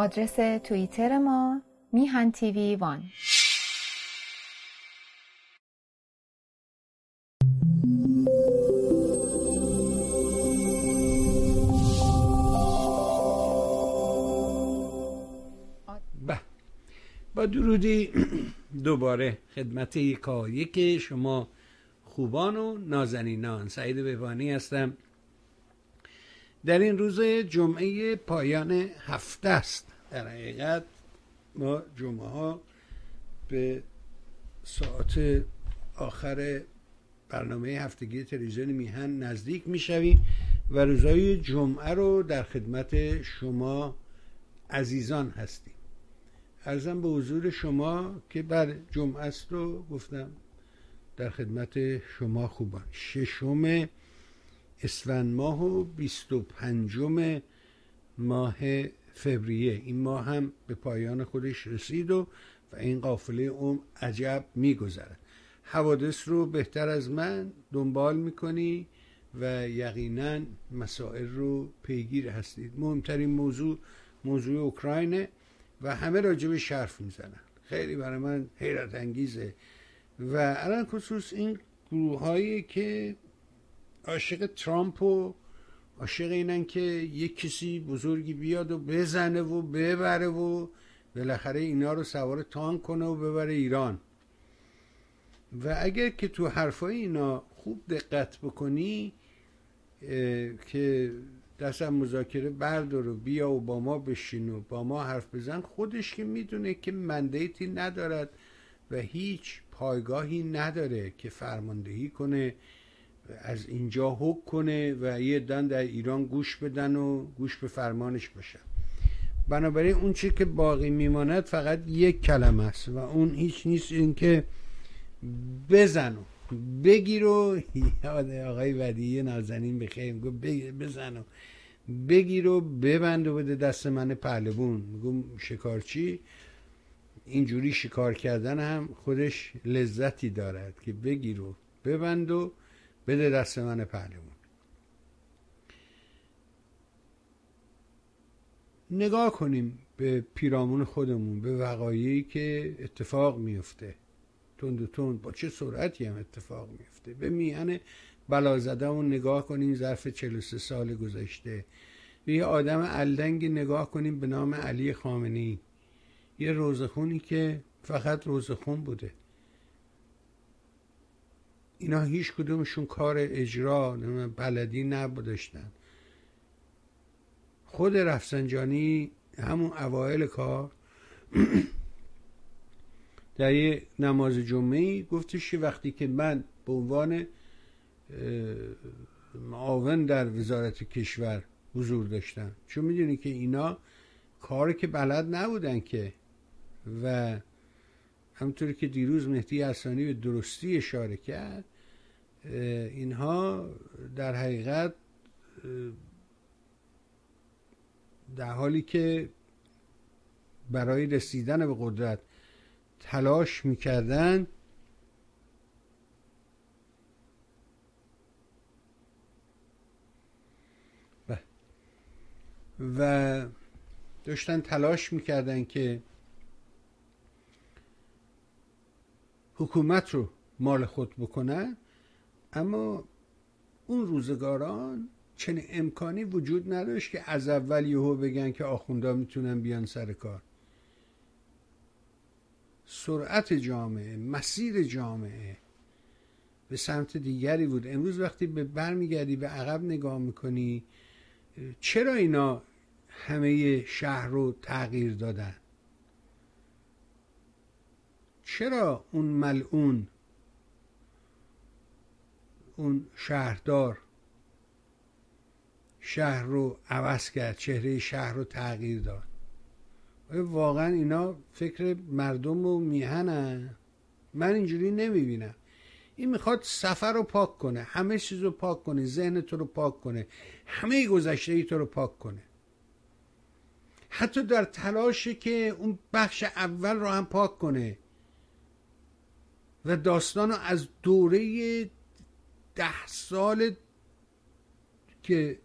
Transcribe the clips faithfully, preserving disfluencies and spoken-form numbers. آدرس توییتر ما میهن تیوی وان. با درودی دوباره خدمت یکایک شما خوبان و نازنینان، سعید بهبانی هستم. در این روز جمعه پایان هفته است. در حقیقت ما جمعه ها به ساعت آخر برنامه هفتگی تلویزیون میهن نزدیک میشویم و روزهای جمعه رو در خدمت شما عزیزان هستیم. عرضم به حضور شما که بر جمعه است رو گفتم، در خدمت شما خوبان. ششم اسفند ماه و بیست و پنجم ماه فوریه، این ماه هم به پایان خودش رسید و, و این قافله عمر عجب میگذره. حوادث رو بهتر از من دنبال میکنی و یقینا مسائل رو پیگیر هستید. مهمترین موضوع موضوع اوکراینه و همه راجبش حرف میزنن. خیلی برای من حیرت انگیزه و الان خصوص این گروه هایی که عاشق ترامپ و عاشق اینن که یک کسی بزرگی بیاد و بزنه و ببره و بالاخره اینا رو سوار تانک کنه و ببره ایران. و اگر که تو حرفای اینا خوب دقت بکنی که دستم مذاکره بردار و بیا و با ما بشین و با ما حرف بزن، خودش که میدونه که مندیتی ندارد و هیچ پایگاهی نداره که فرماندهی کنه، از اینجا حکم کنه و یه دن در ایران گوش بدن و گوش به فرمانش باشن. بنابراین اون چی که باقی میماند فقط یک کلمه است و اون هیچ نیست، این که بزن و بگیر و آقای ودیعی نازنین بخیر میگه بزن و بگیر و ببند و بده دست من پهلوون. میگم شکارچی اینجوری شکار کردن هم خودش لذتی دارد که بگیر و ببند و بده دست من پهلوون. نگاه کنیم به پیرامون خودمون، به وقایعی که اتفاق میفته تند و تند، با چه سرعتی هم اتفاق میفته. به میهن بلازده‌مون نگاه کنیم ظرف چهل و سه سال گذشته. به یه آدم الدنگی نگاه کنیم به نام علی خامنه‌ای، یه روزخونی که فقط روزخون بوده. اینا هیچ کدومشون کار اجرا بلدی نبودشتن. خود رفسنجانی همون اوایل کار در یه نماز جمعه‌ای گفتش که وقتی که من به عنوان معاون در وزارت کشور حضور داشتم، چون میدونی که اینا کاری که بلد نبودن که، و همونطور که دیروز مهدی حسانی به درستی اشاره کرد، اینها در حقیقت در حالی که برای رسیدن به قدرت تلاش میکردن و داشتن تلاش میکردن که حکومت رو مال خود بکنن، اما اون روزگاران چنین امکانی وجود نداشت که از اول یهو بگن که آخوندا میتونن بیان سر کار. سرعت جامعه، مسیر جامعه به سمت دیگری بود. امروز وقتی به برمیگردی به عقب نگاه میکنی، چرا اینا همه شهر رو تغییر دادن؟ چرا اون ملعون، اون شهردار شهر رو عوض کرد، چهره شهر رو تغییر داد؟ واقعا اینا فکر مردم و میهنن؟ من اینجوری نمیبینم. این میخواد سفر رو پاک کنه، همه چیز رو پاک کنه، ذهن تو رو پاک کنه، همه گذشته تو رو پاک کنه، حتی در تلاشه که اون بخش اول رو هم پاک کنه و داستان رو از دوره ده سال که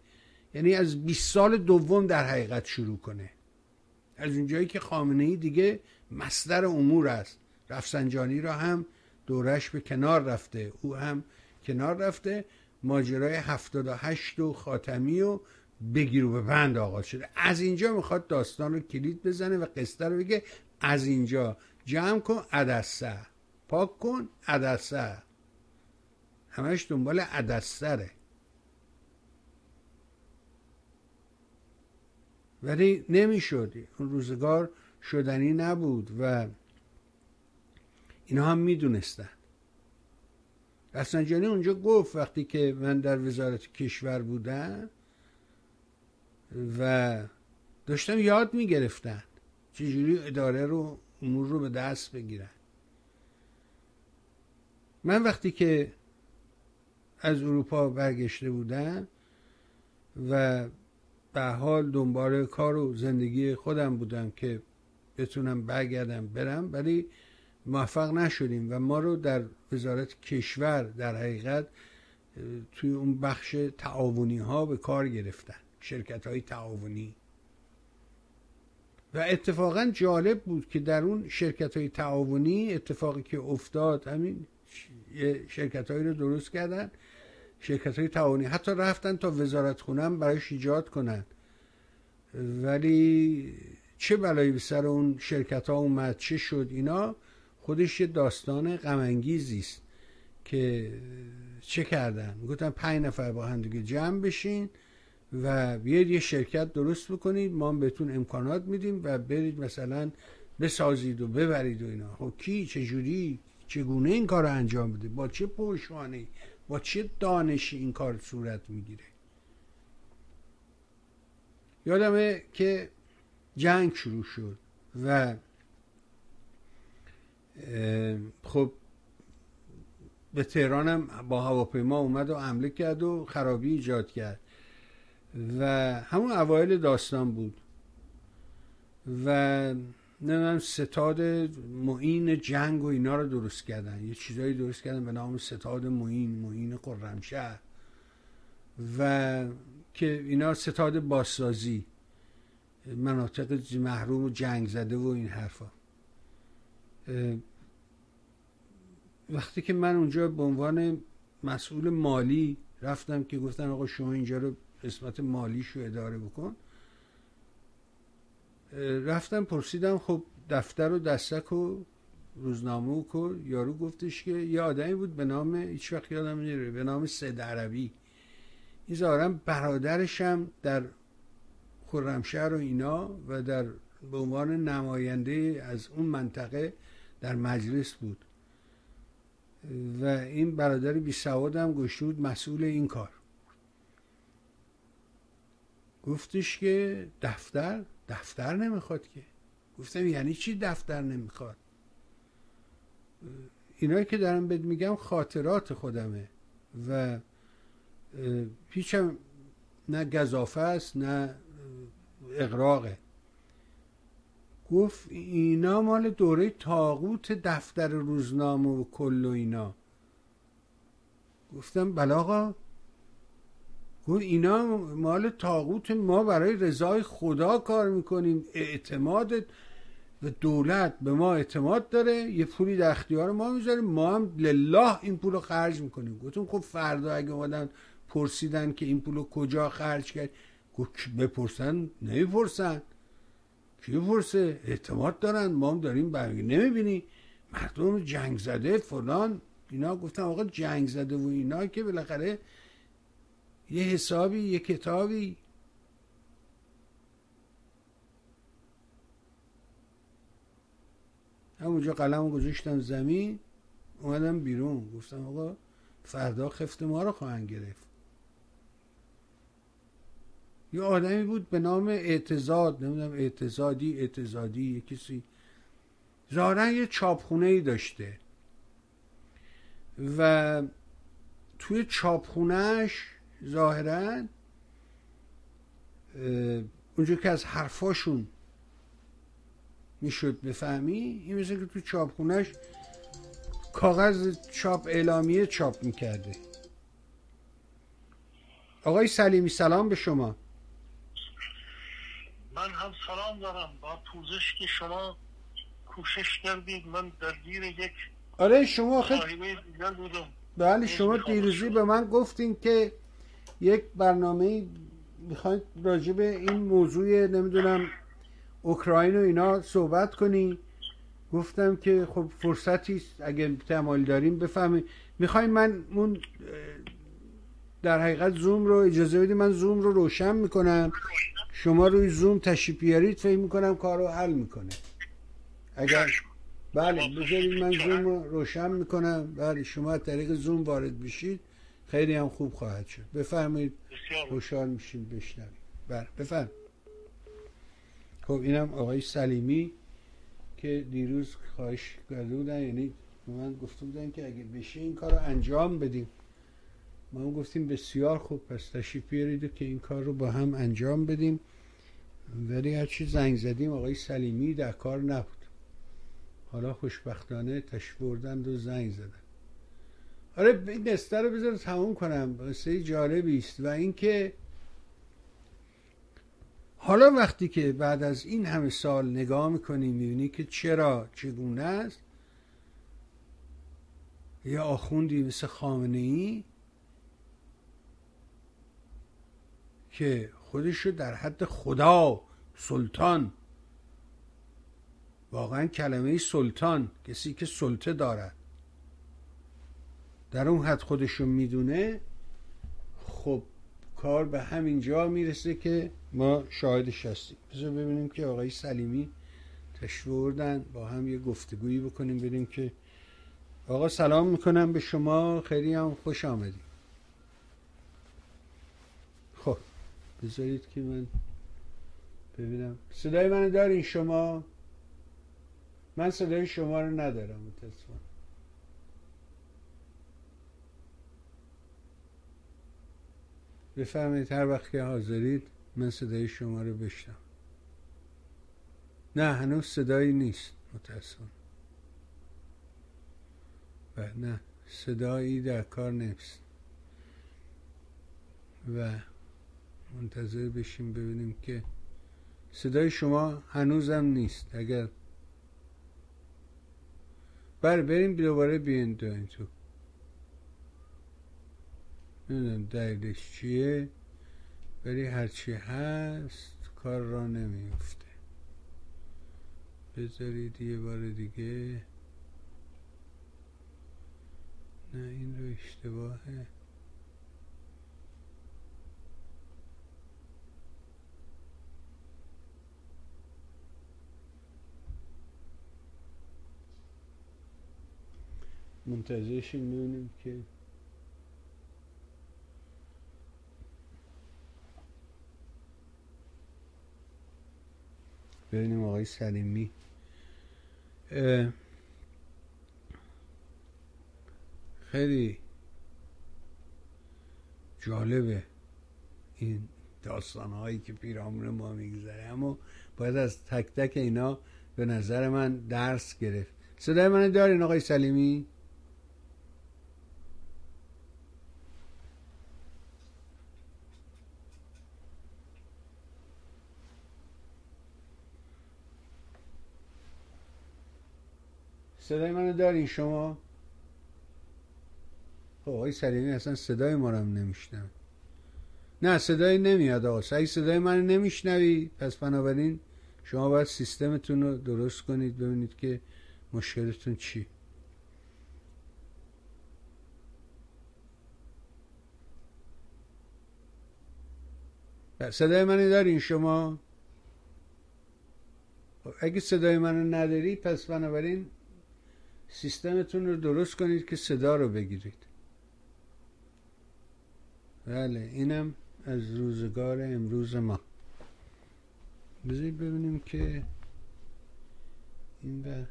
یعنی از بیست سال دوم در حقیقت شروع کنه. از اونجایی که خامنه‌ای دیگه مصدر امور است، رفسنجانی را هم دورش به کنار رفته، او هم کنار رفته، ماجرای هفتاد و هشت و خاتمی و بگیر و ببند آغاز شده. از اینجا میخواد داستان رو کلید بزنه و قصه رو بگه، از اینجا جمع کن عدسه، پاک کن عدسه، همش دنبال عدسه. ولی نمیشد، اون روزگار شدنی نبود و اینا هم میدونستن. رفسنجانی اونجا گفت وقتی که من در وزارت کشور بودم و داشتم یاد میگرفتن چجوری اداره رو امور رو به دست بگیرن، من وقتی که از اروپا برگشته بودم و به حال دنبال کار و زندگی خودم بودم که بتونم برگردم برم، ولی موفق نشدیم و ما رو در وزارت کشور در حقیقت توی اون بخش تعاونی ها به کار گرفتن، شرکت های تعاونی. و اتفاقا جالب بود که در اون شرکت های تعاونی اتفاقی که افتاد، همین شرکت هایی رو درست کردن، شرکت های تعاونی، حتی رفتن تا وزارت خونه هم برایش ایجاد کنن، ولی چه بلایی به سر اون شرکت ها اومد، چه شد، اینا خودش یه داستان غم انگیزی است که چه کردن. میگفتن پنج نفر با هم دیگه جمع بشین و بیاید یه شرکت درست بکنید، ما هم بهتون امکانات میدیم و برید مثلا بسازید و ببرید و اینا. خب کی چجوری چگونه این کار رو انجام بده، با چه پوشانی، با چه دانشی این کار صورت میگیره؟ یادمه که جنگ شروع شد و خب به تهران هم با هواپیما اومد و حمله کرد و خرابی ایجاد کرد و همون اوایل داستان بود و نمیدونم ستاد معین جنگ و اینا رو درست کردن، یه چیزایی درست کردن به نام ستاد معین، معین قرمشهر، و که اینا ستاد بازسازی مناطق محروم و جنگ زده و این حرفا. وقتی که من اونجا به عنوان مسئول مالی رفتم که گفتن آقا شما اینجا رو قسمت مالیشو اداره بکن، رفتم پرسیدم خب دفتر و دستک و روزنامه و کن، یارو گفتش که یه آدمی بود به نام، هیچ وقت یادم نمیره، به نام سید عربی، این ظاهراً برادرشم در خرمشهر و اینا و در به عنوان نماینده از اون منطقه در مجلس بود و این برادر بی سواد هم گشته بود مسئول این کار. گفتش که دفتر دفتر نمیخواد که. گفتم یعنی چی دفتر نمیخواد؟ اینایی که دارم بهت میگم خاطرات خودمه و هیچم نه گزافه است نه اغراقه. گفت اینا مال دوره طاغوت، دفتر روزنامه و کل و اینا. گفتم بله آقا. گفت اینا مال طاغوت، ما برای رضای خدا کار میکنیم، اعتمادت و دولت به ما اعتماد داره، یه پولی در اختیار ما میذاره، ما هم لله این پول رو خرج میکنیم. گفتم خب فردا اگه اومدن پرسیدن که این پول رو کجا خرج کرد، گفت بپرسن، نمیپرسن، کی پرسه، اعتماد دارن، ما هم داریم برگه، نمیبینی مردم جنگ زده فلان اینا. گفتم آقا جنگ زده و اینا که بالاخره یه حسابی یه کتابی. همونجا قلمو گذاشتم زمین، اومدم بیرون، گفتم آقا فردا خفت ما رو خواهند گرفت. یه آدمی بود به نام اعتزاد، نمیدونم اعتزادی اعتزادی یه کسی، ظاهرا یه چاپخونه‌ای داشته و توی چاپخونهش ظاهرا اونجور که از حرفاشون میشد بفهمی، این مثل که توی چاپخونهش کاغذ چاپ اعلامیه چاپ میکرده. آقای سلیمی سلام به شما. من هم سلام دارم با پوزش که شما کوشش کردید. من درگیر یک آره شما خیلی بودم. بله شما دیروزی به من گفتین که یک برنامه میخواید راجع به این موضوع نمیدونم اوکراین و اینا صحبت کنی. گفتم که خب فرصتی است اگه تمایل داریم بفهمیم. میخواین من اون در حقیقت زوم رو اجازه بدید من زوم رو روشن میکنم، شما روی زوم تشریف بیارید، فکر میکنم کار رو حل میکنه. اگر بله بذارید من زوم رو روشن میکنم. بله شما از طریق زوم وارد بشید خیلی هم خوب خواهد شد. بفرمایید، خوشحال میشیم بشنویم. بله بفرمایید. خب اینم آقای سلیمی که دیروز خواهش کرده بودن، یعنی من گفته بودن که اگه بشه این کار رو انجام بدیم. ما هم گفتیم بسیار خوب، پس تشریف بیارید که این کار رو با هم انجام بدیم. ولی هرچی زنگ زدیم آقای سلیمی در کار نبود. حالا خوشبختانه تشریف بردند و زنگ زدن. آره این دسته رو بذار تموم کنم، واسه جالبی است. و اینکه حالا وقتی که بعد از این همه سال نگاه میکنی میبینی که چرا چگونه است، یه آخوندی مثل خامنه‌ای که خودشو در حد خدا سلطان، واقعا کلمه سلطان، کسی که سلطه دارد، در اون حد خودشو میدونه، خب کار به همین جا میرسه که ما شاهدش هستیم. بذار ببینیم که آقای سلیمی تشوردن با هم یه گفتگویی بکنیم ببینیم که آقا سلام میکنم به شما، خیلی هم خوش آمدید. خب بذارید که من ببینم صدای منو دارین شما؟ من صدای شما رو ندارم متاسفانه. بفرمایید هر وقت که حاضرید من صدای شما رو بشنم. نه هنوز صدایی نیست متاسفانه. و نه صدایی در کار نیست و منتظر بشیم ببینیم که صدای شما هنوزم نیست. اگر بر بریم دوباره بیان دارین تو نمیدونم دلیلش چیه، ولی هرچی هست کار را نمیفته. بذارید یه بار دیگه. نه این رو اشتباهه. منتظرش میمونیم که ببینیم آقای سلیمی خیلی جالبه این داستانهایی که پیرامون ما میگذره، اما باید از تک تک اینا به نظر من درس گرفت. صدای من دارین آقای سلیمی؟ صدای منو دارین شما؟ خب آقای سلیمی اصلا صدای ما رو هم نمیشنم. نه صدایی نمیاد آقا. اگه صدای منو نمیشنوی پس بنابراین شما باید سیستمتون رو درست کنید ببینید که مشکلتون چی. صدای منو دارین شما؟ اگه صدای منو نداری پس بنابراین سیستمتون رو درست کنید که صدا رو بگیرید. بله اینم از روزگار امروز ما. بذارید ببینیم که این بر...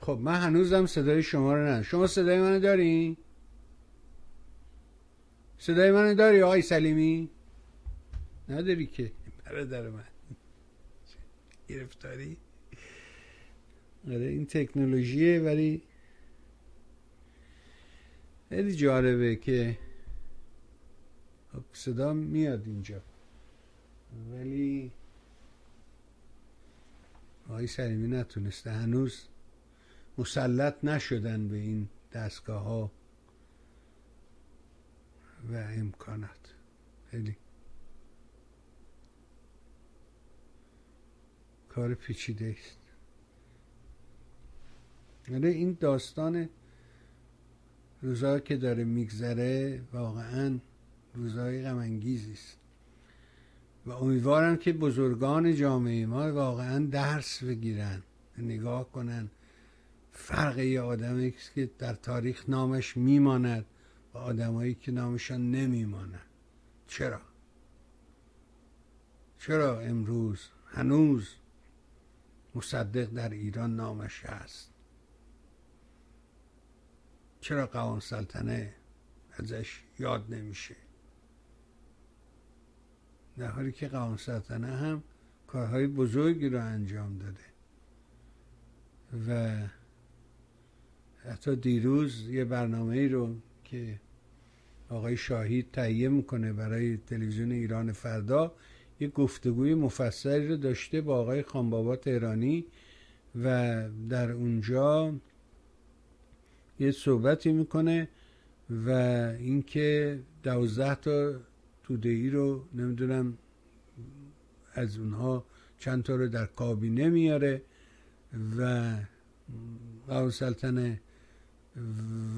خب من هنوزم صدای شما رو ندارم. شما صدای منو داری؟ صدای منو داری آقای سلیمی؟ نداری که برادر من گرفتاری؟ آره این تکنولوژیه، ولی خیلی جالبه که صدا میاد اینجا. ولی آقای سلیمی نتونسته، هنوز مسلط نشدن به این دستگاه ها و امکانات. خیلی کار پیچیده است. ولی این داستان روزایی که داره میگذره واقعا روزای غم انگیزی است و امیدوارم که بزرگان جامعه ما واقعا درس بگیرن، نگاه کنن. فرق یه آدمی است که در تاریخ نامش میماند و آدمایی که نامشان نمیماند. چرا؟ چرا امروز هنوز مصدق در ایران نامش هست؟ چرا قوام سلطنه ازش یاد نمیشه؟ در حالی که قوام سلطنه هم کارهای بزرگی رو انجام داده و حتی دیروز یه برنامه‌ای رو که آقای شاهید تهیه میکنه برای تلویزیون ایران فردا، یه گفتگوی مفصلی رو داشته با آقای خانبابا تهرانی و در اونجا یه صحبتی میکنه و اینکه دوازده تا توده ای رو نمیدونم از اونها چند تا رو در کابینه میاره و قوام سلطنه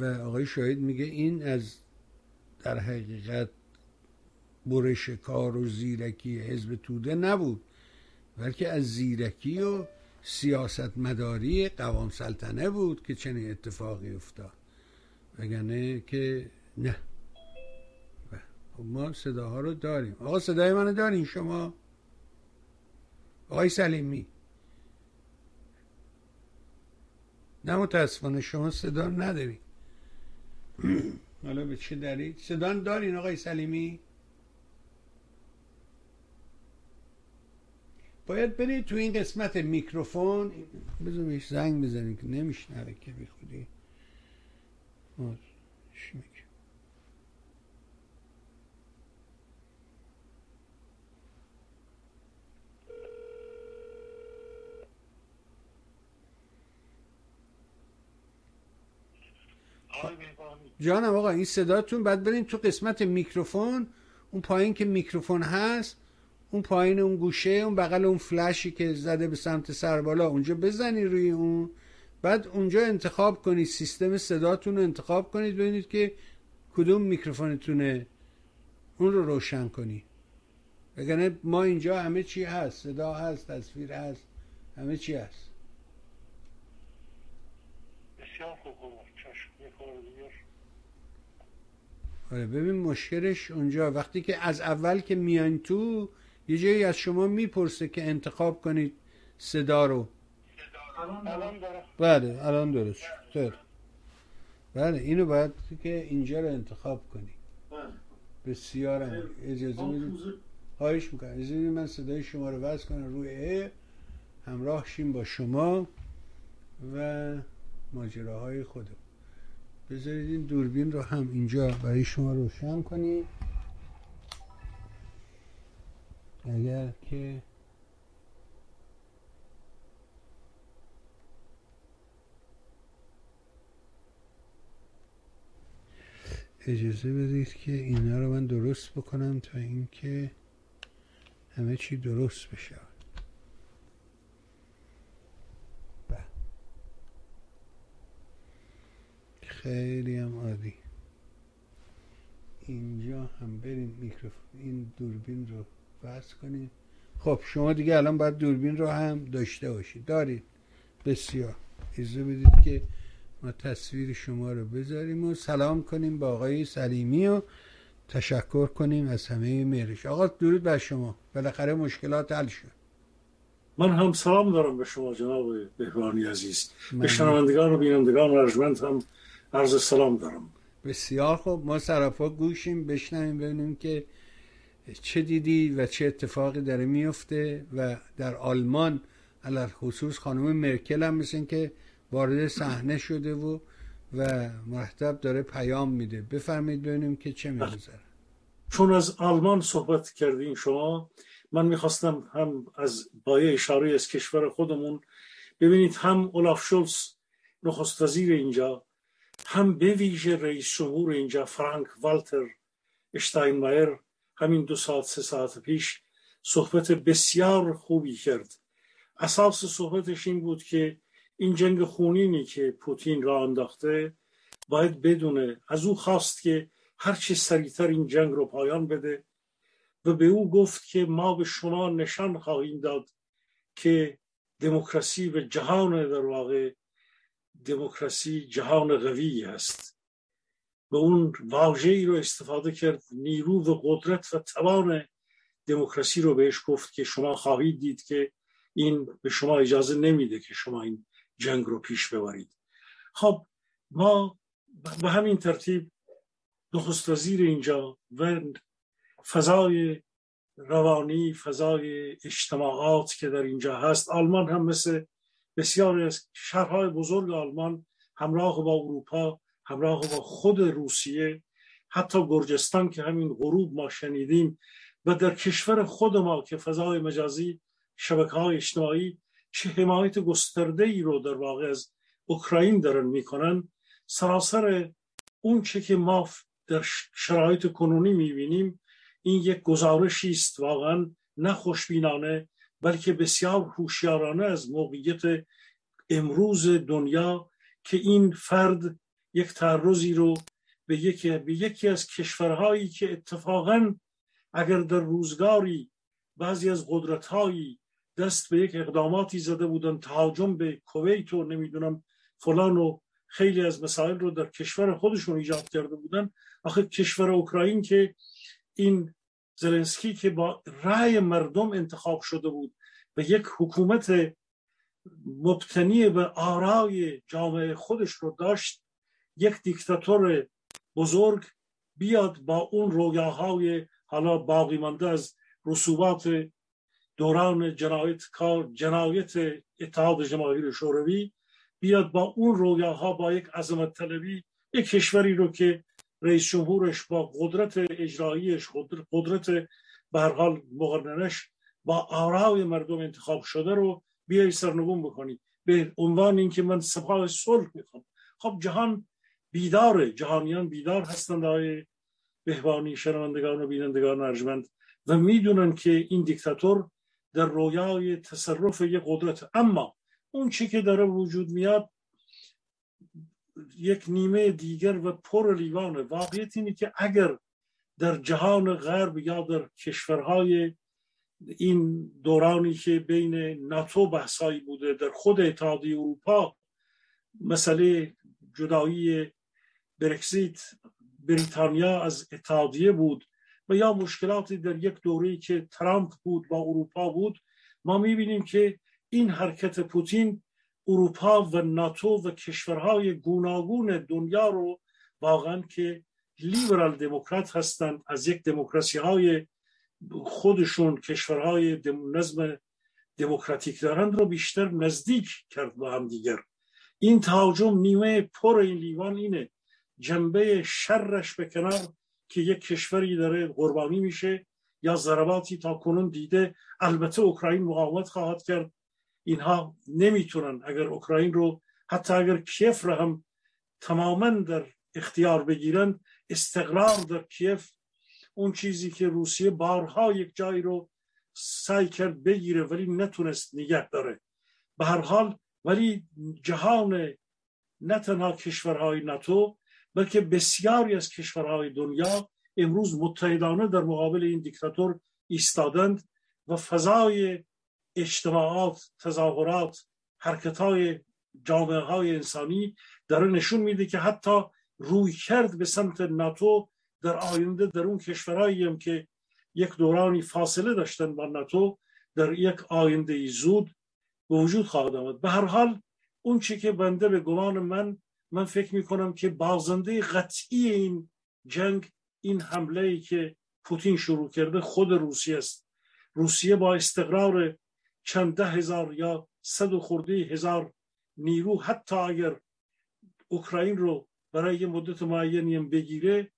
و آقای شاهد میگه این از در حقیقت برش کار و زیرکی حزب توده نبود، بلکه از زیرکی و سیاست مداری قوام سلطنه بود که چنین اتفاقی افتاد، وگرنه که نه. خب ما صداها رو داریم. آقا صدای منو دارین شما؟ آقای سلیمی نه، متاسفانه شما صدا ندارین. حالا به چه دلیل؟ صدا دارین آقای سلیمی؟ باید برید تو این قسمت میکروفون، بذار بهش زنگ بزنیم که نمیشنوه که بی خودی. جانم آقا این صداتون، بعد بریم تو قسمت میکروفون، اون پایین که میکروفون هست، اون پایین اون گوشه، اون بغل اون فلشی که زده به سمت سر بالا، اونجا بزنی روی اون، بعد اونجا انتخاب کنید، سیستم صداتون رو انتخاب کنید، ببینید که کدوم میکروفونتونه، اون رو روشن کنید. وگرنه ما اینجا همه چی هست، صدا هست، تصویر هست، همه چی هست. بسیار خوب. آره ببین مشکلش اونجا، وقتی که از اول که میان تو یه جایی از شما میپرسه که انتخاب کنید صدا رو. بله الان درست شد. بله اینو باید که اینجا رو انتخاب کنید. بسیارم اجازه میدید، خواهش میکنم اجازه میدید من صدای شما رو وصل کنم روی همراه شیم با شما و ماجراهای خودم. بذارید این دوربین رو هم اینجا برای شما روشن کنید اگر که اجازه بدید که اینا رو من درست بکنم تا اینکه همه چی درست بشه. خیلی هم عادی. اینجا هم بریم میکروفون، این دوربین رو بس کنیم. خب شما دیگه الان باید دوربین رو هم داشته باشید. دارید؟ بسیار. اجازه بدید که ما تصویر شما رو بذاریم و سلام کنیم با آقای سلیمی و تشکر کنیم از همه مهرش. آقا درود بر شما، بالاخره مشکلات حل شد. من هم سلام دارم به شما جناب بهبهانی عزیز، به شنوندگان و بینندگان ارجمند هم عرض سلام دارم. بسیار خوب، ما سراپا گوشیم بشنویم ببینیم که چه دیدی و چه اتفاقی داره میفته و در آلمان علالخصوص خانم مرکل هم مثل که وارد صحنه شده و و مرتب داره پیام میده. بفرمایید ببینیم که چه می‌گذره. چون از آلمان صحبت کردین شما، من میخواستم هم از بایه اشاره از کشور خودمون ببینید، هم اولاف شولز نخست وزیر اینجا، هم به ویژه رئیس جمهور اینجا فرانک والتر اشتاینمایر همین دو ساعت سه ساعت پیش صحبت بسیار خوبی کرد. اساس صحبتش این بود که این جنگ خونینی که پوتین را انداخته باید بدونه. از او خواست که هرچی سریعتر این جنگ رو پایان بده و به او گفت که ما به شما نشان خواهیم داد که دموکراسی و جهان در واقع دموکراسی جهان قوی است. و اون واژه‌ای رو استفاده کرد، نیرو و قدرت و توان دموکراسی رو بهش گفت که شما خواهید دید که این به شما اجازه نمیده که شما این جنگ رو پیش ببرید. خب ما به همین ترتیب نخست وزیر اینجا و فضای روانی، فضای اجتماعات که در اینجا هست، آلمان هم مثل بسیاری از شهرهای بزرگ آلمان همراه با اروپا، همراه با خود روسیه، حتی گرجستان که همین غروب ما شنیدیم، و در کشور خود ما که فضای مجازی، شبکه‌های اجتماعی چه حمایت گسترده‌ای رو در واقع از اوکراین دارن میکنن، سراسر اون چه که ما در شرایط کنونی میبینیم این یک گزارشی است واقعا نه خوشبینانه بلکه بسیار هوشیارانه از موقعیت امروز دنیا که این فرد یک تعرضی رو به یکی به یکی از کشورهایی که اتفاقاً اگر در روزگاری بعضی از قدرت‌هایی دست به یک اقداماتی زده بودن، تهاجم به کویت و نمیدونم فلان و خیلی از مسائل رو در کشور خودشون ایجاد کرده بودن، آخه کشور اوکراین که این زلنسکی که با رأی مردم انتخاب شده بود و یک حکومت مبتنی به آرای جامعه خودش رو داشت، یک دیکتاتور بزرگ بیاد با اون رویاهای حالا باقی مانده از رسوبات دوران جنایت کار جنایت اتحاد جماهیر شوروی بیاد با اون رویاها با یک عظمت طلبی یک کشوری رو که رئیس جمهورش با قدرت اجراییش قدرت به هر حال مقننش با آرای مردم انتخاب شده رو بیای سرنگون بکنی به عنوان اینکه من سپاه صلح میخوام. خب جهان بیداره، جهانیان بیدار هستند آقای بهبانی، شنوندگان و بینندگان ارجمند، و میدونن که این دیکتاتور در رویای تصرف یک قدرت. اما اون چی که داره وجود میاد یک نیمه دیگر و پر لیوانه. واقعیت اینه که اگر در جهان غرب یا در کشورهای این دورانی که بین ناتو بحثایی بوده، در خود اتحادیه اروپا مسئله جدایی برکسیت بریتانیا از اتحادیه بود و یا مشکلاتی در یک دوره‌ای که ترامپ بود با اروپا بود، ما می‌بینیم که این حرکت پوتین اروپا و ناتو و کشورهای گوناگون دنیا رو واقعاً که لیبرال دموکرات هستند، از یک دموکراسی‌های خودشون کشورهای دم... نظم دموکراتیک دارند رو بیشتر نزدیک کرد با هم دیگر. این تهاجم نیمه پر این لیوان اینه، جنبه شرش به کنار که یک کشوری داره قربانی میشه یا ضرباتی تا کنون دیده. البته اوکراین مقاومت خواهد کرد، اینها نمیتونن اگر اوکراین رو حتی اگر کیف رو هم تماما در اختیار بگیرن، استقرار در کیف اون چیزی که روسیه بارها یک جایی رو سعی کرد بگیره ولی نتونست نگه داره به هر حال. ولی جهان نه تنها کشورهای ناتو بلکه بسیاری از کشورهای دنیا امروز متحدانه در مقابل این دیکتاتور ایستادند و فضای اجتماعات، تظاهرات، حرکت‌های جامعه‌های انسانی داره نشون میده که حتی روی کرد به سمت ناتو در آینده در اون کشورهایی هم که یک دورانی فاصله داشتن با ناتو در یک آینده زود به وجود خواهد آمد. به هر حال اون چی که بنده به گمان من من فکر میکنم که بازنده قطعی این جنگ این حمله‌ای که پوتین شروع کرده خود روسیه است. روسیه با استقرار چند ده هزار یا صد و خورده هزار نیرو حتی اگر اوکراین رو برای مدت معینی بگیره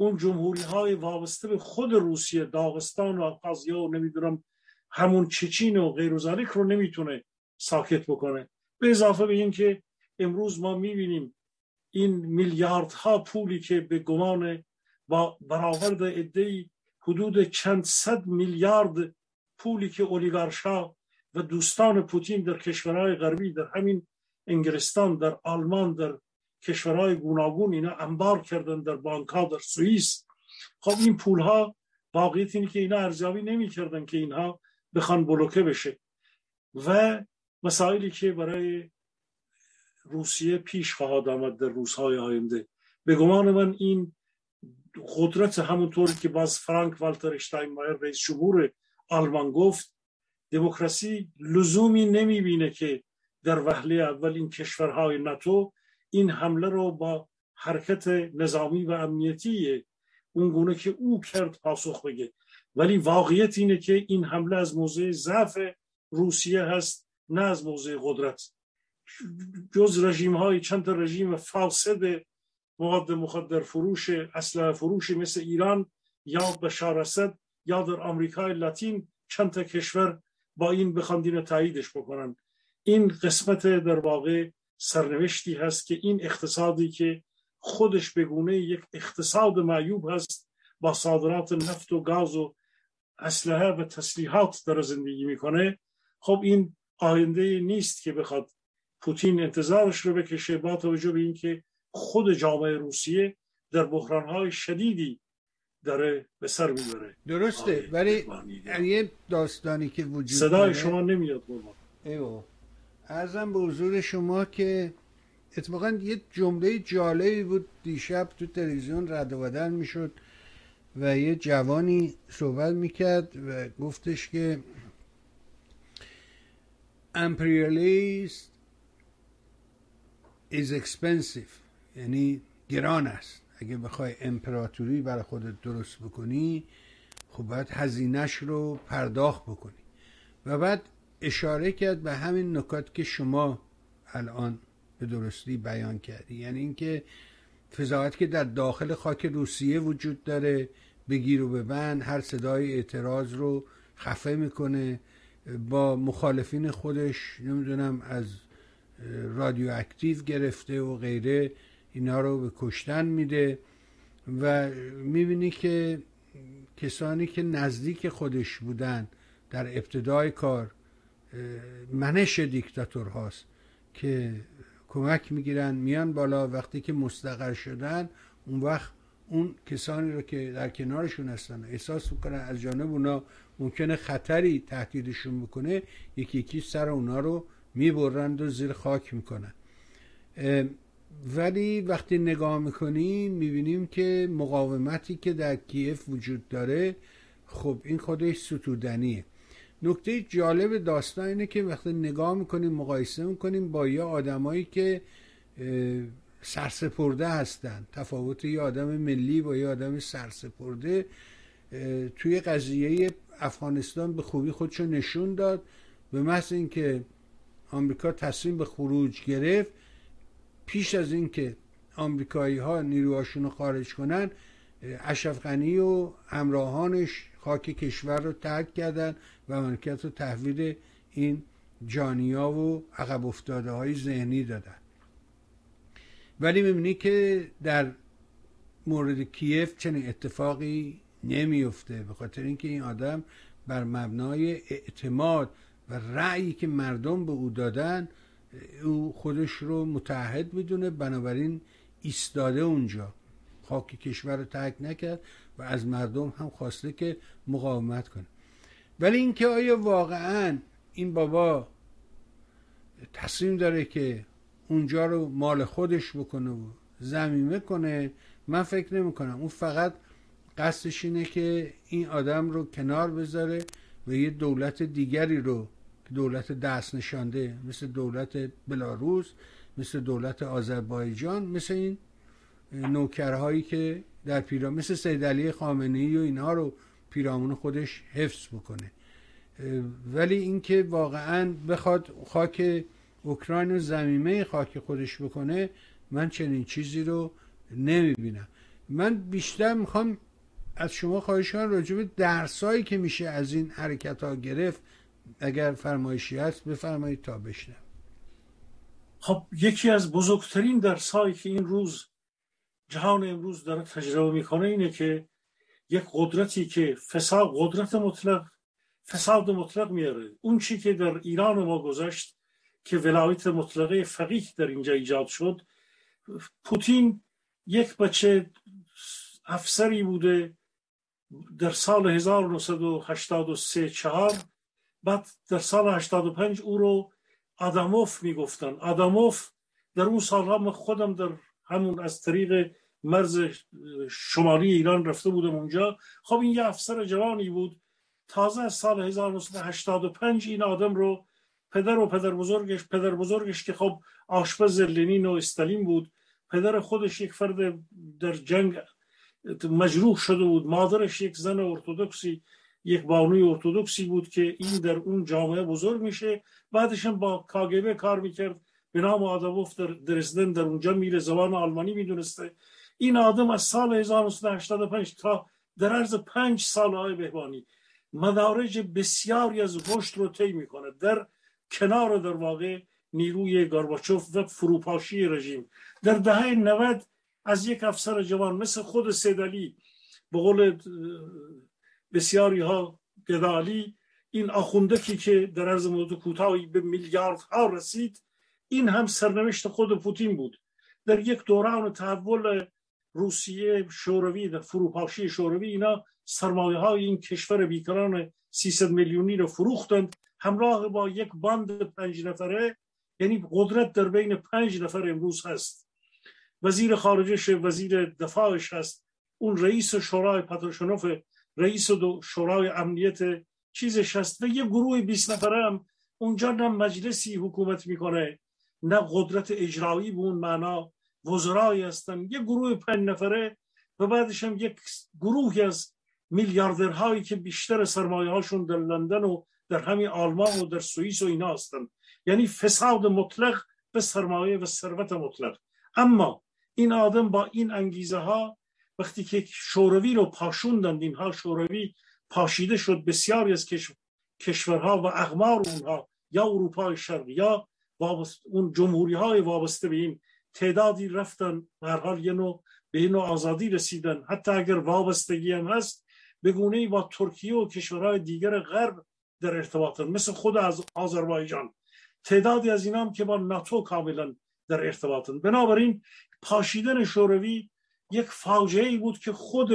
اون جمهوری های وابسته به خود روسیه، داغستان و آبخازیا و نمیدونم همون چچین و غیر و ذالک رو نمیتونه ساکت بکنه. به اضافه به این که امروز ما میبینیم این میلیاردها پولی که به گمان با برآورد عده‌ای حدود چند صد میلیارد پولی که اولیگارشا و دوستان پوتین در کشورهای غربی، در همین انگلستان، در آلمان، در کشورهای گوناگون اینا انبار کردن، در بانک‌ها، در سوئیس، خب این پول‌ها واقعیت اینه که اینا ارزیابی نمی‌کردن که اینها بخوان بلوکه بشه و مسائلی که برای روسیه پیش خواهد آمد در روزهای آینده. به گمان من این قدرت، همونطوری که باز فرانک والتر اشتاینمایر رئیس جمهور آلمان گفت، دموکراسی لزومی نمیبینه که در وهله اول این کشورهای ناتو این حمله رو با حرکت نظامی و امنیتی اونگونه که او کرد پاسخ بده، ولی واقعیت اینه که این حمله از موضع ضعف روسیه هست، نه از موضع قدرت. جز رژیم های چند تا رژیم فاسد مواد مخدر فروش، اسلحه فروش مثل ایران یا بشار اسد یا در آمریکای لاتین چند تا کشور با این بخندین تاییدش بکنن. این قسمت در واقع سرنوشتی هست که این اقتصادی که خودش به گونه یک اقتصاد معیوب هست، با صادرات نفت و گاز و اسلحه و تسلیحات در زندگی میکنه، خب این آینده نیست که بخواد پوتین انتظارش رو بکشه، با توجه به این که خود جامعه روسیه در بحران‌های شدیدی داره به سر میبره. درسته، ولی یه داستانی که وجود داره. صدای شما نمیاد بابا. ایوه عرضم به حضور شما که اتفاقا یه جمله جالبی بود دیشب تو تلویزیون رد و بدل میشد و یه جوانی صحبت میکرد و گفتش که امپریالیست is expensive، یعنی گران است. اگه بخوای امپراتوری برای خودت درست بکنی خب باید هزینه‌اش رو پرداخت بکنی. و بعد اشاره کرد به همین نکات که شما الان به درستی بیان کردی، یعنی اینکه فضاعت که در داخل خاک روسیه وجود داره، بگیر و ببند، هر صدای اعتراض رو خفه میکنه، با مخالفین خودش نمیدونم از رادیو اکتیو گرفته و غیره اینا رو به کشتن میده و میبینی که کسانی که نزدیک خودش بودن در ابتدای کار منش دیکتاتور هاست که کمک میگیرن میان بالا، وقتی که مستقر شدن اون وقت اون کسانی رو که در کنارشون هستن احساس میکنن از جانب اونا ممکنه خطری تهدیدشون بکنه، یکی یکی سر اونا رو میبرند و زیر خاک میکنن. ولی وقتی نگاه میکنیم میبینیم که مقاومتی که در کیف وجود داره خب این خودش ستودنیه. نکته جالب داستان اینه که وقتی نگاه میکنیم مقایسه میکنیم با یه آدمایی که سرسپرده هستن، تفاوت یه آدم ملی با یه آدم سرسپرده توی قضیه افغانستان به خوبی خودشو نشون داد. به محض اینکه آمریکا تصمیم به خروج گرفت، پیش از اینکه آمریکایی ها نیروهاشون رو خارج کنن، اشرف غنی و همراهانش خاک کشور رو ترک کردن و مملکت رو تحویل این جانیا و عقب افتاده های ذهنی دادن. ولی میبینی که در مورد کیف چنین اتفاقی نمیفته، به خاطر اینکه این آدم بر مبنای اعتماد و رأیی که مردم به او دادن او خودش رو متعهد میدونه، بنابراین ایستاده اونجا، خاک کشور رو ترک نکرد و از مردم هم خواسته که مقاومت کنه. ولی اینکه آیا واقعا این بابا تصمیم داره که اونجا رو مال خودش بکنه و ضمیمه کنه، من فکر نمی کنم. اون فقط قصدش اینه که این آدم رو کنار بذاره و یه دولت دیگری رو، دولت دست نشانده مثل دولت بلاروس، مثل دولت آذربایجان، مثل این نوکرهایی که در پیرا مثل سید علی خامنه ای و اینها رو پیرامون خودش حفظ بکنه. ولی اینکه واقعا بخواد خاک اوکراین و ضمیمه خاک خودش بکنه، من چنین چیزی رو نمیبینم. من بیشتر میخوام از شما خواهش کنم راجع به درسایی که میشه از این حرکت ها گرفت اگر فرمایشی هست بفرمایید تا بشنم. خب یکی از بزرگترین درسایی که این روز جهان امروز داره تجربه میکنه اینه که یک قدرتی که فساد، قدرت مطلق، فساد مطلق میاره. اون چی که در ایران ما گذشت که ولایت مطلقه فقیه در اینجا ایجاد شد، پوتین یک بچه افسری بوده در سال هزار و نهصد و هشتاد و سه چهار، بعد در سال هشتاد و پنج او رو آداموف میگفتن. آداموف در اون سالها من خودم در همون از طریق مرز شمالی ایران رفته بودم اونجا. خب این یه افسر جوانی بود، تازه از سال هزار و نهصد و هشتاد و پنج این آدم رو پدر و پدر بزرگش پدر بزرگش که خب آشپز لنین و استالین بود، پدر خودش یک فرد در جنگ مجروح شده بود، مادرش یک زن ارتدکسی، یک بانوی ارتدکسی بود که این در اون جامعه بزرگ میشه، بعدش هم با کاگبه کار میکرد به نام آداموف در درزدن، در اونجا میره، زبان آلمانی میدونسته. این آدم از سال هزار و نهصد و هشتاد و پنج تا در عرض پنج سال آقای بهبانی مدارج بسیاری از رشد رو طی میکنه در کنار در واقع نیروی گورباچوف و فروپاشی رژیم. در دهه نود از یک افسر جوان مثل خود سیدعلی، به قول بسیاری ها گدالی، این آخوندکی که در عرض مدت کوتاهی به میلیاردها رسید، این هم سرنوشت خود پوتین بود. در یک دوران تحول روسیه شوروی، در فروپاشی شوروی، اینا سرمایه های این کشور بیکران سیصد میلیونی رو فروختند همراه با یک باند پنج نفره، یعنی قدرت در بین پنج نفر امروز هست. وزیر خارجش، وزیر دفاعش هست، اون رئیس شورای پاتوشنوف، رئیس شورای امنیت چیزش هست، و یه گروه بیست نفره هم اونجا نه مجلسی حکومت میکنه نه قدرت اجرایی به اون معنا، وزرای هستن، یه گروه پنج نفره، و بعدش هم یک گروهی از میلیاردرهایی که بیشتر سرمایه هاشون در لندن و در همین آلمان و در سوئیس و اینا هستن. یعنی فساد مطلق به سرمایه و ثروت مطلق. اما این آدم با این انگیزه ها وقتی که شوروی رو پاشوندند، اینها شوروی پاشیده شد، بسیاری از کشور کشورها و اقمار اونها یا اروپای شرقی یا اون جمهوری های وابسته به این تعدادی رفتن، به هر حال یه نوع به این نوع آزادی رسیدن، حتی اگر وابستگی هم هست به گونه‌ای با ترکیه و کشورهای دیگر غرب در ارتباطن، مثل خود از آذربایجان، تعدادی از اینا هم که با ناتو کاملا در ارتباطن. بنابراین پاشیدن شوروی یک فاجعه‌ای بود که خود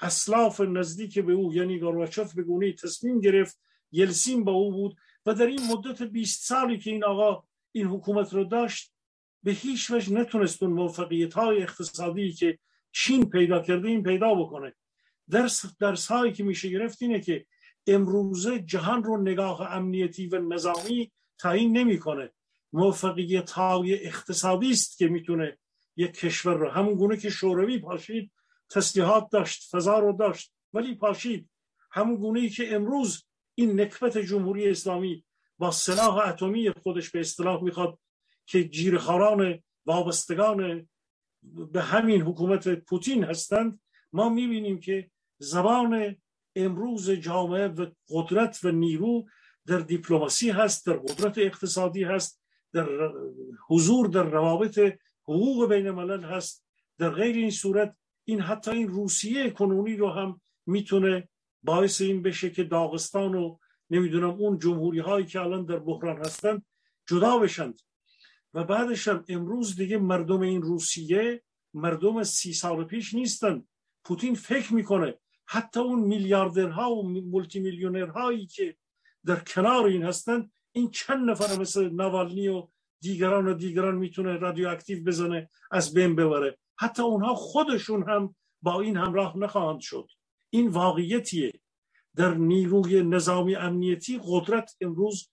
اسلاف نزدیک به او، یعنی گورباچوف، به گونه‌ای تصمیم گرفت، یلسین با او بود، و در این مدت بیست سالی که این آقا این حکومت رو داشت به هیچ وجه نتونست اون موفقیت‌های اقتصادی که چین پیدا کرده این پیدا بکنه. درس درس‌هایی که میشه گرفت اینه که امروزه جهان رو نگاه امنیتی و نظامی تعیین نمی‌کنه، موفقیت‌های اقتصادی است که میتونه یک کشور رو، همون گونه که شوروی پاشید، تسلیحات داشت، فضا رو داشت ولی پاشید، همون گونه‌ای که امروز این نکبت جمهوری اسلامی با سلاح اتمی خودش به اصطلاح میخواد که جیرخاران وابستگان به همین حکومت پوتین هستند. ما میبینیم که زبان امروز جامعه و قدرت و نیرو در دیپلماسی هست، در قدرت اقتصادی هست، در حضور در روابط حقوق بین الملل هست. در غیر این صورت این حتی این روسیه کنونی رو هم میتونه باعث این بشه که داغستان و نمیدونم اون جمهوری هایی که الان در بحران هستن جدا بشند. و بعدش هم امروز دیگه مردم این روسیه مردم سی سال پیش نیستن. پوتین فکر میکنه حتی اون میلیاردرها و مولتی میلیونرهایی که در کنار این هستن، این چند نفر مثل ناوالنی و دیگران و دیگران میتونه رادیواکتیو بزنه، از بین ببره، حتی اونها خودشون هم با این همراه نخواهند شد. این واقعیتیه. در نیروی نظامی امنیتی قدرت امروز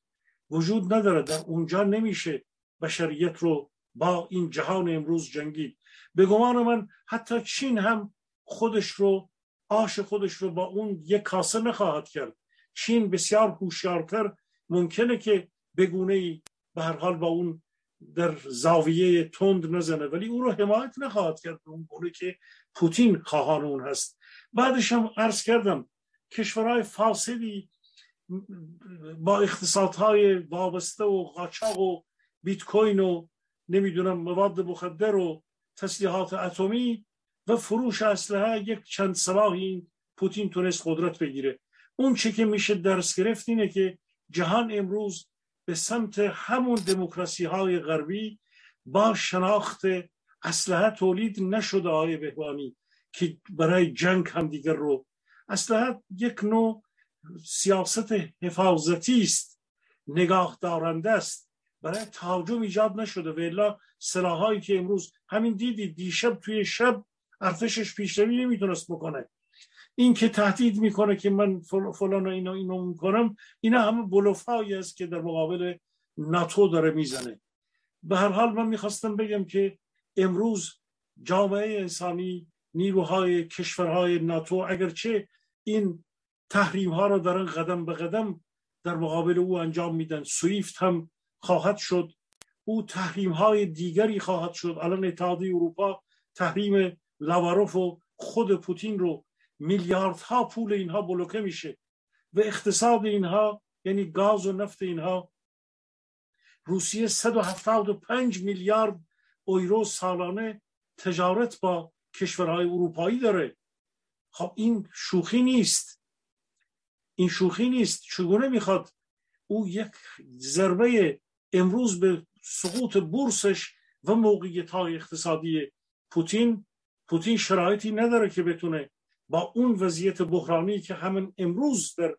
وجود نداره، در اونجا نمیشه بشریت رو با این جهان امروز جنگید. به گمان من حتی چین هم خودش رو، آش خودش رو با اون یک کاسه نخواهد کرد. چین بسیار هوشیارتر ممکنه که بگونه ای به هر حال با اون در زاویه تند نزنه، ولی او رو حمایت نخواهد کرد اون گونه که پوتین خواهان اون هست. بعدش هم عرض کردم کشورهای فاسدی با اقتصادهای وابسته و قاچاق و بیت کوین و نمیدونم مواد مخدر و تسلیحات اتمی و فروش اسلحه یک چند سلاحی پوتین تونست قدرت بگیره. اون چه که میشه درس گرفت اینه که جهان امروز به سمت همون دموکراسی های غربی با شناخت اسلحه تولید نشده های بهوانی که برای جنگ هم دیگر رو اسلحه یک نوع سیاست حفاظتی است، نگاه دارنده است، برای تهاجم ایجاد نشده. و الا سلاحایی که امروز همین دیدی دیشب توی شب ارتشش پیشروی نمیتونست بکنه. این که تهدید میکنه که من فلان و اینو اینو میکنم، اینا همه بلوفایی است که در مقابل ناتو داره میزنه. به هر حال من میخواستم بگم که امروز جامعه انسانی، نیروهای کشورهای ناتو، اگرچه این تحریم ها رو دارن قدم به قدم در مقابل او انجام میدن، سویفت هم خواهد شد، او تحریم های دیگری خواهد شد. الان اتحادیه اروپا تحریم لاواروف و خود پوتین رو میلیاردها پول اینها بلوکه میشه و اقتصاد اینها، یعنی گاز و نفت اینها، روسیه صد و هفتاد و پنج میلیارد یورو سالانه تجارت با کشورهای اروپایی داره. خب این شوخی نیست، این شوخی نیست. چگونه میخواد او یک ضربه امروز به سقوط بورسش و موقعیت‌های اقتصادی پوتین، پوتین شرایطی نداره که بتونه با اون وضعیت بحرانی که همین امروز در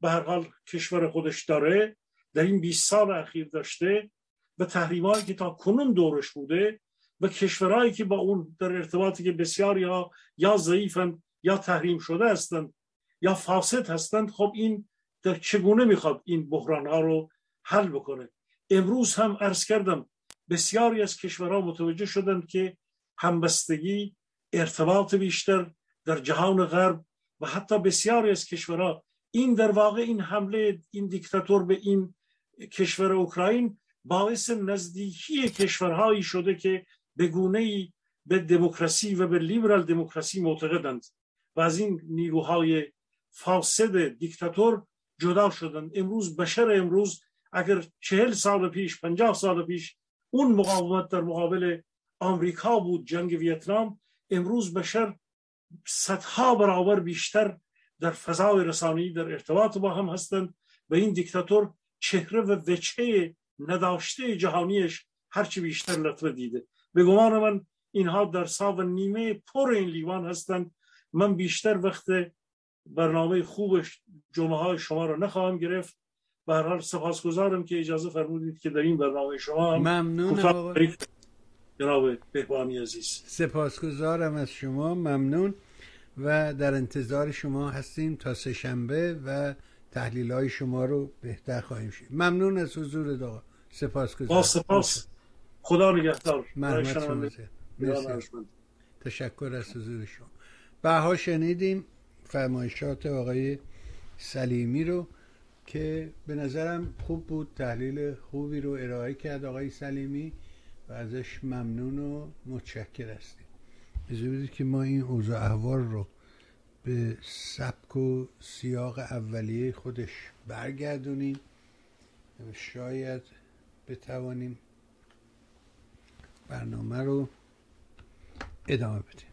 به هر حال کشور خودش داره، در این بیست سال اخیر داشته و تحریم‌هایی که تا کنون دورش بوده و کشورهایی که با اون در ارتباطی که بسیاری ها یا ضعیفن یا تحریم شده هستند یا فاسد هستند، خب این در چگونه میخواد این بحرانها رو حل بکنه؟ امروز هم عرض کردم بسیاری از کشورها متوجه شدند که همبستگی، ارتباط بیشتر در جهان غرب و حتی بسیاری از کشورها، این در واقع این حمله این دیکتاتور به این کشور اوکراین باعث نزدیکی کشورهایی شده که به گونه‌ای به دموکراسی و به لیبرال دموکراسی معتقدند و از این نیروهای فاسد دیکتاتور جدا شدند. امروز بشر امروز اگر چهل سال پیش، پنجاه سال پیش اون مقاومت در مقابل آمریکا بود، جنگ ویتنام، امروز بشر صدها برابر بیشتر در فضای رسانه‌ای در ارتباط با هم هستند و این دیکتاتور چهره و وجهه نداشته جهانیش هرچی بیشتر لطمه دیده. به گمان من اینها در ساو نیمه پر این لیوان هستند. من بیشتر وقت برنامه خوب جمعه های شما را نخواهم گرفت. به هر حال سپاسگزارم که اجازه فرمودید که در این برنامه شما هم ممنونم جناب بهبانی عزیز. سپاسگزارم از شما، ممنون و در انتظار شما هستیم تا سه شنبه و تحلیل های شما رو بهتر خواهیم شد. ممنون از حضور داغا، سپاسگزارم. با سپاس، خدا نگهدار. مرحمت شما. مرسی. تشکر از حضور شما. بها شنیدیم فرمایشات آقای سلیمی رو که به نظرم خوب بود، تحلیل خوبی رو ارائه کرد آقای سلیمی و ازش ممنون و متشکر هستیم. بذارید که ما این اوضاع احوال رو به سبک و سیاق اولیه خودش برگردونیم و شاید بتوانیم برنامه رو ادامه بدیم.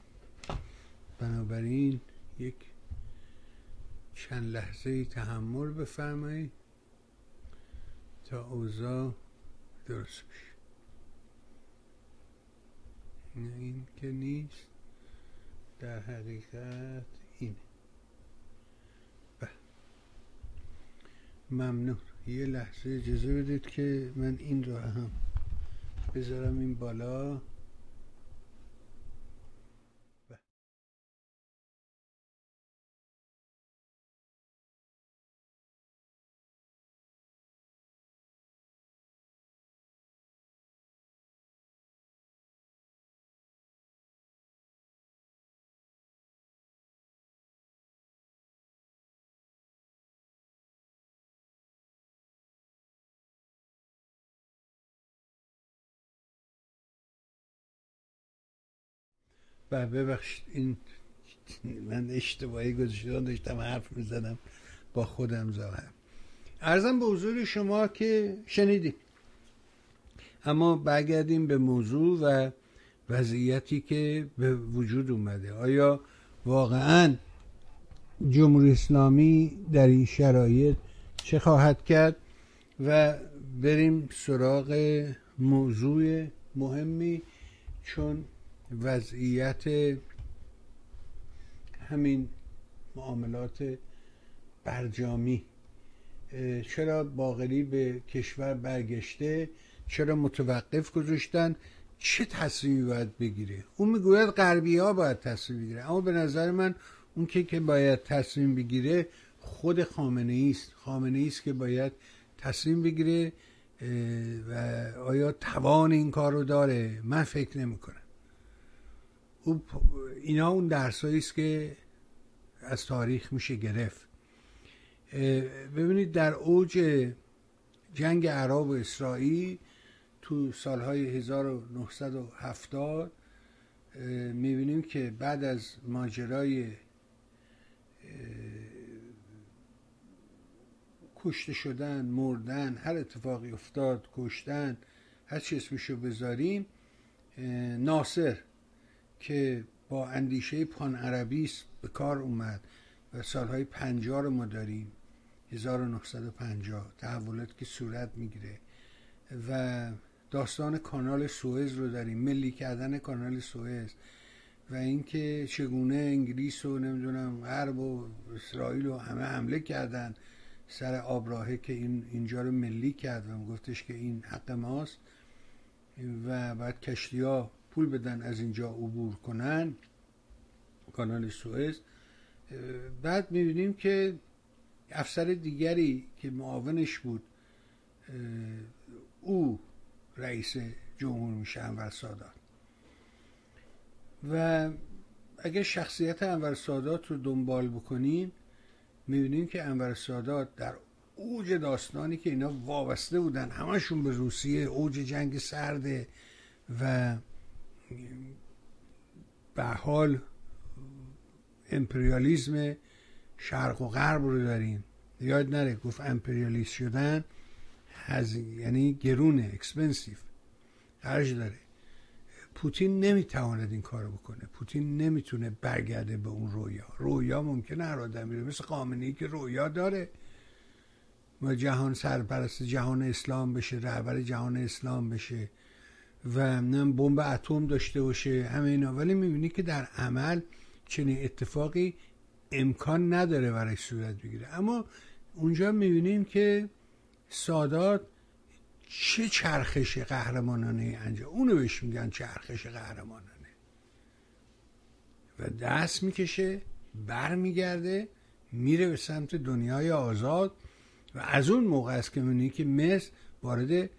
بنابراین یک چند لحظه تحمل بفرمایید تا اوضاع درست بشه. نه این که نیست، در حقیقت اینه. بله ممنون. یه لحظه اجازه بدید که من این رو هم بذارم این بالا. ببخشید این من اشتباهی گذاشتم، داشتم حرف میزدم با خودم ظاهرم. عرضم به حضور شما که شنیدید. اما برگردیم به موضوع و وضعیتی که به وجود اومده. آیا واقعا جمهوری اسلامی در این شرایط چه خواهد کرد؟ و بریم سراغ موضوع مهمی، چون وضعیت همین معاملات برجامی، چرا باقری به کشور برگشته، چرا متوقف گذاشتن، چه تصمیمی باید بگیره؟ اون میگوید غربی ها باید تصمیم بگیره، اما به نظر من اون که که باید تصمیم بگیره خود خامنه ای است. خامنه ای است که باید تصمیم بگیره و آیا توان این کار رو داره؟ من فکر نمی کنم. اینا اون درسایی است که از تاریخ میشه گرفت. ببینید در اوج جنگ عرب و اسرائیل تو سالهای هزار و نهصد و هفتاد میبینیم که بعد از ماجرای کشته شدن، مردن، هر اتفاقی افتاد، کشتن، هر چی اسمشو بذاریم، ناصر که با اندیشه پان عربیست به کار اومد و سالهای پنجاه رو ما داریم، هزار و نهصد و پنجاه تحولات که صورت میگیره و داستان کانال سوئز رو داریم، ملی کردن کانال سوئز و اینکه چگونه انگلیس و نمیدونم غرب و اسرائیل و همه حمله کردن سر آبراهه که این اینجا رو ملی کرد و گفتش که این حق ماست و بعد کشتی‌ها پول بدن از اینجا عبور کنن کانال سوئز. بعد می‌بینیم که افسر دیگری که معاونش بود او رئیس جمهور میشه، انور سادات. و اگه شخصیت انور سادات رو دنبال بکنیم می‌بینیم که انور سادات در اوج داستانی که اینا وابسته بودن همشون به روسیه، اوج جنگ سرده و به حال امپریالیزم شرق و غرب رو داریم. یاد نره گفت امپریالیست شدن هزینه، یعنی گرونه، اکسپنسیف، خرج داره. پوتین نمیتواند این کارو بکنه. پوتین نمیتونه برگرده به اون رویا. رویا ممکنه هر آدمی رو، مثل خامنه‌ای که رویا داره و جهان سرپرست جهان اسلام بشه، رهبر جهان اسلام بشه و من بمب اتم داشته باشه، همه اینا، ولی میبینی که در عمل چنین اتفاقی امکان نداره برای صورت بگیره. اما اونجا میبینیم که سادات چه چرخش قهرمانانه انجام، اونو بهش میگن چرخش قهرمانانه، و دست میکشه بر میگرده میره به سمت دنیای آزاد. و از اون موقع است که میبینی که مصر وارد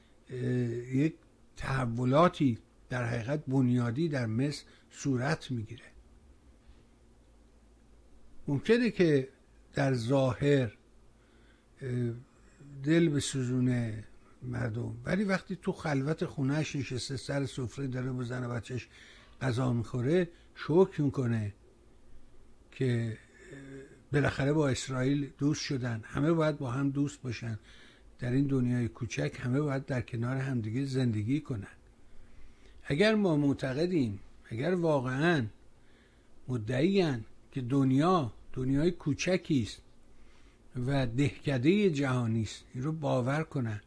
یک تحولاتی در حقیقت بنیادی در مصر صورت میگیره. ممکنه که در ظاهر دل بسوزونه مردم، ولی وقتی تو خلوت خونهش نشسته سر سفره داره با زن و بچهش غذا میخوره، شوک میکنه که بالاخره با اسرائیل دوست شدن، همه باید با هم دوست باشن در این دنیای کوچک، همه باید در کنار همدیگه زندگی کنن. اگر ما معتقدیم، اگر واقعا مدعیان که دنیا دنیای کوچکی است و دهکده جهانی است، این رو باور کنن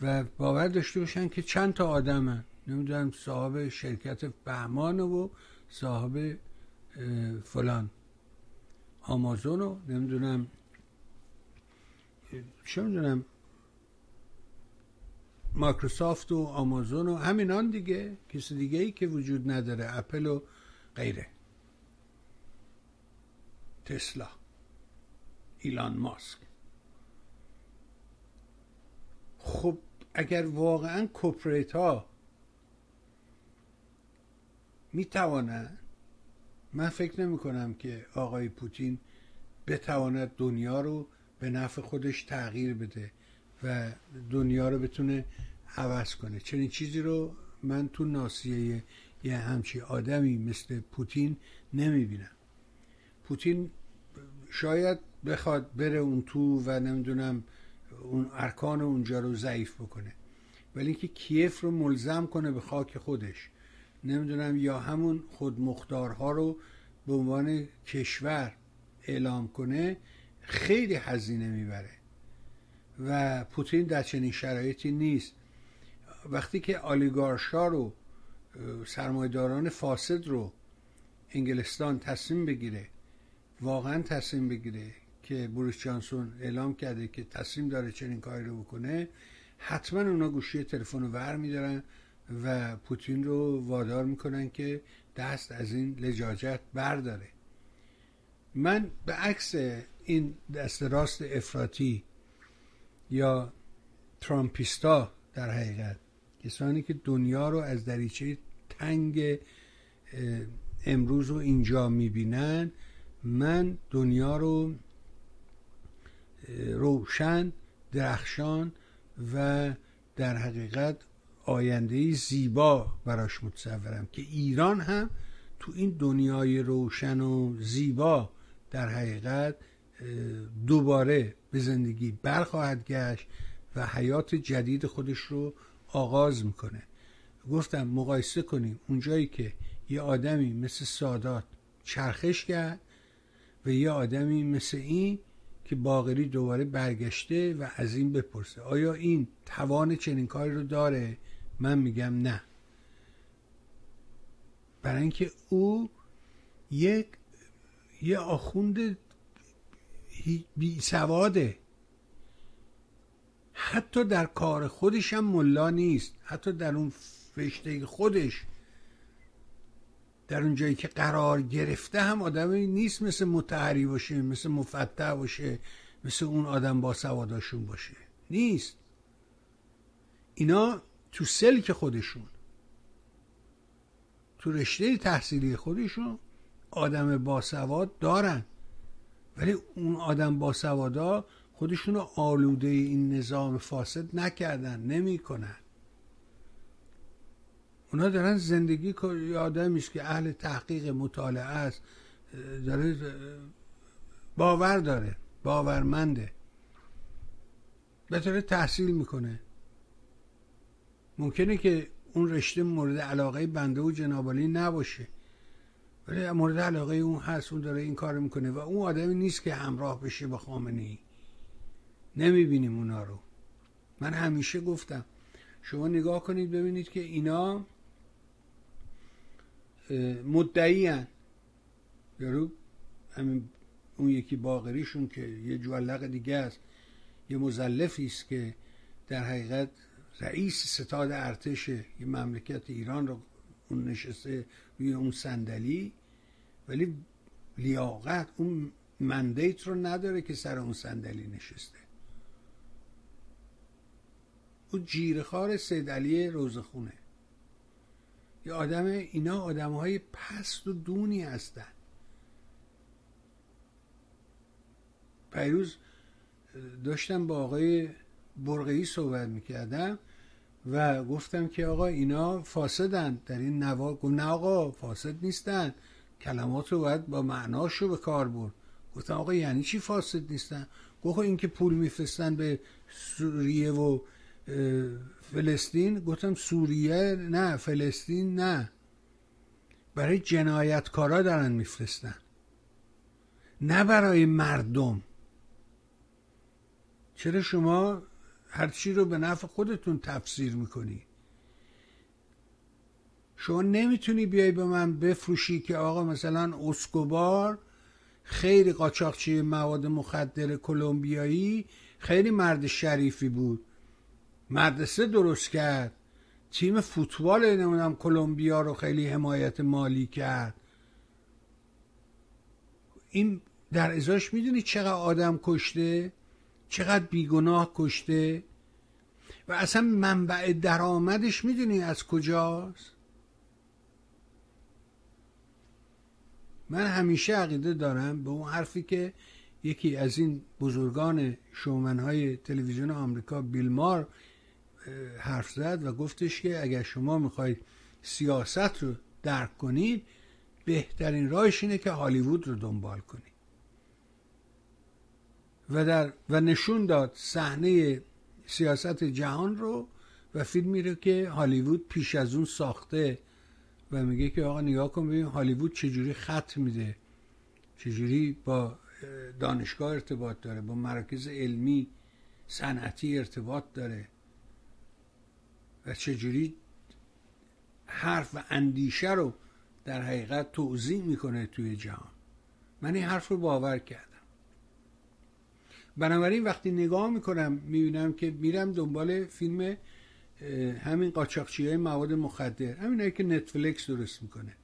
و باور داشته باشن که چند تا آدمن، نمیدونم صاحب شرکت بهمان و صاحب فلان آمازون و نمیدونم چه میدونم مایکروسافت و آمازون و همینان دیگه، کسی دیگه ای که وجود نداره، اپل و غیره، تسلا، ایلان ماسک. خب اگر واقعا کورپوریت ها میتوانند، من فکر نمی کنم که آقای پوتین بتواند دنیا رو به نفع خودش تغییر بده و دنیا رو بتونه عوض کنه. چنین چیزی رو من تو ناصیه یه همچی آدمی مثل پوتین نمیبینم. پوتین شاید بخواد بره اون تو و نمیدونم اون ارکان اونجا رو ضعیف بکنه، ولی اینکه کیف رو ملزم کنه به خاک خودش، نمیدونم یا همون خودمختارها رو به عنوان کشور اعلام کنه، خیلی هزینه میبره و پوتین در چنین شرایطی نیست. وقتی که آلیگارشا رو، سرمایه‌داران فاسد رو انگلستان تصمیم بگیره، واقعا تصمیم بگیره که بوریس جانسون اعلام کرده که تصمیم داره چنین کاری رو بکنه، حتما اونا گوشی تلفن رو ور میدارن و پوتین رو وادار میکنن که دست از این لجاجت برداره. من به عکس این دست راست افراطی یا ترامپیستا، در حقیقت کسانی که دنیا رو از دریچه تنگ امروز رو اینجا میبینن، من دنیا رو روشن، درخشان و در حقیقت آیندهی زیبا براش متصورم که ایران هم تو این دنیای روشن و زیبا در حقیقت دوباره به زندگی برخواهد گشت و حیات جدید خودش رو آغاز میکنه. گفتم مقایسه کنیم اونجایی که یه آدمی مثل سادات چرخش کرد و یه آدمی مثل این که باقری دوباره برگشته و از این بپرسه آیا این توان چنین کاری رو داره؟ من میگم نه، برای اینکه او یک یه آخوند بی سواده، حتی در کار خودش هم ملا نیست، حتی در اون فشته خودش، در اون جایی که قرار گرفته هم آدمی نیست مثل متحری باشه، مثل مفتح باشه، مثل اون آدم با سواداشون باشه، نیست. اینا تو سلک خودشون، تو رشته تحصیلی خودشون آدم با سواد دارن، ولی اون آدم با سوادا خودشون رو آلوده این نظام فاسد نکردن، نمی کنن. اونا دارن زندگی، آدمیست که اهل تحقیق، مطالعه است، داره باور داره، باورمنده، بهتره تحصیل میکنه. ممکنه که اون رشته مورد علاقه بنده و جنابالی نباشه، ولی مورد علاقه اون هست، اون داره این کار میکنه و اون آدمی نیست که همراه بشه با خامنه‌ای. نمیبینیم اونا رو. من همیشه گفتم شما نگاه کنید ببینید که اینا مدعی هن، یارو همین اون یکی باقریشون که یه جوالق دیگه است، یه مزلفی است که در حقیقت رئیس ستاد ارتش یه مملکت ایران رو اون نشسته روی اون صندلی، ولی لیاقت اون مندیت رو نداره که سر اون صندلی نشسته. اون جیرخوار سید علی روزخونه. یه آدم، اینا آدم‌های پست و دونی هستن. پیروز داشتم با آقای برقعی صحبت میکردم و گفتم که آقا اینا فاسدن در این نوا. گفت نه آقا فاسد نیستن، کلمات رو باید با معناش رو به کار برد. گفتم آقا یعنی چی فاسد نیستن؟ گفت این که پول میفرستن به سوریه و فلسطین. گفتم سوریه نه، فلسطین نه، برای جنایتکارا دارن میفرستن، نه برای مردم. چرا شما هرچی رو به نفع خودتون تفسیر میکنی؟ شما نمیتونی بیای به من بفروشی که آقا مثلا اسکوبار خیلی قاچاقچی مواد مخدر کلمبیایی، خیلی مرد شریفی بود، مدرسه درست کرد، تیم فوتبال نمیدونم کلمبیا رو خیلی حمایت مالی کرد. این در ازاش میدونی چقدر آدم کشته، چقدر بیگناه کشته، و اصلا منبع درآمدش میدونی از کجاست؟ من همیشه عقیده دارم به اون حرفی که یکی از این بزرگان شومنهای تلویزیون آمریکا، بیل مار، حرف زد و گفتش که اگر شما میخواید سیاست رو درک کنین، بهترین راهش اینه که هالیوود رو دنبال کنین. و در و نشون داد صحنه سیاست جهان رو و فیلم میره که هالیوود پیش از اون ساخته و میگه که آقا نگاه کن ببین هالیوود چجوری خط میده، چجوری با دانشگاه ارتباط داره، با مراکز علمی صنعتی ارتباط داره و چجوری حرف و اندیشه رو در حقیقت توزیع میکنه توی جهان. من این حرف رو باور کردم. بنابراین وقتی نگاه میکنم میبینم که میرم دنبال فیلم همین قاچاقچی های مواد مخدر، همین هایی که نتفلیکس درست میکنه،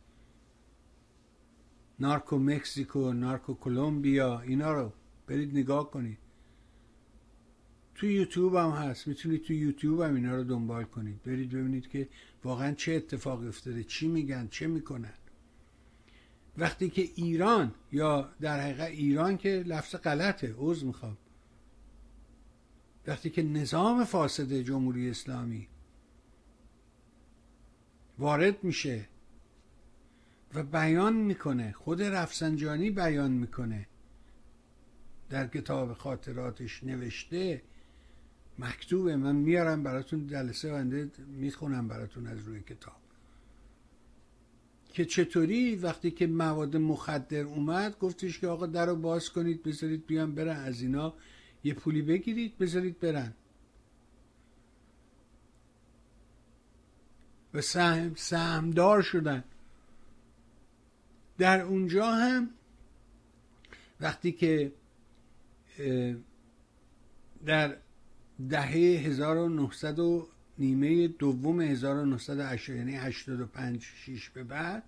نارکو مکزیکو، نارکو کولومبیا، اینا رو برید نگاه کنید. تو یوتیوب هم هست، میتونید تو یوتیوب هم اینا رو دنبال کنید، برید ببینید که واقعا چه اتفاقی افتاده، چی میگن، چه میکنن. وقتی که ایران یا در حقیقت ایران که لفظ غلطه، عذر میخوام، وقتی که نظام فاسد جمهوری اسلامی وارد میشه و بیان میکنه، خود رفسنجانی بیان میکنه، در کتاب خاطراتش نوشته، مکتوبه، من میارم براتون، جلسه بنده میخونم براتون از روی کتاب، که چطوری وقتی که مواد مخدر اومد گفتش که آقا در رو باز کنید، بذارید بیان برن، از اینا یه پولی بگیرید بذارید برن. و سهم سهمدار شدن. در اونجا هم وقتی که در دهه هزار و نهصد و نیمه دوم هزار و نهصد و هشتاد، یعنی هشتاد و پنج شش به بعد،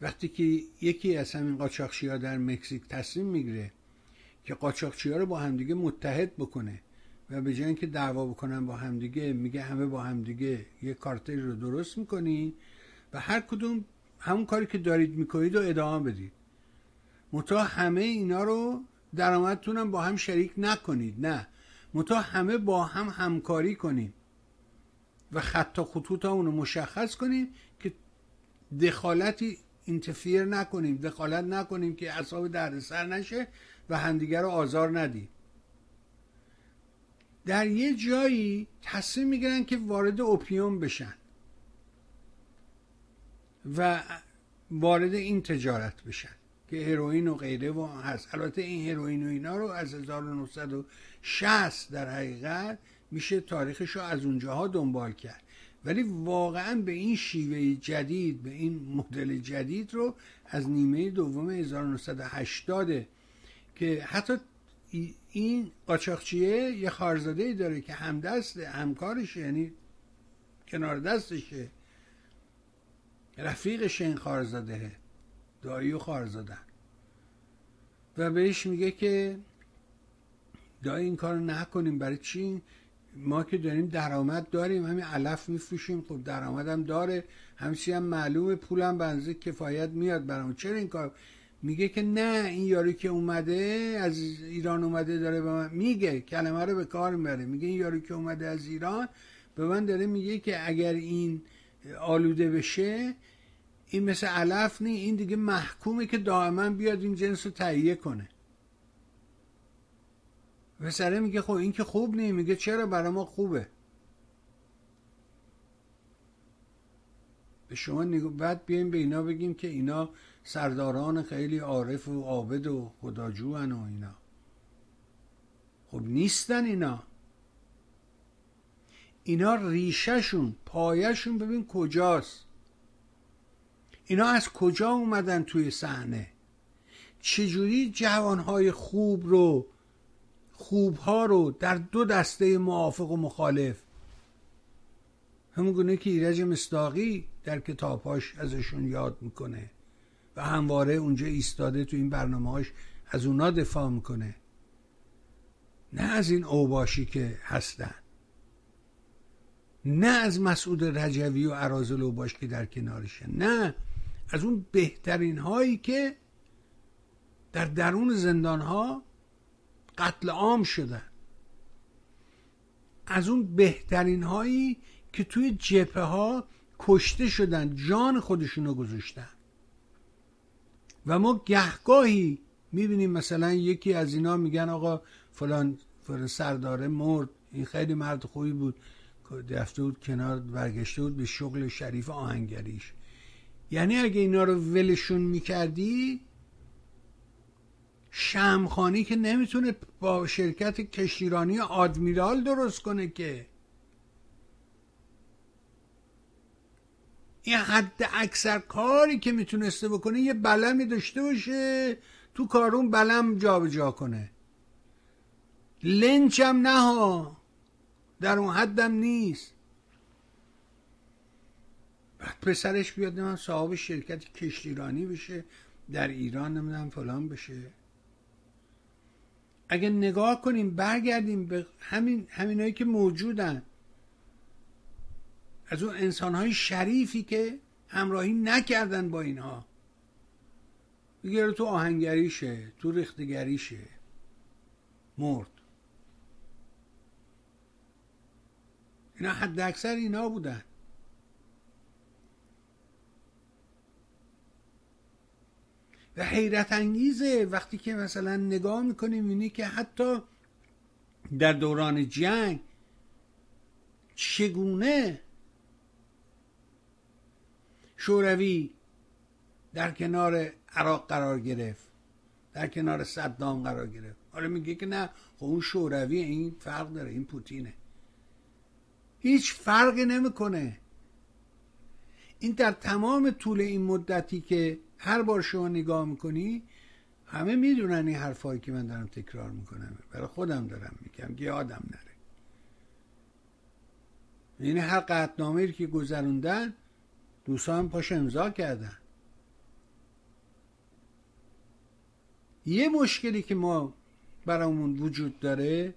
وقتی که یکی از همین قاچاقچی‌ها در مکزیک تصمیم میگیره که قاچاقچی‌ها رو با همدیگه متحد بکنه و به جای اینکه دعوا بکنن با همدیگه، میگه همه با همدیگه یه کارتل رو درست میکنی و هر کدوم همون کاری که دارید میکنید رو ادامه بدید، متا همه اینا رو درآمدتون هم با هم شریک نکنید، نه، متا همه با هم همکاری کنیم و خط و خطوط اون رو مشخص کنیم که دخالتی اینترفیر نکنیم، دخالت نکنیم که اعصاب دردسر نشه و همدیگر رو آزار ندیم. در یه جایی تصمیم میگیرن که وارد اوپیوم بشن و وارد این تجارت بشن که هیروئین و غیره و هست. البته این هیروئین و اینا رو از هزار و نهصد و شصت در حقیقت میشه تاریخش رو از اونجاها دنبال کرد، ولی واقعا به این شیوه جدید، به این مدل جدید رو از نیمه دوم هزار و نهصد و هشتاد که حتی این قاچاقچیه یه خارزاده‌ای داره که همدست همکارشه، یعنی کنار دستشه، رفیقش این خارزادهه، دایی و خارزادن، و بهش میگه که دایی این کار رو نکنیم، برای چی؟ ما که داریم درآمد داریم، همین علف میفروشیم، خب درآمد هم داره، همچی هم معلومه، پولم بنزه کفایت میاد برام، چرا این کار؟ میگه که نه، این یارو که اومده از ایران اومده داره به من میگه، کلمه رو به کار میبره، میگه این یارو که اومده از ایران به من داره میگه که اگر این آلوده بشه، این مثل علف نی، این دیگه محکومه که دائما بیاد این جنس رو تهیه کنه. و سره میگه خب این که خوب نی، میگه چرا، برای ما خوبه، به شما نگو. بعد بیایم به اینا بگیم که اینا سرداران خیلی عارف و عابد و خداجوان و اینا، خب نیستن. اینا اینا ریشهشون، پایهشون ببین کجاست، اینا از کجا اومدن توی صحنه، چجوری جوانهای خوب رو، خوبها رو در دو دسته موافق و مخالف، همونگونه که ایرج مصداقی در کتابهاش ازشون یاد میکنه و همواره اونجا ایستاده تو این برنامهاش از اونا دفاع میکنه، نه از این اوباشی که هستن، نه از مسعود رجوی و اراذل اوباش که در کنارشه، نه از اون بهترین هایی که در درون زندان ها قتل عام شدن، از اون بهترین هایی که توی جبهه ها کشته شدن، جان خودشونو گذاشتن. و ما گهگاهی میبینیم مثلا یکی از اینا میگن آقا فلان فر سرداره مرد، این خیلی مرد خوبی بود، رفته بود کنار، برگشته بود به شغل شریف آهنگریش. یعنی اگه اینا رو ولشون میکردی، شمخانی که نمیتونه با شرکت کشتیرانی آدمیرال درست کنه که، این حد اکثر کاری که میتونسته بکنه یه بلمی داشته باشه تو کارون، بلم جا به جا کنه. لنچ هم نه ها، در اون حدم نیست. بعد پسرش بیاد من صاحب شرکت کشتیرانی بشه در ایران، نمیدونم فلان بشه. اگه نگاه کنیم برگردیم به همین همینایی که موجودن، از اون انسانهای شریفی که همراهی نکردن با اینها، دیگه تو آهنگریشه، تو ریختگریشه، مرد. اینا حد اکثر اینا بودن. و حیرت انگیزه وقتی که مثلا نگاه میکنیم اینه که حتی در دوران جنگ چگونه شوروی در کنار عراق قرار گرفت، در کنار صدام قرار گرفت. حالا میگه که نه خب اون شوروی، این فرق داره، این پوتینه. هیچ فرقی نمیکنه. این در تمام طول این مدتی که هر بار شما نگاه میکنی، همه میدونن این حرفایی که من دارم تکرار میکنم، برای خودم دارم میگم که یادم نره. یعنی هر قطعنامه‌ای که گذروندن دوستان پاش امضا کردن. یه مشکلی که ما برامون وجود داره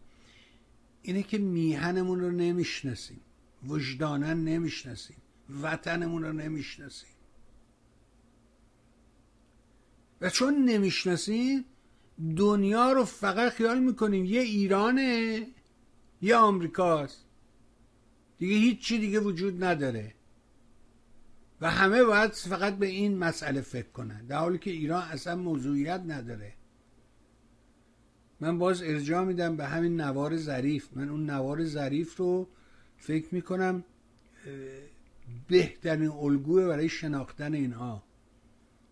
اینه که میهنمون رو نمیشناسیم، وجدانن نمیشناسیم، وطنمون رو نمیشناسیم. و چون نمیشناسیم دنیا رو فقط خیال میکنیم یه ایرانه یه آمریکاست، دیگه هیچ چی دیگه وجود نداره و همه باید فقط به این مسئله فکر کنن، در حالی که ایران اصلا موضوعیت نداره. من باز ارجاع میدم به همین نوار ظریف. من اون نوار ظریف رو فکر میکنم بهترین الگوه برای شناختن اینها.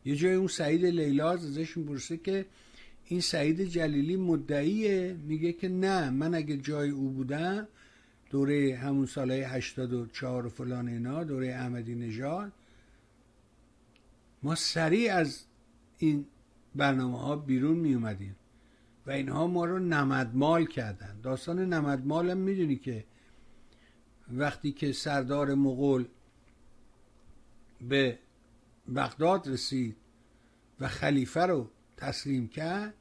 یه جای اون سعید لیلاز ازش میپرسه که این سعید جلیلی مدعیه، میگه که نه من اگه جای او بودم دوره همون سالهای هشتاد و چهار و فلان اینا، دوره احمدی نژاد، ما سریع از این برنامه ها بیرون می اومدیم و اینها ما رو نمدمال کردن. داستان نمدمال هم میدونی که وقتی که سردار مغول به بغداد رسید و خلیفه رو تسلیم کرد،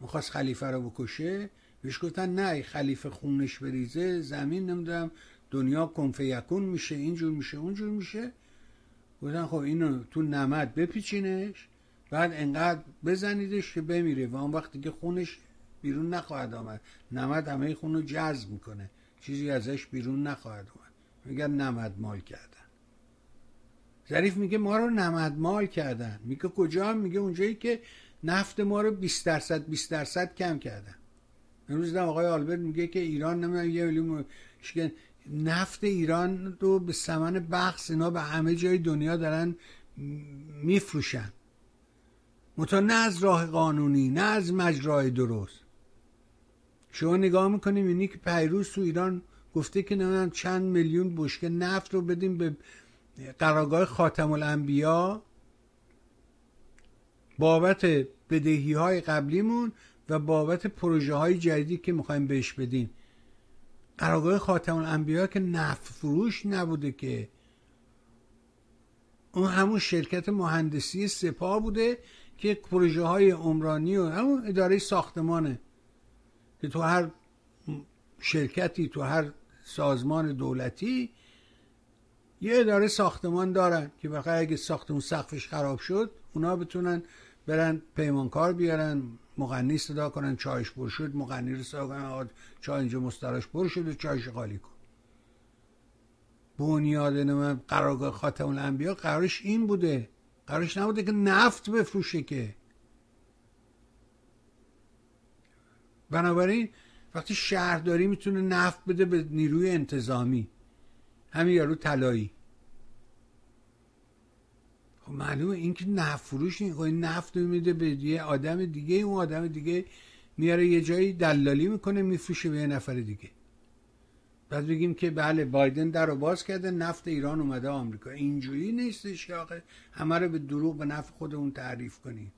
میخواست خلیفه رو بکشه، بهش گفتن نه خلیفه خونش بریزه زمین، نمیدونم دنیا کنف یکون میشه، اینجور میشه اونجور میشه. گفتن خب اینو تو نمد بپیچینش، بعد انقدر بزنیدش که بمیره و اون وقتی که خونش بیرون نخواهد آمد. نمد همه خون رو جذب میکنه، چیزی ازش بیرون نخواهد آمد. میگن نمد مال کردن. ظریف میگه ما رو نمد مال کردن. میگه کجا؟ میگه اونجایی که نفت ما رو بیست درصد بیست درصد کم کردن. امروز دیدم آقای آلبرت میگه که ایران نمیدونم یه میلیون نفت ایران رو به ثمن بخس اینا به همه جای دنیا دارن میفروشن، متا نه از راه قانونی نه از مجرای درست. شما نگاه میکنیم اینی که پیروز تو ایران گفته که نمیدونم چند میلیون بشکه نفت رو بدیم به قرارگاه خاتم الانبیا بابت بدهی های قبلیمون و بابت پروژه های جدیدی که میخوایم بهش بدیم. قرارگاه خاتم الانبیا که نفت فروش نبوده که، اون همون شرکت مهندسی سپاه بوده که پروژه های عمرانی و همون اداره ساختمانه که تو هر شرکتی تو هر سازمان دولتی یه اداره ساختمان دارن که بخاطر اگه ساختمون سقفش خراب شد اونا بتونن برن پیمانکار بیارن، مغنی صدا کنن، چایش پر شد مغنی رو صدا کنن، چای اینجا مستراش پر شد و چایش خالی کن. بنیاد نمه قرارگاه خاتم الانبیا قرارش این بوده، قرارش نبوده که نفت بفروشه که. بنابراین وقتی شهرداری میتونه نفت بده به نیروی انتظامی، همین یارو طلایی، خب معلومه این که نفت فروش نیست. این نفت میده به یه آدم دیگه، اون آدم دیگه میاره یه جایی دلالی میکنه میفروشه به یه نفر دیگه. بعد بگیم که بله بایدن در رو باز کرده، نفت ایران اومده آمریکا. اینجوری نیستش آخه، همه رو به دروغ به نفع خودمون تعریف کنید.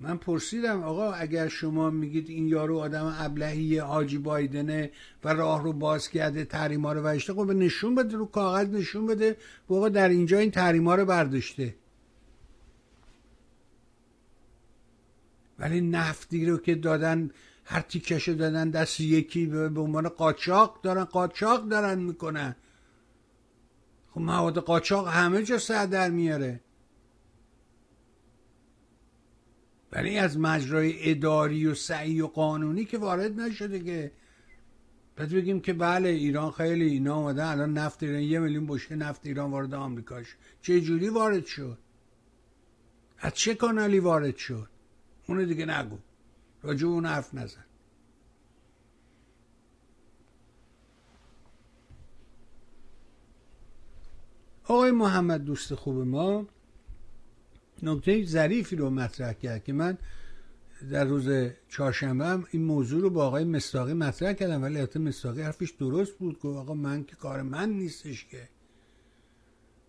من پرسیدم آقا اگر شما میگید این یارو آدم ابلهی حاجی بایدنه و راه رو باز کرده تحریما رو وشته، خب نشون بده، رو کاغذ نشون بده بابا در اینجا این تحریما رو برداشته. ولی نفتی رو که دادن، هر تیکش رو دادن دست یکی به عنوان قاچاق دارن، قاچاق دارن میکنن. خب مواد قاچاق همه جا سر در میاره. ولی از مجرای اداری و سعی و قانونی که وارد نشده که بعد بگیم که بله ایران خیلی اینا اومدن الان نفت ایران یه میلیون بشکه نفت ایران وارد آمریکاش. چه جوری وارد شد؟ از چه کانالی وارد شد؟ اونو دیگه نگو، راجع اون حرف نزن. آقای محمد دوست خوب ما نکته ظریفی رو مطرح کرد که من در روز چهارشنبه هم این موضوع رو با آقای مصداقی مطرح کردم، ولی البته مصداقی حرفش درست بود، گفت آقا من که کار من نیستش که،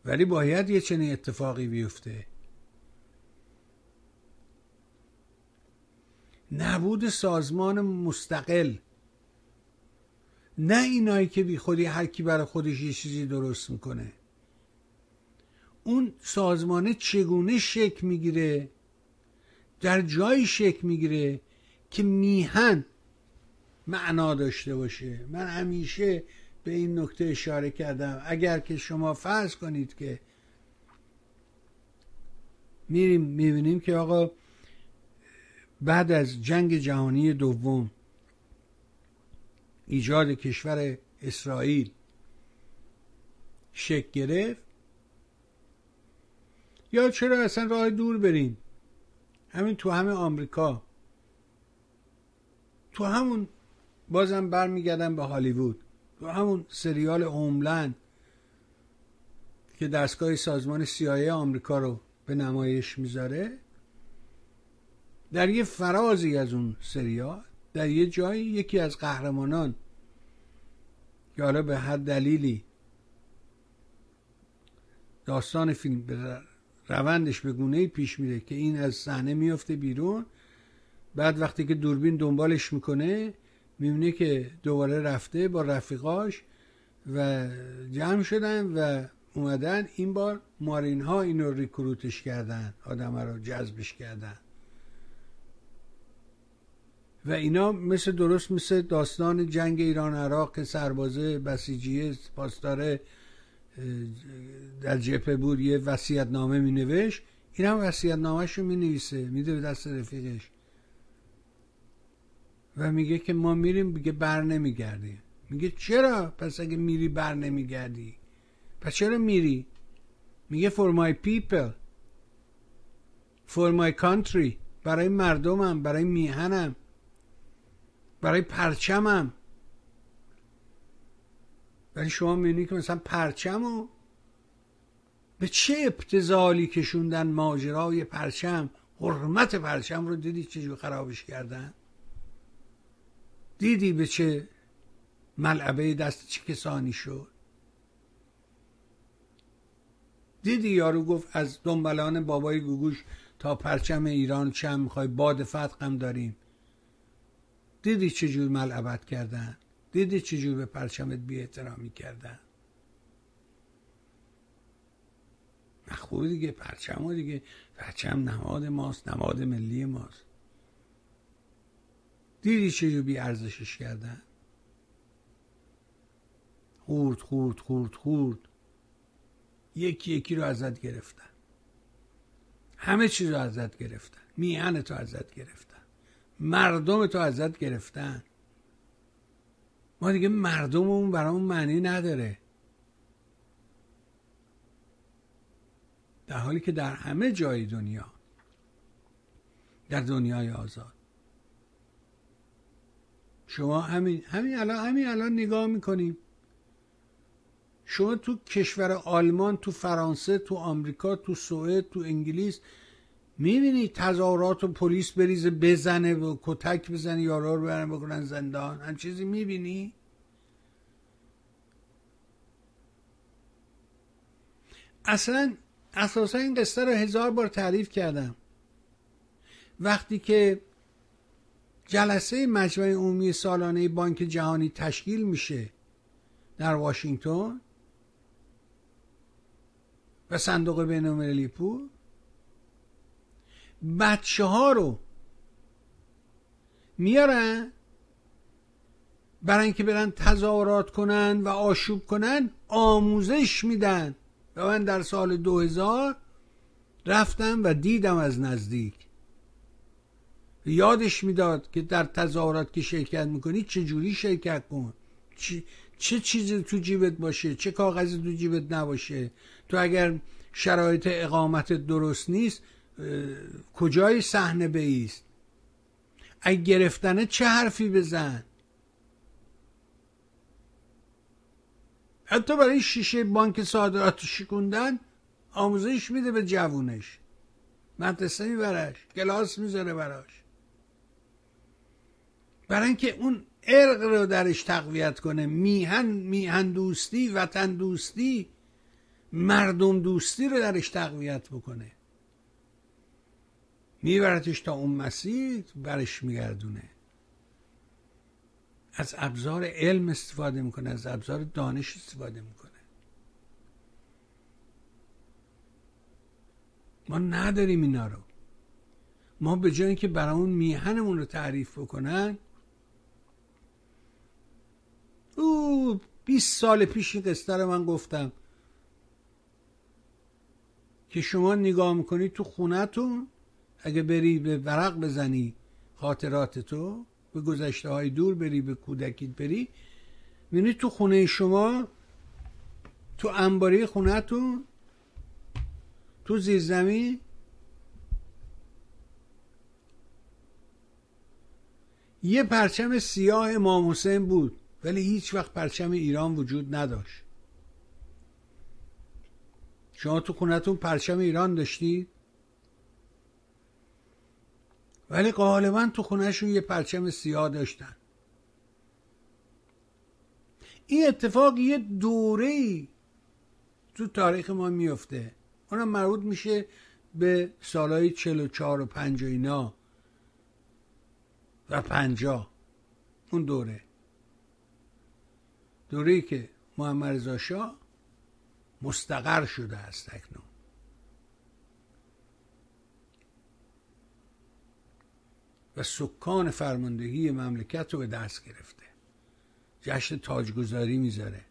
ولی باید یه چنین اتفاقی بیفته. نبود سازمان مستقل، نه اینایی که بی خودی هر کی برای خودش یه چیزی درست میکنه. اون سازمانه چگونه شکل میگیره؟ در جایی شکل میگیره که میهن معنا داشته باشه. من همیشه به این نکته اشاره کردم، اگر که شما فرض کنید که میریم میبینیم که آقا بعد از جنگ جهانی دوم ایجاد کشور اسرائیل شکل گرفت، یا چرا اصلا راه دور بریم، همین تو همه آمریکا، تو همون بازم برمیگردن به هالیوود، تو همون سریال هوملند که دستگاه سازمان سی آی ای آمریکا رو به نمایش میذاره، در یه فرازی از اون سریال در یه جایی یکی از قهرمانان که حالا به هر دلیلی داستان فیلم به روندش به گونه‌ای پیش میره که این از صحنه میفته بیرون، بعد وقتی که دوربین دنبالش میکنه میبینه که دوباره رفته با رفیقاش و جمع شدن و اومدن این بار مارین ها اینو ریکروتش کردن، آدم رو جذبش کردن و اینا، مثل درست مثل داستان جنگ ایران عراق که سربازه بسیجیه پاسداره در جبهه بود یه وصیت‌نامه مینوشت، این هم وصیت‌نامه‌ش رو مینویسه میده به دست رفیقش و میگه که ما میریم، میگه بر نمیگردی. میگه چرا؟ پس اگه میری بر نمیگردی پس چرا میری؟ میگه for my people for my country، برای مردمم، برای میهنم، برای پرچمم. ولی شما میبینید که مثلا پرچمو به چه ابتذالی کشوندن، ماجرای پرچم، حرمت پرچم رو دیدی چجور خرابش کردن؟ دیدی به چه ملعبه دست چه کسانی شد؟ دیدی یارو گفت از دنبلان بابای گوگوش تا پرچم ایران چم میخوای، باد فتقم داریم. دیدی چجور ملعبت کردن؟ دیدی چجور به پرچمت بی احترامی کردن؟ خوب دیگه پرچم ها دیگه، پرچم نماد ماست، نماد ملی ماست. دیدی چجور بی ارزشش کردن؟ خورد خورد خورد خورد یکی یکی رو ازت گرفتن، همه چیز رو ازت گرفتن، میهن تو ازت گرفتن، مردم تو ازت گرفتن. ما دیگه مردممون برامون معنی نداره، در حالی که در همه جای دنیا، در دنیای آزاد، شما همین همین الان همین الان نگاه میکنیم، شما تو کشور آلمان، تو فرانسه، تو آمریکا، تو سوئد، تو انگلیس میبینی تظاهرات و پلیس بریزه بزنه و کتک بزنه، یارا رو برن بکنن زندان، هم چیزی میبینی؟ اصلا اساسا این قصه رو هزار بار تعریف کردم. وقتی که جلسه مجمع عمومی سالانه بانک جهانی تشکیل میشه در واشنگتن و صندوق بین‌المللی پول، بچه ها رو میارن برای اینکه برن تظاهرات کنن و آشوب کنن آموزش میدن. و من در سال دو هزار رفتم و دیدم از نزدیک، یادش میداد که در تظاهرات که شرکت میکنی چجوری شرکت کن، چه چه چیزی تو جیبت باشه، چه کاغذی تو جیبت نباشه، تو اگر شرایط اقامتت درست نیست کجای صحنه بایست، اگه گرفتنه چه حرفی بزن. حتی برای شیشه بانک صادرات شکوندن آموزش میده به جوونش، مدرسه میبرش، کلاس میذاره براش، برای اینکه اون ارق رو درش تقویت کنه، میهن میهن دوستی، وطن دوستی، مردم دوستی رو درش تقویت بکنه. میبرتش تا اون مسیر برش میگردونه، از ابزار علم استفاده میکنه، از ابزار دانش استفاده میکنه. ما نداریم اینا رو. ما به جای اینکه برامون میهنمون رو تعریف بکنن، او بیست سال پیش این قصه رو من گفتم که شما نگاه میکنی تو خونتون، اگه بری به ورق بزنی خاطرات تو، به گذشته های دور بری، به کودکیت بری، میبینی تو خونه شما، تو انباری خونتون، تو زیرزمین یه پرچم سیاه امام حسین بود، ولی هیچ وقت پرچم ایران وجود نداشت. شما تو خونتون پرچم ایران داشتید؟ ولی غالبا تو خونهشون یه پرچم سیاه داشتن. این اتفاق یه دوره‌ای تو تاریخ ما میفته، اونم مربوط میشه به سالهای چهل و چهار و پنج و اینا و پنجاه. اون دوره دوره‌ای که محمد رضا شاه مستقر شده است اکنون. و سکان فرماندهی مملکت رو به دست گرفته، جشن تاجگذاری میذاره.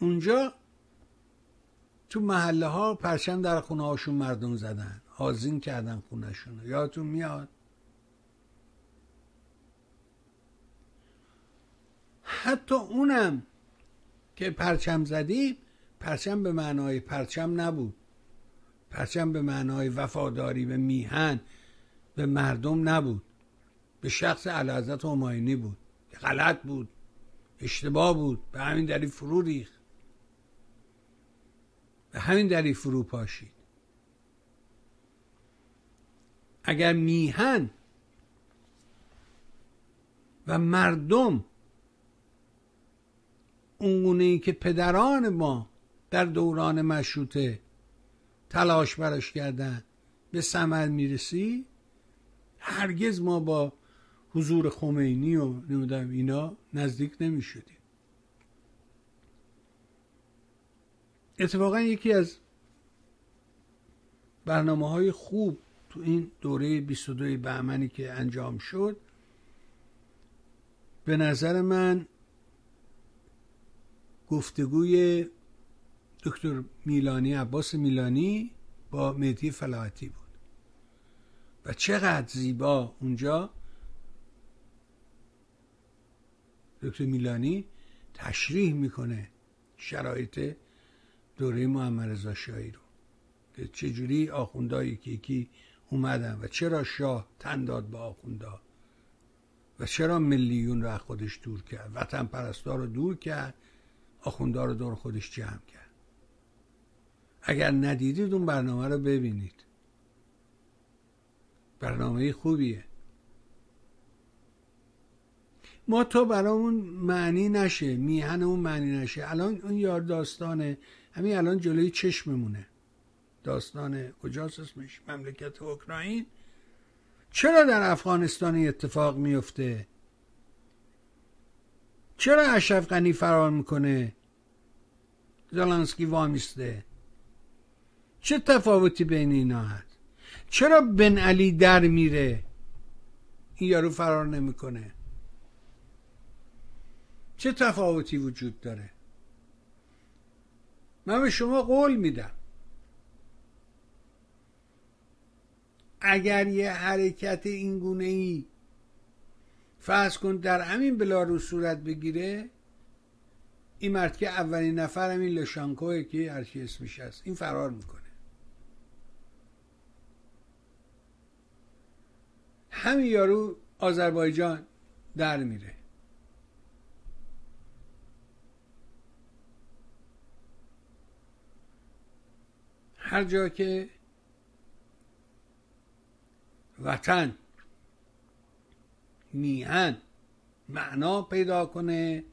اونجا تو محله ها پرچم در خونه هاشون مردم زدن، آذین کردن خونهشون. یادتون میاد؟ حتی اونم که پرچم زدیم، پرچم به معنای پرچم نبود، پرچم به معنای وفاداری به میهن، به مردم نبود، به شخص اعلیحضرت همایونی بود. غلط بود، اشتباه بود، به همین دلیل فرو ریخت، به همین دلیل فرو پاشید. اگر میهن و مردم اونگونه‌ای که پدران ما در دوران مشروطه تلاش براش کردن به ثمر میرسی، هرگز ما با حضور خمینی و نمیدونم اینا نزدیک نمیشدیم. اتفاقا یکی از برنامه‌های خوب تو این دوره بیست و دو بهمنی که انجام شد، به نظر من گفتگوی دکتر میلانی، عباس میلانی با مهدی فلاحتی بود و چقدر زیبا اونجا دکتر میلانی تشریح میکنه شرایط دوره محمدرضا شاهی رو، چجوری آخوندهایی که یکی اومدن و چرا شاه تن داد به آخوندا و چرا ملیون رو از خودش دور کرد، وطن پرستا رو دور کرد، آخوندا رو دور خودش جمع کرد. اگر ندیدید اون برنامه رو ببینید، برنامه خوبیه. ما تو برامون معنی نشه، میهن اون معنی نشه. الان اون یار داستانه، همین الان جلوی چشممونه، داستان کجاست اسمش، مملکت اوکراین. چرا در افغانستان اتفاق میفته؟ چرا اشرف غنی فرار میکنه، زلنسکی وامیسته؟ چه تفاوتی بین اینا هست؟ چرا بن علی در میره این یارو فرار نمیکنه؟ چه تفاوتی وجود داره؟ من به شما قول میدم اگر یه حرکت این گونه ای فرض کن در همین بلاروس صورت بگیره، این مرد که اولین نفر همین لوشانکوه که هرچی اسمش هست، این فرار میکنه. همین یارو آذربایجان در میره. هر جا که وطن میهن معنا پیدا کنه،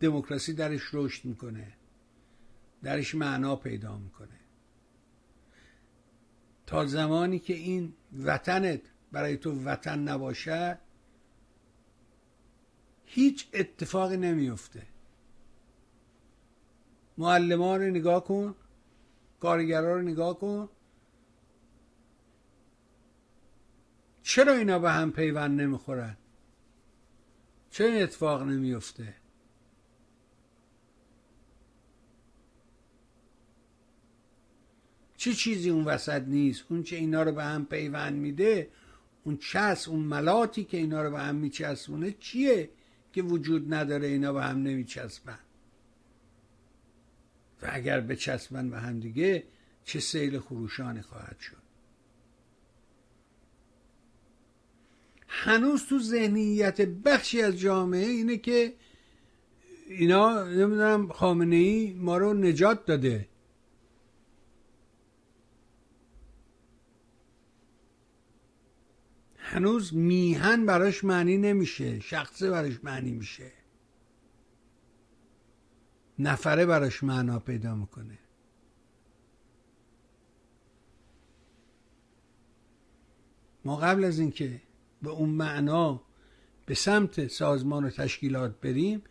دموکراسی درش رشد میکنه، درش معنا پیدا میکنه. تا زمانی که این وطنت برای تو وطن نباشه، هیچ اتفاقی نمیفته. معلمان رو نگاه کن، کارگرها رو نگاه کن، چرا اینا به هم پیوند نمیخورن؟ چرا این اتفاق نمیفته؟ چه چیزی اون وسط نیست؟ اون چه اینا رو به هم پیوند میده، اون چسب، اون ملاتی که اینا رو به هم میچسبونه چیه که وجود نداره؟ اینا به هم نمیچسبن، و اگر بچسبن به هم دیگه چه سیل خروشانی خواهد شد. هنوز تو ذهنیت بخشی از جامعه اینه که اینا نمیدونم خامنه‌ای ما رو نجات داده. هنوز میهن براش معنی نمیشه، شخصه براش معنی میشه، نفره براش معنا پیدا میکنه. ما قبل از اینکه به اون معنا به سمت سازمان و تشکیلات بریم،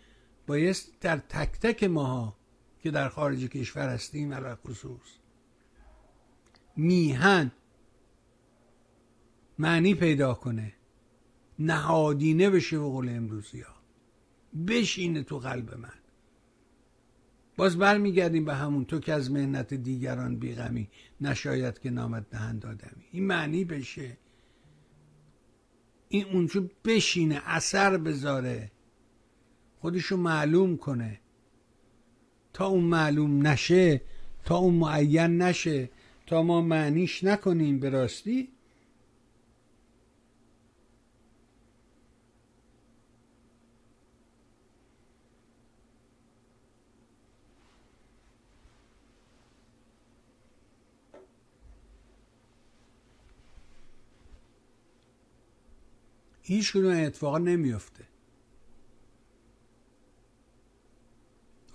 بایست در تک تک ماها که در خارج کشور هستیم علاوه خصوص میهن معنی پیدا کنه، نهادینه بشه، به قول امروزی ها بشینه تو قلب من. باز برمیگردیم به همون، تو که از محنت دیگران بیغمی نشاید که نامت نهند آدمی. این معنی بشه، این اونجور بشینه، اثر بذاره، خودشو معلوم کنه. تا اون معلوم نشه، تا اون معین نشه، تا ما معنیش نکنیم به راستی، هیچ کدوم اتفاقا نمیفته.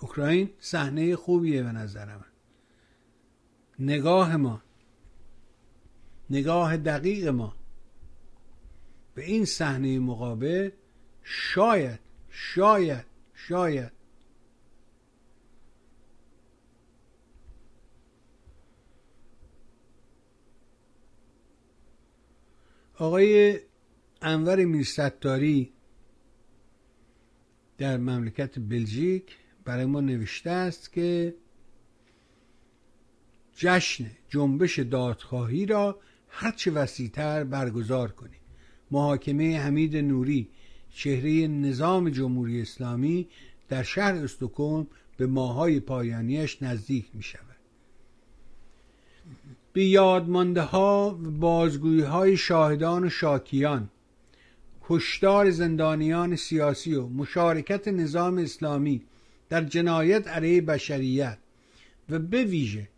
اوکراین صحنه خوبیه به نظر من. نگاه ما، نگاه دقیق ما به این صحنه مقابل شاید شاید شاید آقای انور میرستاری در مملکت بلژیک برای ما نوشته است که جشن جنبش دادخواهی را هرچه وسیع‌تر برگزار کنیم. محاکمه حمید نوری چهره نظام جمهوری اسلامی در شهر استکهلم به ماهای پایانیش نزدیک می شود. به یادمانده ها و بازگویی های شاهدان و شاکیان، کشتار زندانیان سیاسی و مشارکت نظام اسلامی در جنایت علیه بشریت و به ویژه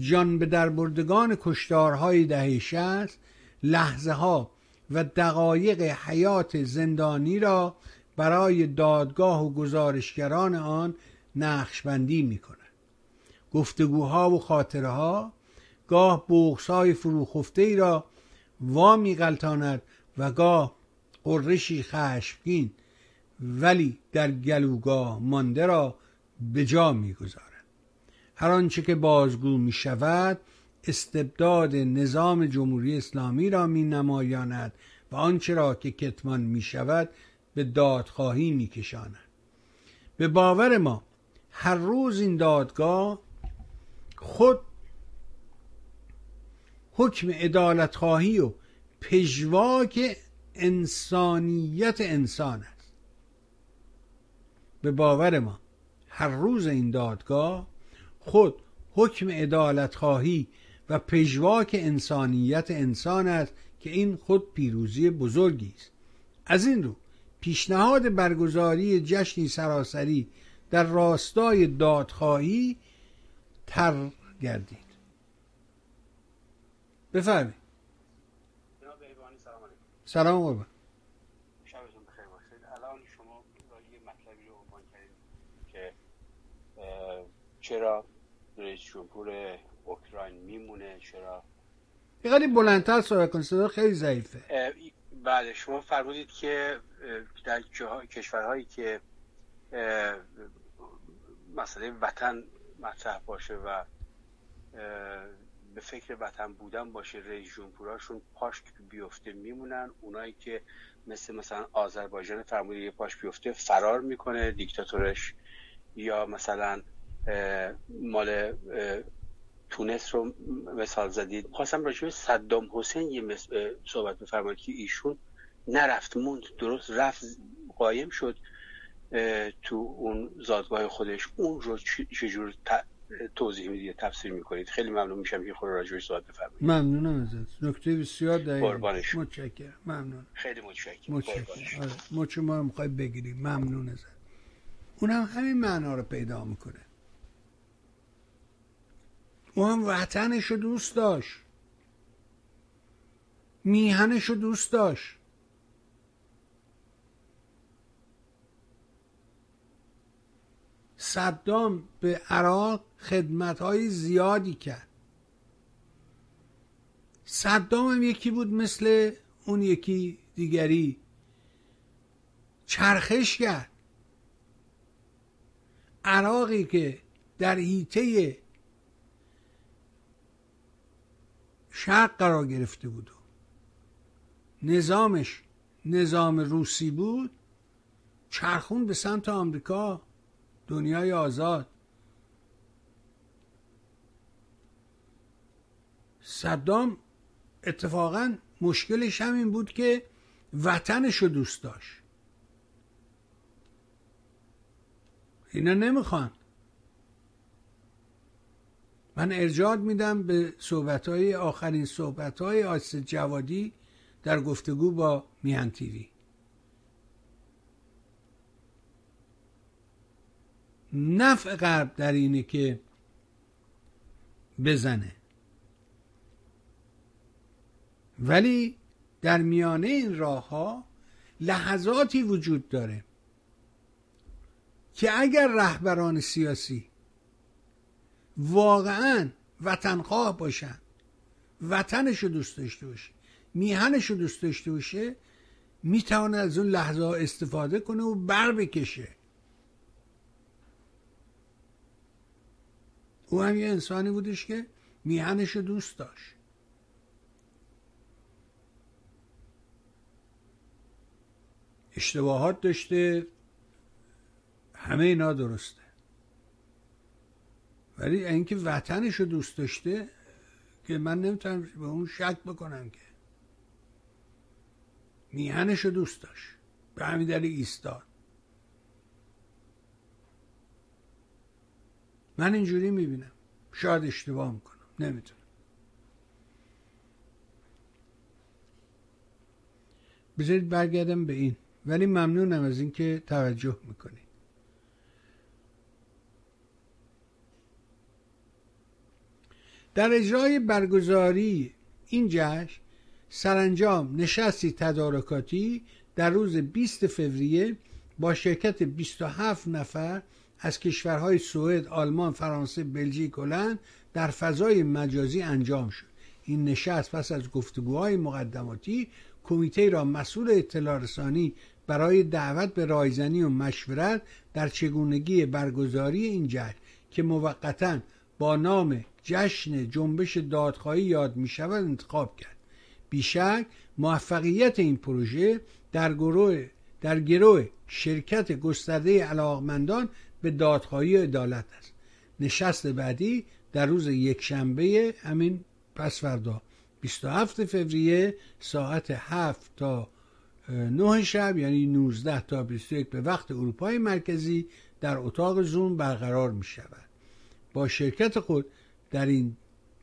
جان به دربردگان کشتارهای دهه شصت، لحظه ها و دقایق حیات زندانی را برای دادگاه و گزارشگران آن نقشبندی می کند. گفتگوها و خاطره ها گاه بغض‌های فروخفته ای را وا می غلطاند و گاه قرشی خشمگین ولی در گلوگاه مانده را به جا می گذارد. هر آنچه که بازگو می شود استبداد نظام جمهوری اسلامی را می نمایاند و آنچه را که کتمان می شود به دادخواهی می کشاند. به باور ما هر روز این دادگاه خود حکم عدالت‌خواهی و پژواک انسانیت انسان است. به باور ما هر روز این دادگاه خود حکم عدالت‌خواهی و پژواک انسانیت انسان است که این خود پیروزی بزرگی است. از این رو پیشنهاد برگزاری جشنی سراسری در راستای دادخواهی طرح گردید. بفرمایید. جناب ایوانی سلام علیکم. سلام قربان. شبتون بخیر باشید. الان شما یه مطلبی رو عنوان کردید که چرا رئیس جمهور اوکراین میمونه، چرا یه قدری بلندتر صحبت کنید، صدا خیلی ضعیفه. بله شما فرمودید که در جه... کشورهایی که مسئله وطن مطرح باشه و به فکر وطن بودن باشه رئیس جمهوراشون پاش بیفته میمونن. اونایی که مثل مثلا آذربایجان فرمودید یه پاش بیفته فرار میکنه دیکتاتورش، یا مثلا مال تونس رو مثال زدید. خواستم راجع به صدام حسین یه صحبت بفرمایید که ایشون نرفت، موند، درست رفت قایم شد تو اون زادگاه خودش. اون رو چجور توضیح میدید، تفسیر میکنید؟ خیلی ممنون میشم که خود راجعش صحبت بفرمایید. ممنونم ازت، نکته بسیار دقیق. قربانش. متشکرم. ممنون. خیلی متشکرم. متشکرم. آره. ما چون ما میخوایم بگیریم. ممنون ازت. اونم همین معنا رو پیدا میکنه. او هم وطنش رو دوست داشت، میهنش رو دوست داشت. صدام به عراق خدمت‌های زیادی کرد. صدام هم یکی بود مثل اون یکی دیگری، چرخش کرد. عراقی که در حیطه شرق قرار گرفته بود، نظامش نظام روسی بود، چرخون به سمت آمریکا، دنیای آزاد. صدام اتفاقاً مشکلش همین بود که وطنش رو دوست داشت. اینا نمیخوان. من ارجاع میدم به صحبت‌های آخرین صحبت‌های آصف جوادی در گفتگو با میهن تیوی. نفع غرب در اینه که بزنه، ولی در میانه این راه ها لحظاتی وجود داره که اگر رهبران سیاسی واقعا وطنخواه باشن، وطنش رو دوست داشته باشه، میهنش رو دوست داشته باشه، میتونه از اون لحظه ها استفاده کنه و بر بکشه. او هم یه انسانی بودش که میهنش رو دوست داشت. اشتباهات داشته، همه اینا درسته، ولی اینکه وطنش رو دوست داشته که من نمیتونم به اون شک بکنم. که میهنش رو دوست داشت، به همین دلیل ایستاد. من اینجوری میبینم، شاید اشتباه میکنم، نمیتونم. بذارید برگردم به این، ولی ممنونم از این که توجه میکنید. در اجرای برگزاری این جشن سرانجام نشستی تدارکاتی در روز بیست فوریه با شرکت بیست و هفت نفر از کشورهای سوئد، آلمان، فرانسه، بلژیک، هلند در فضای مجازی انجام شد. این نشست پس از گفتگوهای مقدماتی کمیته را مسئول اطلاع رسانی برای دعوت به رایزنی و مشورت در چگونگی برگزاری این جشن که موقتاً با نام جشن جنبش دادخواهی یاد می شود انتخاب کرد. بیشک موفقیت این پروژه در گروه در گروه شرکت گسترده علاقمندان به دادخواهی عدالت است. نشست بعدی در روز یکشنبه همین پس فردا بیست و هفت فوریه ساعت هفت تا نه شب یعنی نوزده تا بیست و یک به وقت اروپای مرکزی در اتاق زوم برقرار می شود. با شرکت خود در این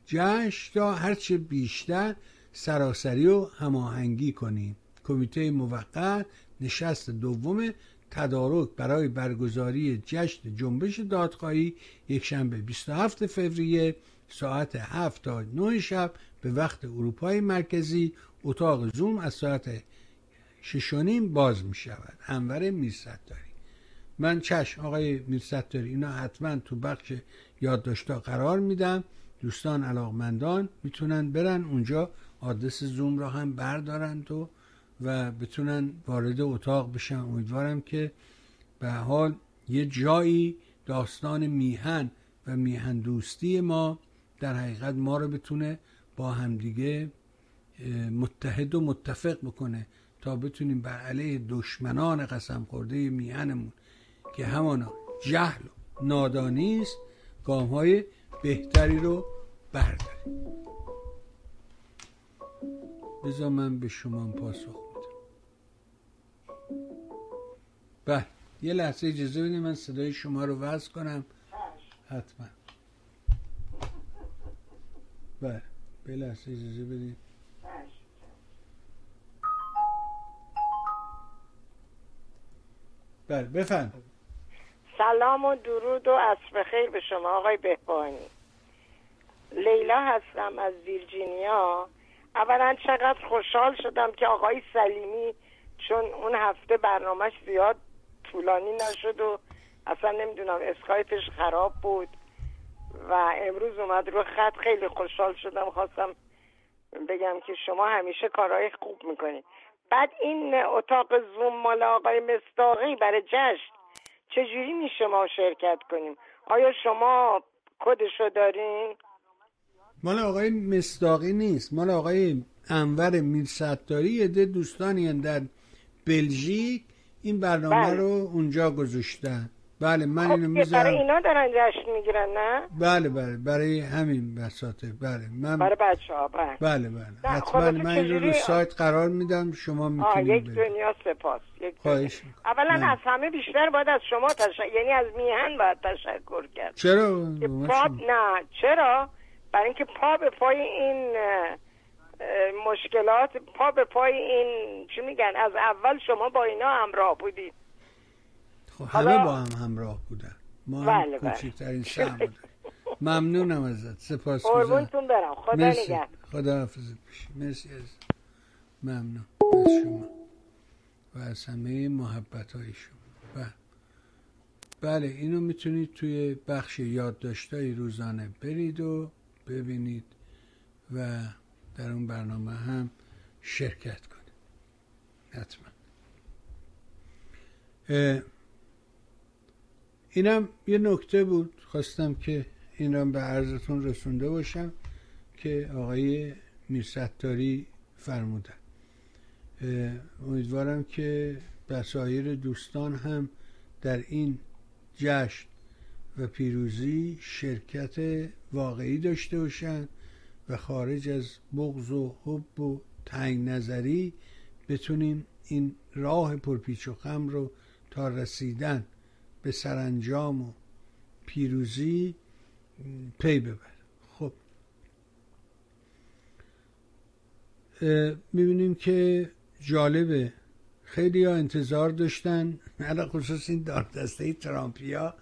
جشن تا هرچه بیشتر سراسری و هماهنگی کنیم. کمیته موقت نشست دوم تدارک برای برگزاری جشن جنبش دادخواهی یکشنبه بیست و هفت فوریه ساعت هفت تا نه شب به وقت اروپای مرکزی اتاق زوم از ساعت شش و نیم باز می شود. انور میرستاری. من چشم آقای میرستاری، اینا حتما تو بخش یادداشت‌ها قرار میدم. دوستان علاقمندان میتونن برن اونجا، آدرس زوم را هم بردارن تو و بتونن وارد اتاق بشن. امیدوارم که به حال یه جایی داستان میهن و میهن دوستی ما در حقیقت ما رو بتونه با همدیگه متحد و متفق بکنه تا بتونیم بر علیه دشمنان قسم خورده میهنمون که همانا جهل و نادانی است گام‌های بهتری رو برداریم. بذار من به شما پاسخ میدم. بله یه لحظه اجازه بدید من صدای شما رو وضع کنم حتما. بله یه لحظه اجازه بدید. بله بفرمایید. سلام و درود و عصر خیر به شما آقای بهبانی. لیلا هستم از ویرجینیا. اولا چقدر خوشحال شدم که آقای سلیمی، چون اون هفته برنامهش زیاد طولانی نشد و اصلا نمیدونم اسکایپش خراب بود و امروز اومد رو خط. خیلی خوشحال شدم، خواستم بگم که شما همیشه کارهای خوب میکنید. بعد این اتاق زوم مال آقای مصداقی برای جشن چجوری میشه ما شرکت کنیم؟ آیا شما کدشو دارین؟ مال آقای مصداقی نیست، مال آقای انور میرستاری. یه ده دوستانی در بلژیک این برنامه بله. رو اونجا گذاشتن. بله من اینو میذارم. برای اینا دارن جشن میگیرن نه؟ بله بله برای همین بساطه. بله من برای بچه‌ها بله. بله بله. حتما من اینو رو سایت قرار میدم شما میتونید. یک دنیا سپاس. یک دنیا. اولا من. از همه بیشتر باید از شما تشکر، یعنی از میهن باید تشکر کرد. چرا؟ پا... نه چرا؟ برای اینکه پا به پای این مشکلات، پا به پای این چی میگن، از اول شما با اینا همراه بودید. خب همه با هم همراه بودن، ما هم کوچکترین شهر بودن. ممنونم ازت، سپاسگزارم. قربونتون برم، خدا نگهدار. خدا حافظت بشه. مرسی از ممنون از شما و از همه محبت‌های شما. بله. بله اینو میتونید توی بخش یادداشت‌های روزانه برید و ببینید و در اون برنامه هم شرکت کنید حتما. اینم یه نکته بود خواستم که این را به عرضتون رسونده باشم که آقای میرستاری فرمودن. امیدوارم که به سایر دوستان هم در این جشن و پیروزی شرکت واقعی داشته باشن و خارج از بغض و حب و تنگ نظری بتونیم این راه پرپیچ و خم رو تا رسیدن به سرانجام و پیروزی پی ببر. خب میبینیم که جالبه، خیلی ها انتظار داشتن، علاوه خصوص این داردسته ترامپی ها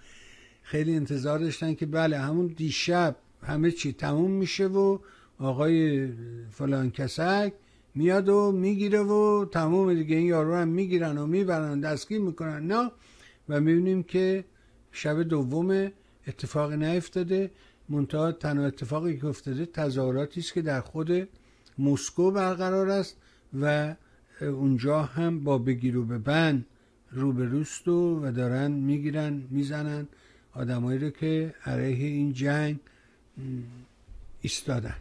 خیلی انتظار داشتن که بله همون دیشب همه چی تموم میشه و آقای فلان کسک میاد و میگیره و تموم دیگه، این یارو هم میگیرن و میبرن دستگیر میکنن نه. و میبینیم که شب دوم اتفاق نیفتاده، منتها تنها اتفاقی که افتاده تظاهراتی است که در خود مسکو برقرار است و اونجا هم با بگیر و ببند روبروست و, و دارن میگیرن میزنن آدمایی رو که علیه این جنگ ایستادن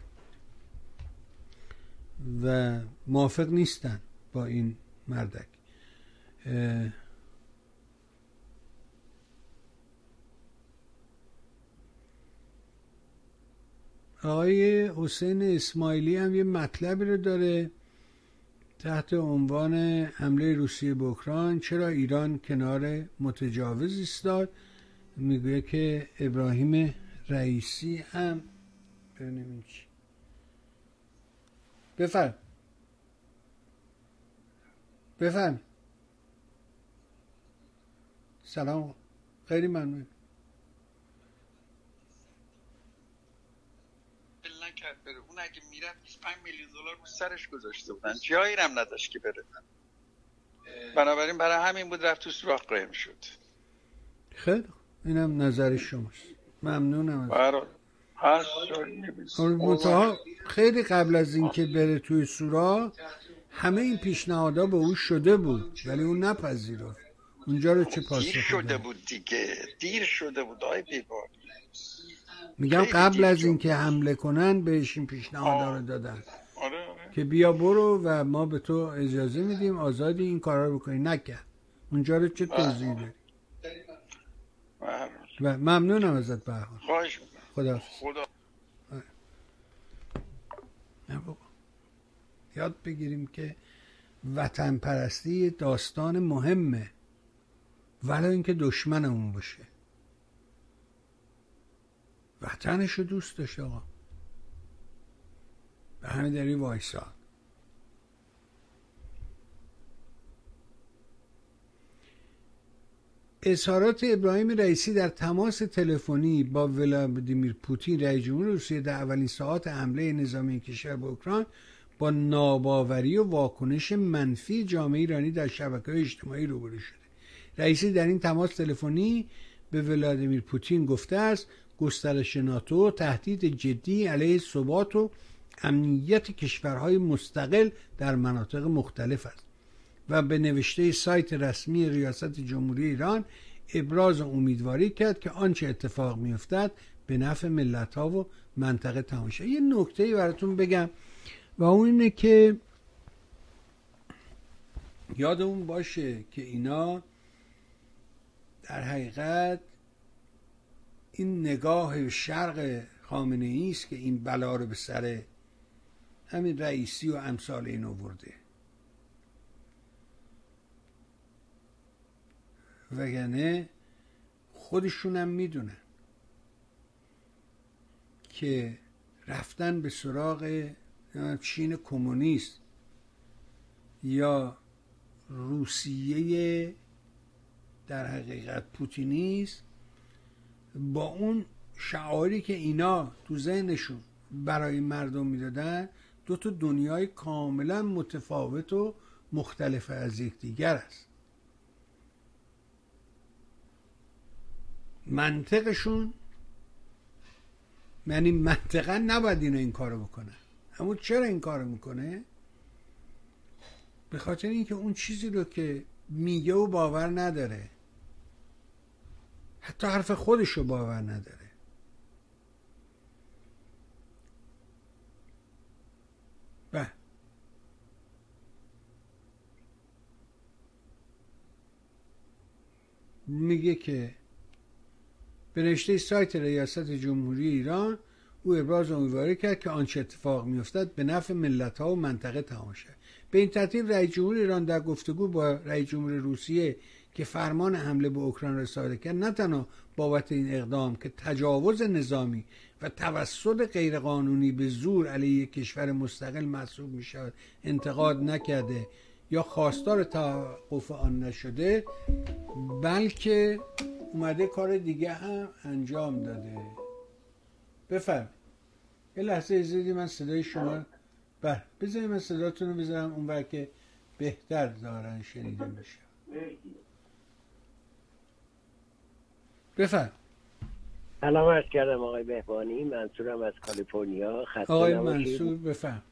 و موافق نیستن با این مردک. آقای حسین اسماعیلی هم یه مطلبی رو داره تحت عنوان حمله روسیه به اوکراین چرا ایران کنار متجاوز ایستاد. میگه که ابراهیم رئیسی هم ببینیم چی بفهم بفهم سلام، خیلی ممنون. بره. اون اگه میرفت بیست و پنج میلیون دلار رو سرش گذاشته بودن، جایی هم نداشت که بره، بنابراین برای همین بود رفت تو سوراخ قایم شد. خیلی اینم نظر شماست، ممنونم برای منتها خیلی قبل از این آه. که بره توی سوراخ همه این پیشنهادها به او شده بود ولی اون نپذیرفت. اونجا رو چه پاسخ دیر شده بود دیگه، دیر شده بود آی بیبار. میگم قبل از این که حمله کنن بهش این پیشنهادها رو دادن که بیا برو و ما به تو اجازه میدیم آزادی این کارا رو بکنی، نکرد. اونجا رو چه توضیحی داری؟ و ممنونم ازت بهار، خواهش می‌کنم. خدا خدا نه بابا، یاد بگیریم که وطن پرستی داستان مهمه ولی اینکه دشمنمون باشه. وطنش رو دوست داشت آقا، به همین دلیل وایساد. اظهارات ابراهیم رئیسی در تماس تلفنی با ولادیمیر پوتین رئیس جمهور روسیه در اولین ساعات حمله نظامی کشور به اوکراین با ناباوری و واکنش منفی جامعه ایرانی در شبکه‌های اجتماعی روبرو شده. رئیسی در این تماس تلفنی به ولادیمیر پوتین گفته است گسترش ناتو تهدید جدی علیه ثبات و امنیت کشورهای مستقل در مناطق مختلف است و به نوشته سایت رسمی ریاست جمهوری ایران ابراز امیدواری کرد که آنچه اتفاق می‌افتد به نفع ملت‌ها و منطقه تمام شود. یه نکته‌ای براتون بگم و اون اینه که یادمون باشه که اینا در حقیقت این نگاه شرق خامنه‌ای است که این بلا رو به سر همین رئیسی و امثال این آورده، وگرنه خودشون هم میدونن که رفتن به سراغ چین کمونیست یا روسیه در حقیقت پوتینیست با اون شعاری که اینا تو ذهنشون برای مردم میدادن دو تا دنیای کاملا متفاوت و مختلف از یکدیگر است. منطقشون یعنی منطقا نباید اینو این کارو بکنه، اما چرا این کارو میکنه؟ به خاطر اینکه اون چیزی رو که میگه و باور نداره، حتی حرف خودش رو باور نداره. بله میگه که به نوشته سایت ریاست جمهوری ایران او ابراز امیدواری کرد که آنچه اتفاق می‌افتد به نفع ملت‌ها و منطقه تمام شود. به این ترتیب رئیس جمهور ایران در گفتگو با رئیس جمهور روسیه که فرمان حمله به اوکراین را صادر کرد، نه تنها بابت این اقدام که تجاوز نظامی و توسط غیرقانونی به زور علیه یک کشور مستقل محسوب می‌شود انتقاد نکرده یا خواستار توقف آن نشده، بلکه اومده کار دیگه هم انجام داده. بفرم یه لحظه ازیدی من صدای شما بر بذاریم، من صداتون رو بذارم اون بر که بهتر دارن شنیده میشه. بفرم. سلام عرض کردم آقای بهبانی، منصورم از کالیفرنیا. آقای منصور بفرم.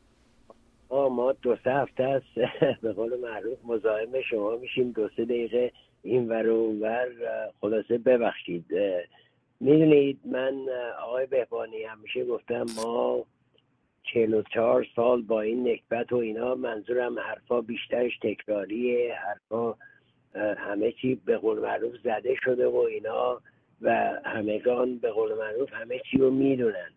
آه ما دو سه هفته است به قول معروف مزاحم شما میشیم، دو سه دقیقه این ور و اون ور، خلاصه ببخشید. میدونید من آقای بهبانی همیشه گفتم ما چهل و چهار سال با این نکبت و اینا، منظورم حرفا بیشترش تکراریه، حرفا همه چی به قول معروف زده شده و اینا و همگان به قول معروف همه چی رو میدونن.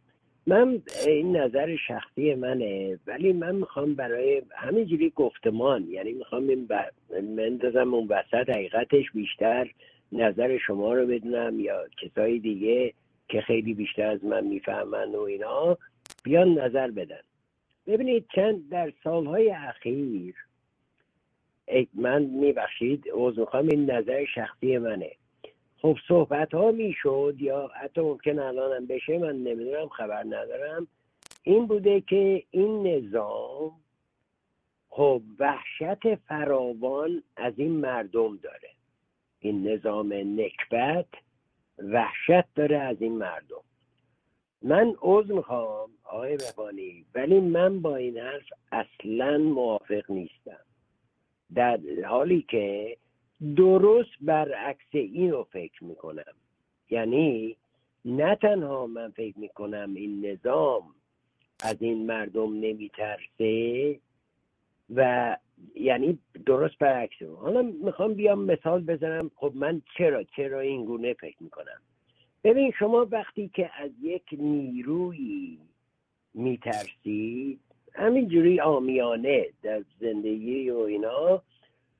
من این نظر شخصی منه، ولی من میخوام برای همینجوری گفتمان، یعنی میخوام این ب... من دازم اون وسط حقیقتش بیشتر نظر شما رو بدونم یا کسای دیگه که خیلی بیشتر از من میفهمن و اینا بیان نظر بدن. ببینید چند در سالهای اخیر من میبخشید عوض میخوام این نظر شخصی منه، خب صحبت ها میشد یا حتی ممکن الانم بشه، من نمیدونم خبر ندارم، این بوده که این نظام خب وحشت فراوان از این مردم داره، این نظام نکبت وحشت داره از این مردم. من عذر میخوام آقای بهبانی، ولی من با این حرف اصلا موافق نیستم، در حالی که درست برعکس این رو فکر میکنم. یعنی نه تنها من فکر میکنم این نظام از این مردم نمیترسه و یعنی درست برعکس. حالا میخوام بیام مثال بزنم، خب من چرا چرا این گونه فکر میکنم. ببین شما وقتی که از یک نیروی میترسید، همینجوری عامیانه در زندگی و اینا،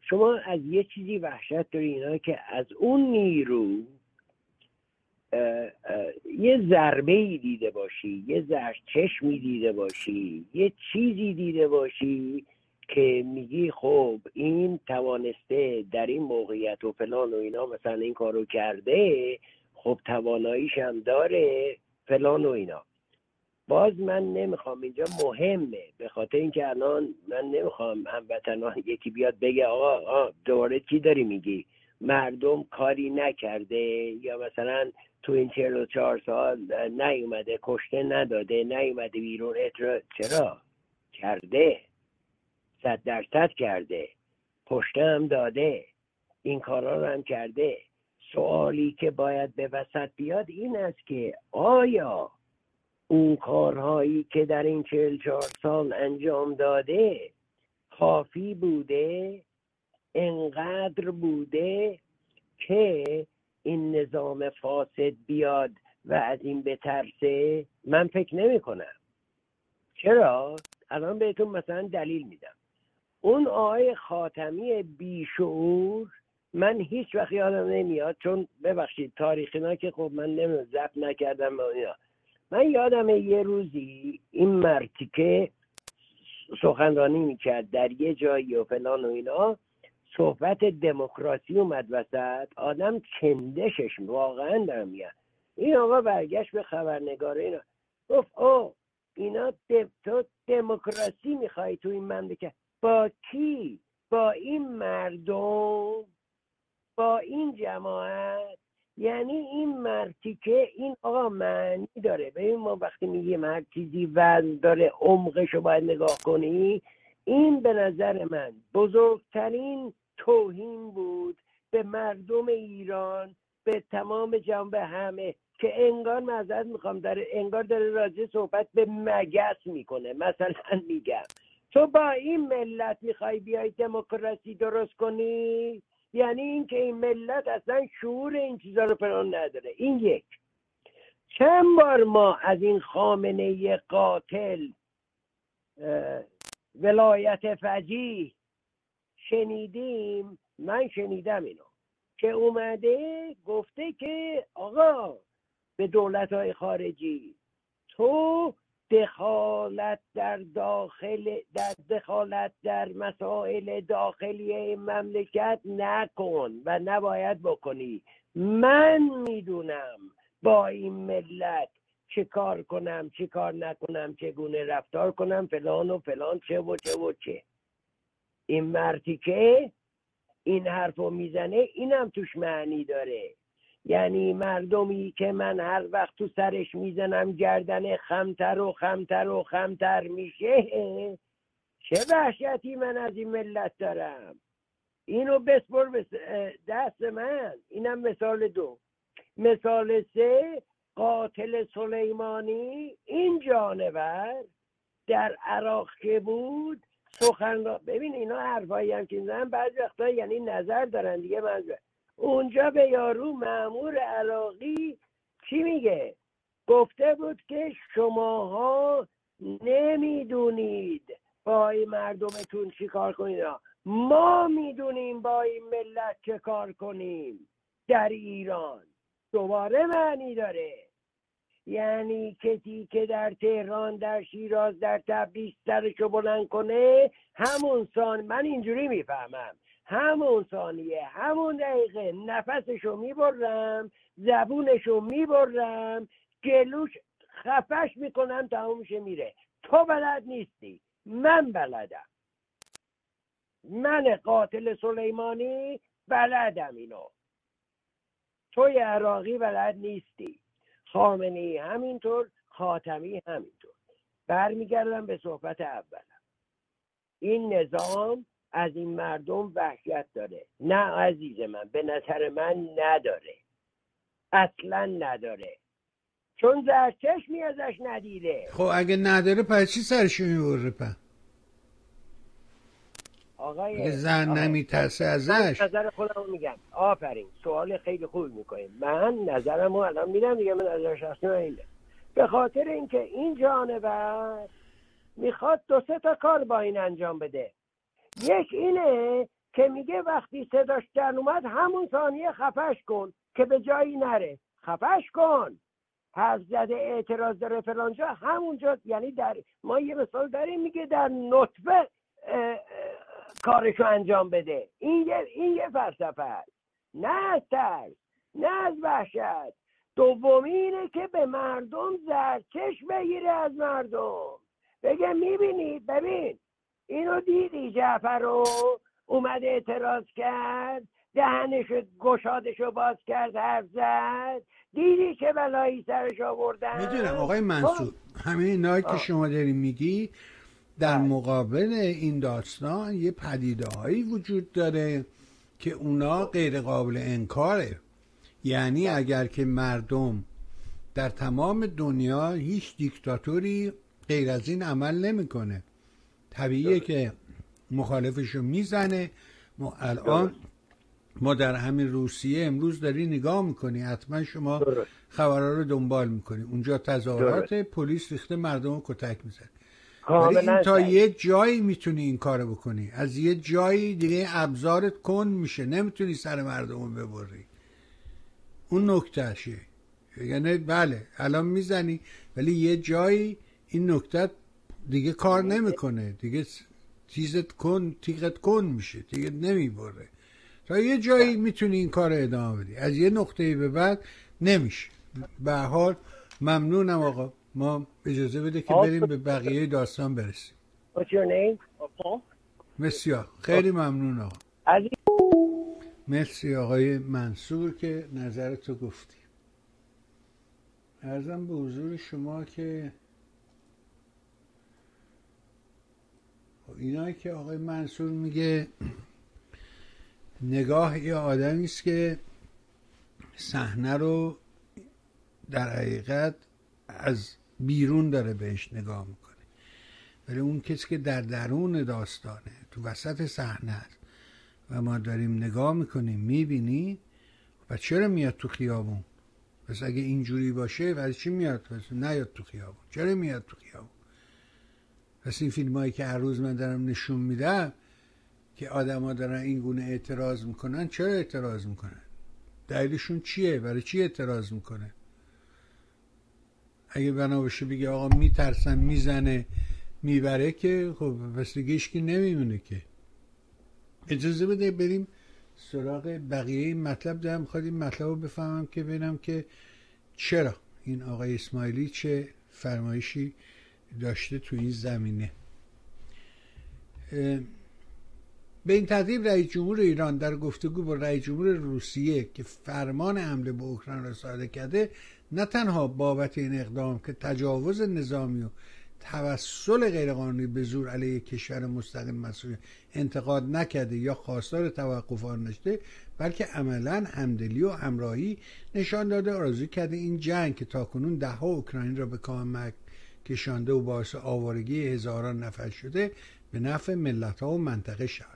شما از یه چیزی وحشت داری اینا که از اون نیرو اه اه یه ضربه‌ای دیده باشی، یه زرچشمی دیده باشی، یه چیزی دیده باشی که میگی خب این توانسته در این موقعیت و فلان و اینا، مثلا این کارو کرده، خب تواناییش هم داره فلان و اینا. باز من نمیخوام اینجا مهمه، به خاطر اینکه الان من نمیخوام هموطنان یکی بیاد بگه آقا آقا دوباره چی داری میگی، مردم کاری نکرده یا مثلا تو این چهل و چهار سال نیومده کشته نداده نیومده بیرون. چرا کرده، صد درصد کرده، کشته هم داده، این کارا رو هم کرده. سوالی که باید به وسط بیاد این است که آیا اون کارهایی که در این چهل چهار سال انجام داده کافی بوده، انقدر بوده که این نظام فاسد بیاد و از این بترسه؟ من فکر نمی کنم. چرا؟ الان بهتون مثلا دلیل میدم. اون آقای خاتمی بیشعور، من هیچ وقت یادم نمیاد، چون ببخشید تاریخینا که خب من نمیدونم ضبط نکردم اینا. من یادم یه روزی این مرتیکه سخنرانی میکرد در یه جایی و فلان و اینا، صحبت دموکراسی اومد وسط، آدم چندشش واقعا دارم میاد. این آقا برگشت به خبرنگار اینا گفت او اینا تو دموکراسی میخوای تو این مملکت؟ با کی؟ با این مردم، با این جماعت. یعنی این مرتیکه، این آقا معنی داره. ببین ما وقتی میگیم هر چیزی وزن داره عمقش رو باید نگاه کنی، این به نظر من بزرگترین توهین بود به مردم ایران، به تمام جامعه، به همه، که انگار معذرت میخوام داره انگار داره راجع صحبت به مگس میکنه. مثلا میگم تو با این ملت میخوای بیای دموکراسی درست کنی؟ یعنی این که این ملت اصلا شعور این چیزا رو پنهان نداره. این یک. چند بار ما از این خامنه‌ای قاتل، ولایت فجیع شنیدیم. من شنیدم اینو که اومده گفته که آقا به دولت‌های خارجی، تو دخالت در داخل در دخالت در مسائل داخلی این مملکت نکن و نباید بکنی. من میدونم با این ملت چه کار کنم، چه کار نکنم، چگونه رفتار کنم، فلان و فلان، چه و چه و چه. این مرتی که این حرفو میزنه اینم توش معنی داره، یعنی مردمی که من هر وقت تو سرش میزنم گردن خمتر و خمتر و خمتر میشه. چه وحشتی من از این ملت دارم. اینو بسپر بس دست من. اینم مثال دو. مثال سه، قاتل سلیمانی این جانور در عراق که بود سخن را ببین، اینا حرفایی هم که میزنن بعضی وقتا یعنی نظر دارن دیگه. من اونجا به یارو مأمور عراقی چی میگه؟ گفته بود که شماها نمیدونید با این مردمتون چی کار کنید، ما میدونیم با این ملت چه کار کنیم در ایران. دوباره معنی داره، یعنی کسی که در تهران، در شیراز، در تبریز سرشو بلند کنه همون سان، من اینجوری میفهمم، همون ثانیه، همون دقیقه نفسشو میبرم، زبونشو میبرم، گلوش خفش میکنم، تمومشه میره. تو بلد نیستی، من بلدم. من قاتل سلیمانی بلدم اینو، توی عراقی بلد نیستی. خامنه‌ای همینطور، خاتمی همینطور. برمیگردم به صحبت اولم. این نظام از این مردم وحشت داره. نه عزیز من، به نظر من نداره، اصلا نداره، چون زرچشمی ازش ندیده. خب اگه نداره پس چی سرشو میبره؟ پس آقای زن نمیترسه ازش؟ نظر خودمو میگم. آفرین، سوال خیلی خوب میکنیم. من نظرمو الان میدم دیگه. من نظر شخصی اینه، به خاطر اینکه این جانور میخواد دو سه تا کار با این انجام بده. یک اینه که میگه وقتی صداش در اومد همون ثانیه خفش کن که به جایی نره. خفش کن، حرف زده، اعتراض داره، فلانجا، همونجا. یعنی در ما یه مثال داریم میگه در نطفه کارشو انجام بده. این یه, این یه فلسفه هست، نه از ترس، نه از وحشت. دومی اینه که به مردم زرچشم بگیره، از مردم بگه میبینی، ببین اینو دیدی جعفر رو اومد اعتراض کرد، دهنش گشادشو باز کرد، حرف زد، دیدی که بلایی سرش آوردن. میدونم آقای منصور همین اینایی که شما داری میگی در مقابل این داستان یه پدیده‌هایی وجود داره که اونا غیر قابل انکاره. یعنی اگر که مردم در تمام دنیا، هیچ دیکتاتوری غیر از این عمل نمیکنه، طبیعیه که مخالفشو میزنه. ما الان ما در همین روسیه امروز داری نگاه میکنی، حتما شما خبرها رو دنبال میکنی، اونجا تظاهرات، پلیس ریخته مردم رو کتک میزنه. ولی این تا یه جایی میتونی این کارو بکنی، از یه جایی دیگه ابزارت کند میشه، نمیتونی سر مردم رو ببری. اون نکتهشه. یعنی بله الان میزنی، ولی یه جایی این نکته دیگه کار نمیکنه، دیگه تیزت کن، تیغت کن میشه، دیگه نمیبره. تا یه جایی میتونی این کار ادامه بدی، از یه نقطه‌ای به بعد نمیشه. به هر حال ممنونم آقا. ما اجازه بده که بریم به بقیه داستان برسیم. What's your name? مسیح. خیلی ممنون آقا. مرسی آقای منصور که نظرتو گفتی. عرضم به حضور شما که اینایی که آقای منصور میگه نگاه یه آدمی است که صحنه رو در حقیقت از بیرون داره بهش نگاه میکنه، ولی اون کسی که در درون داستانه، تو وسط صحنه است و ما داریم نگاه میکنیم، میبینی. و چرا میاد تو خیابون؟ پس اگه اینجوری باشه برای چی میاد؟ پس نیاد تو خیابون. چرا میاد تو خیابون؟ پس این فیلم هایی که هر روز من دارم نشون میدم که آدم ها دارن این گونه اعتراض میکنن، چرا اعتراض میکنن؟ دلیلشون چیه؟ برای چی اعتراض میکنه؟ اگه بنابشه بگه آقا میترسن میزنه میبره، که خب پس دیگه هیچکی نمیمونه که. اجازه بده بریم سراغ بقیه این مطلب. دارم میخواد این مطلب رو بفهمم که ببینم که چرا این آقای اسماعیلی چه فرمایشی داشته تو این زمینه. به این ترتیب رئیس جمهور ایران در گفتگو با رئیس جمهور روسیه که فرمان حمله به اوکراین را صادر کرده، نه تنها بابت این اقدام که تجاوز نظامی و توسل غیرقانونی به زور علیه کشور مستقل مسئول انتقاد نکرده یا خواستار توقف آن نشده، بلکه عملا همدلی و همراهی نشان داده، آرزو کرده این جنگ که تاکنون ده ها اوکراینی را به کام کشانده و باعث آوارگی هزاران نفر شده به نفع ملت‌ها و منطقه شود.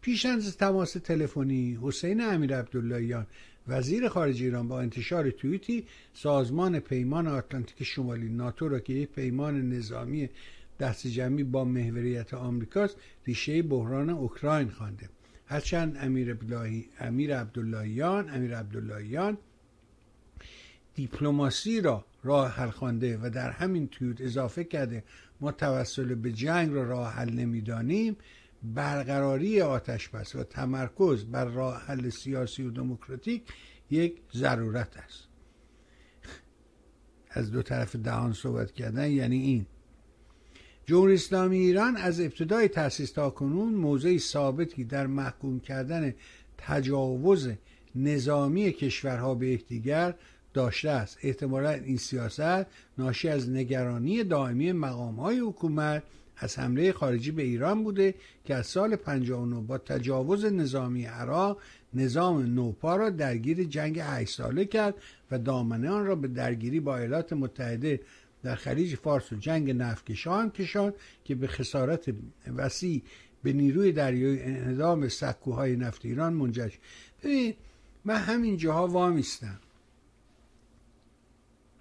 پیش از تماس تلفنی، حسین امیرعبداللهیان وزیر خارجه ایران با انتشار توییتی سازمان پیمان آتلانتیک شمالی ناتو را که یک پیمان نظامی دسته جمعی با محوریت آمریکاست ریشه بحران اوکراین خوانده. هرچند امیرعبداللهیان امیرعبداللهیان دیپلماسی را راه حل خوانده و در همین توییت اضافه کرده ما توسل به جنگ را راه حل نمی‌دانیم، برقراری آتش‌بس و تمرکز بر راه حل سیاسی و دموکراتیک یک ضرورت است. از دو طرف دهان صحبت کردن یعنی این. جمهوری اسلامی ایران از ابتدای تأسیس تاکنون موضع ثابتی در محکوم کردن تجاوز نظامی کشورها به یکدیگر داشته است. احتمالاً این سیاست ناشی از نگرانی دائمی مقام‌های حکومت از حمله خارجی به ایران بوده که از سال پنجاه و نه با تجاوز نظامی عراق نظام نوپا را درگیر جنگ هشت ساله کرد و دامنه آن را به درگیری با ایالات متحده در خلیج فارس و جنگ نفتکشان کشاند که به خسارت وسیع به نیروی دریایی انهدام سکوهای نفت ایران منجر شد. ببین من همین جاها وامیستم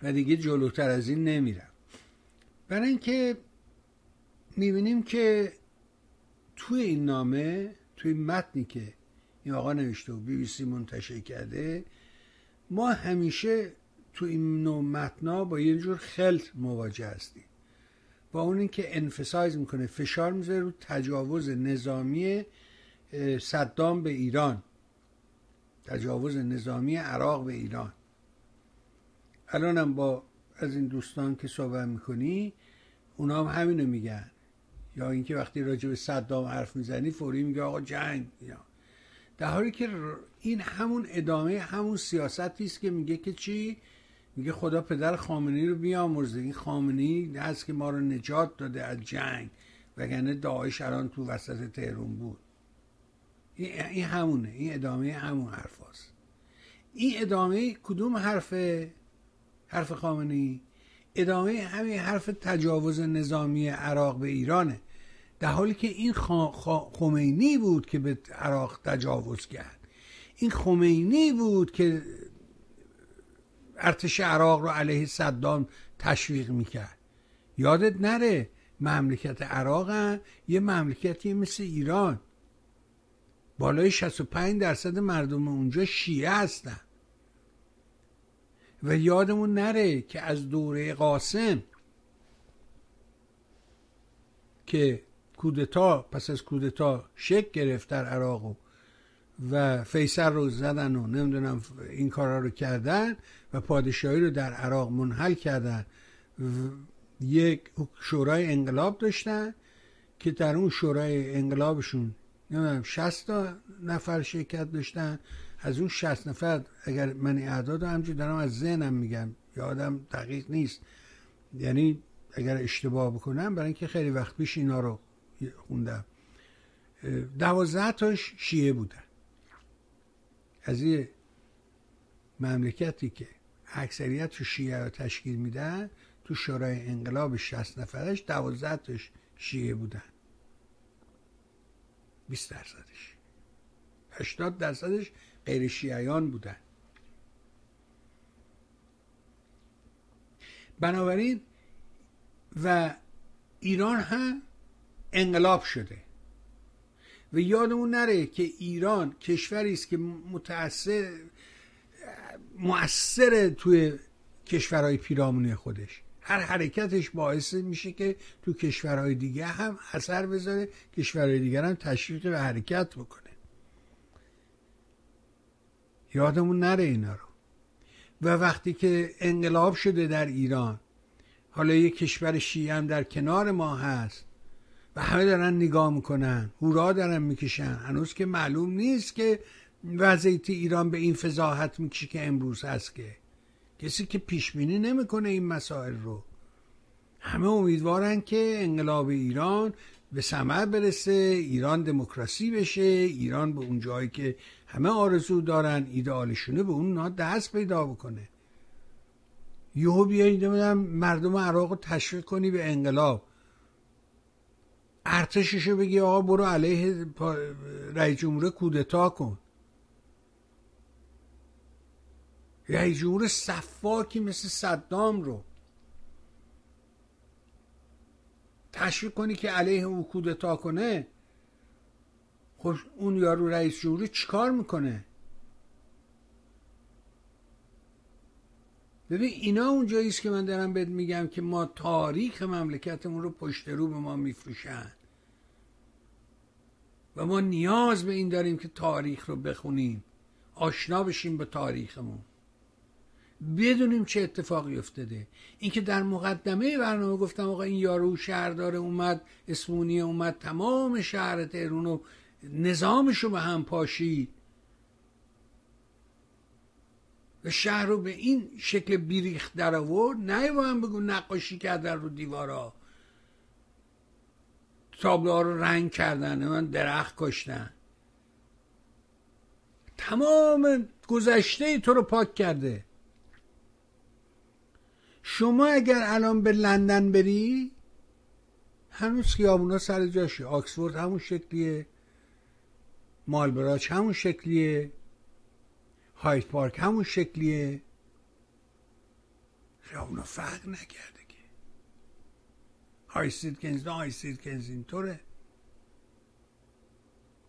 و دیگه جلوتر از این نمیرم، برای اینکه میبینیم که توی این نامه، توی متنی که این آقا نوشته و بی بی سی منتشر کرده، ما همیشه تو این نوع متنا با یه جور خلط مواجه هستیم، با اون این که انفسایز میکنه، فشار میذاره رو تجاوز نظامی صدام به ایران، تجاوز نظامی عراق به ایران. الانم با از این دوستان که صحبت میکنی اونا هم همینو میگن، یا اینکه وقتی راجع به صدام حرف میزنی فوری میگه آقا جنگ، در حالی که این همون ادامه همون سیاستی است که میگه که چی؟ میگه خدا پدر خامنه‌ای رو بیامرزه، این خامنه‌ای هست که ما رو نجات داده از جنگ، وگرنه داعش الان تو وسط تهران بود. این همونه، این ادامه همون حرف هست. این ادامه کدوم حرفه؟ حرف خامنه‌ای؟ ادامه همین حرف تجاوز نظامی عراق به ایرانه، در حالی که این خمینی بود که به عراق تجاوز کرد، این خمینی بود که ارتش عراق رو علیه صدام تشویق میکرد. یادت نره مملکت عراق هم یه مملکتی مثل ایران، بالای شصت و پنج درصد مردم اونجا شیعه هستن و یادمون نره که از دوره قاسم که کودتا پس از کودتا شک گرفت در عراق و فیصل رو زدن و نمیدونم این کارا رو کردن و پادشاهی رو در عراق منحل کردن، یک شورای انقلاب داشتن که در اون شورای انقلابشون نمیدونم شصت نفر شرکت داشتن. از اون شصت نفر اگر من اعداد رو همجور دارم از ذهنم میگم، یادم دقیق نیست، یعنی اگر اشتباه بکنم برای اینکه خیلی وقت پیش اینا رو خوندم، دوازده تاش شیعه بودن از یه مملکتی که اکثریت تو شیعه رو تشکیل میدن. تو شورای انقلاب شصت نفرش دوازده تاش شیعه بودن، بیست درصدش هشتاد درصدش غیر شیعیان بودن. بنابراین و ایران هم انقلاب شده و یادمون نره که ایران کشوری است که متأثر مؤثر توی کشورهای پیرامون خودش، هر حرکتش باعث میشه که تو کشورهای دیگه هم اثر بذاره، کشورهای دیگر هم تشویق و حرکت بکنه. یادمون نره اینا رو. و وقتی که انقلاب شده در ایران، حالا یک کشور شیعه هم در کنار ما هست و همه دارن نگاه میکنن، هورا دارن میکشن، هنوز که معلوم نیست که وضعیت ایران به این فضاحت میکشه که امروز هست، که کسی که پیشبینی نمیکنه این مسائل رو. همه امیدوارن که انقلاب ایران به ثمر برسه، ایران دموکراسی بشه، ایران به اون جایی که همه آرزو دارن، ایدئالشونه، به اون دست پیدا بکنه. یهو بیایی نمیدونم مردم عراق رو تشویق کنی به انقلاب، ارتششو بگی آقا برو علیه رئیس جمهور کودتا کن. رئیس جمهور صفاکی مثل صدام رو تشویق کنی که علیه او کودتا کنه. خب اون یارو رئیس جمهور چیکار میکنه؟ ببین اینا اون جاییست که من دارم بهت میگم که ما تاریخ مملکتمون رو پشت رو به ما میفروشن و ما نیاز به این داریم که تاریخ رو بخونیم، آشنا بشیم به تاریخمون، بدونیم چه اتفاقی افتاده. این که در مقدمه برنامه گفتم آقا این یارو شهردار اومد، اسمونی اومد، تمام شهر تهران و نظامش رو به هم پاشید و شهر رو به این شکل بیریخت در آورد. نه با هم بگو نقاشی کردن رو دیوارا، تابلوها رو رنگ کردن، من درخت کاشتن، تمام گذشته تو رو پاک کرده. شما اگر الان به لندن بری هنوز خیابونا سر جاشه، آکسفورد همون شکلیه، مالبراج همون شکلیه، هایت پارک همون شکلیه، خیابونا فرق نکرده که. های استریت کنزین های استریت کنزین طوره،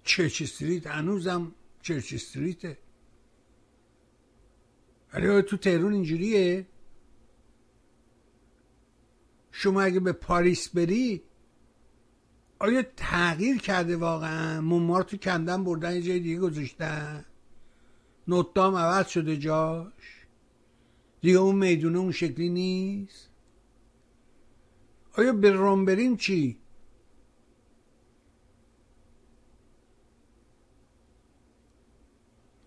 چرچ استریت هنوزم چرچ استریته. ولی تو تهران اینجوریه. شما اگه به پاریس بری آیا تغییر کرده واقعا؟ مومارتو کندن بردن یه جای دیگه گذاشتن، نوتام عوض شده جاش، دیگه اون میدونه اون شکلی نیست. آیا به روم بریم چی؟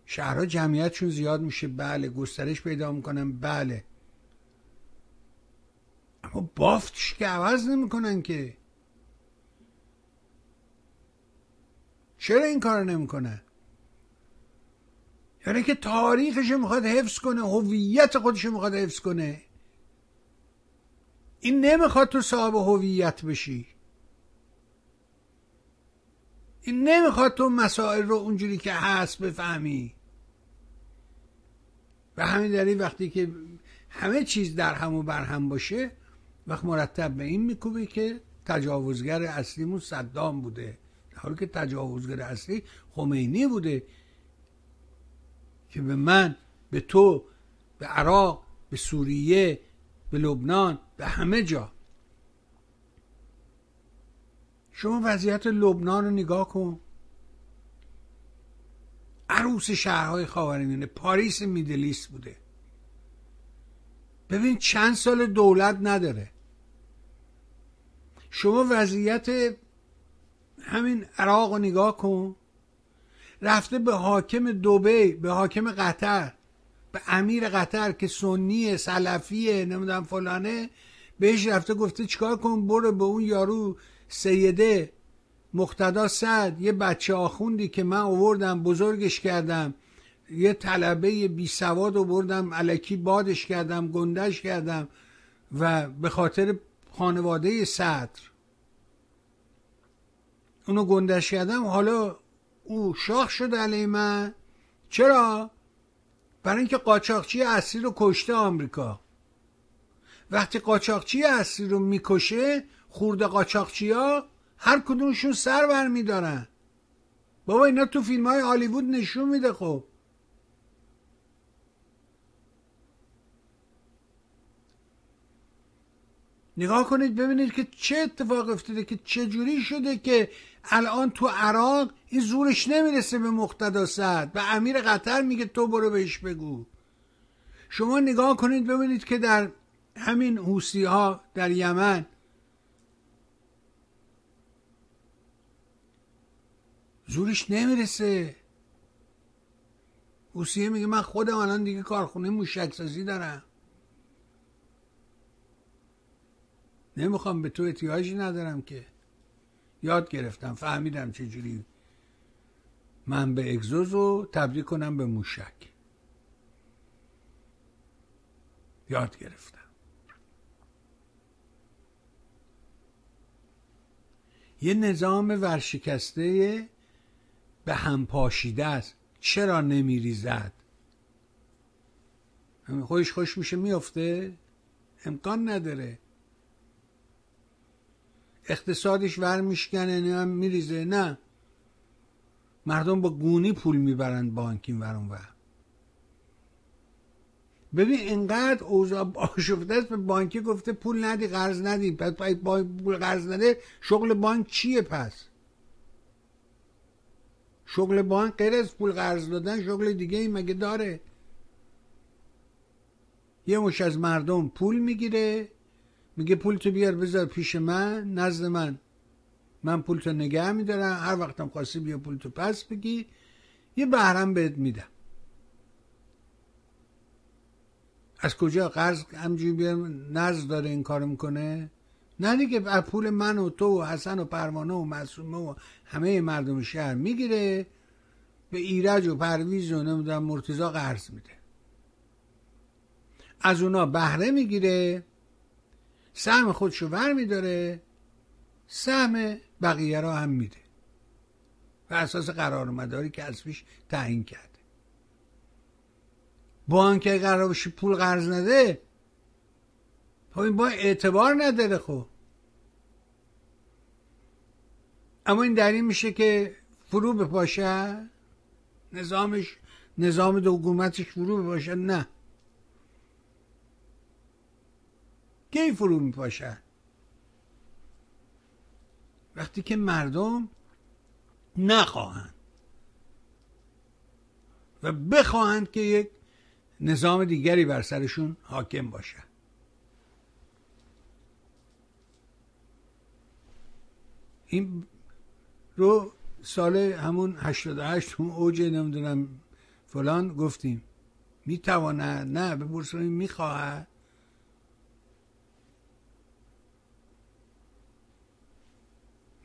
شهرها جمعیتشون زیاد میشه، بله، گسترش پیدا میکنن، بله، اما بافتش که عوض نمیکنن که. چرا این کار نمیکنن؟ یعنی که تاریخش میخواد حفظ کنه، هویت خودش میخواد حفظ کنه. این نمیخواد تو صاحب هویت بشی، این نمیخواد تو مسائل رو اونجوری که هست بفهمی. و همین دلیل وقتی که همه چیز در هم و بر هم باشه وقت مرتب به این میکوبه که تجاوزگر اصلیمون صدام بوده، در حالی که تجاوزگر اصلی خمینی بوده که به من، به تو، به عراق، به سوریه، به لبنان، به همه جا. شما وضعیت لبنان رو نگاه کن، عروس شهرهای خاورمیانه، پاریس میدلیست بوده. ببین چند سال دولت نداره. شما وضعیت همین عراق رو نگاه کن، رفته به حاکم دبی، به حاکم قطر، به امیر قطر که سنیه، سلفیه، نمیدونم فلانه، بهش رفته گفته چیکار کن، برو به اون یارو سیده مقتدا صد، یه بچه آخوندی که من آوردم بزرگش کردم، یه طلبه بی سواد آوردم الکی بادش کردم، گندش کردم و به خاطر خانواده صدر اونو گندش کردم، حالا او شاخ شد علیه من. چرا؟ برای اینکه قاچاقچی اصلی رو کشته آمریکا وقتی قاچاقچی اصلی رو میکشه خورده قاچاقچی‌ها هر کدومشون سر بر میدارن. بابا اینا تو فیلم‌های هالیوود نشون میده. خب نگاه کنید ببینید که چه اتفاق افتاده، که چه جوری شده که الان تو عراق این زورش نمیرسه به مقتدا سعد، به امیر قطر میگه تو برو بهش بگو. شما نگاه کنید ببینید که در همین حوثی‌ها در یمن زورش نمیرسه. حوثیه میگه من خودم الان دیگه کارخونه موشکسازی دارم، نمیخوام به تو احتیاجی ندارم، که یاد گرفتم فهمیدم چجوری من به اگزوز رو تبدیل کنم به موشک، یاد گرفتم. یه نظام ورشکسته به هم پاشیده است. چرا نمیریزد؟ همین خودش خوش میشه میافته؟ امکان نداره. اقتصادش ور میشکنه، نه میریزه، نه مردم با گونی پول میبرند بانکین ور اون ور. ببین اینقدر اوضاع آشفته است، به بانکی گفته پول ندی قرض ندی، پس پول قرض نده شغل بانک چیه؟ پس شغل بانک غیر از پول قرض دادن شغل دیگه ای مگه داره؟ یه مش از مردم پول میگیره میگه پول تو بیار بذار پیش من، نزد من، من پول تو نگه میدارم، هر وقتم خواستی بیا پول تو پس بگی، یه بهرم بهت میدم. از کجا قرض همجوری بیار نزد داره این کارو میکنه؟ نه دیگه، پول من و تو و حسن و پروانه و معصومه و همه مردم شهر میگیره به ایرج و پرویز و نمیدونم مرتضی قرض میده، از اونا بهره میگیره، سهم خودشو ور میداره، سهم بقیه را هم میده و اساس قرارمداری که از پیش تعیین کرده. بانک اگه قرار بشه پول قرض نده این با اعتبار نداره. خب اما این دلیل میشه که فرو بپاشه نظامش، نظام دو حکومتش فرو بپاشه. نه کی فرو میپاشن؟ وقتی که مردم نخواهند و بخواهند که یک نظام دیگری بر سرشون حاکم باشه. این رو سال همون هشتاد و هشت اون اوج نمیدونم فلان گفتیم میتواند، نه به بورسوی میخواهد.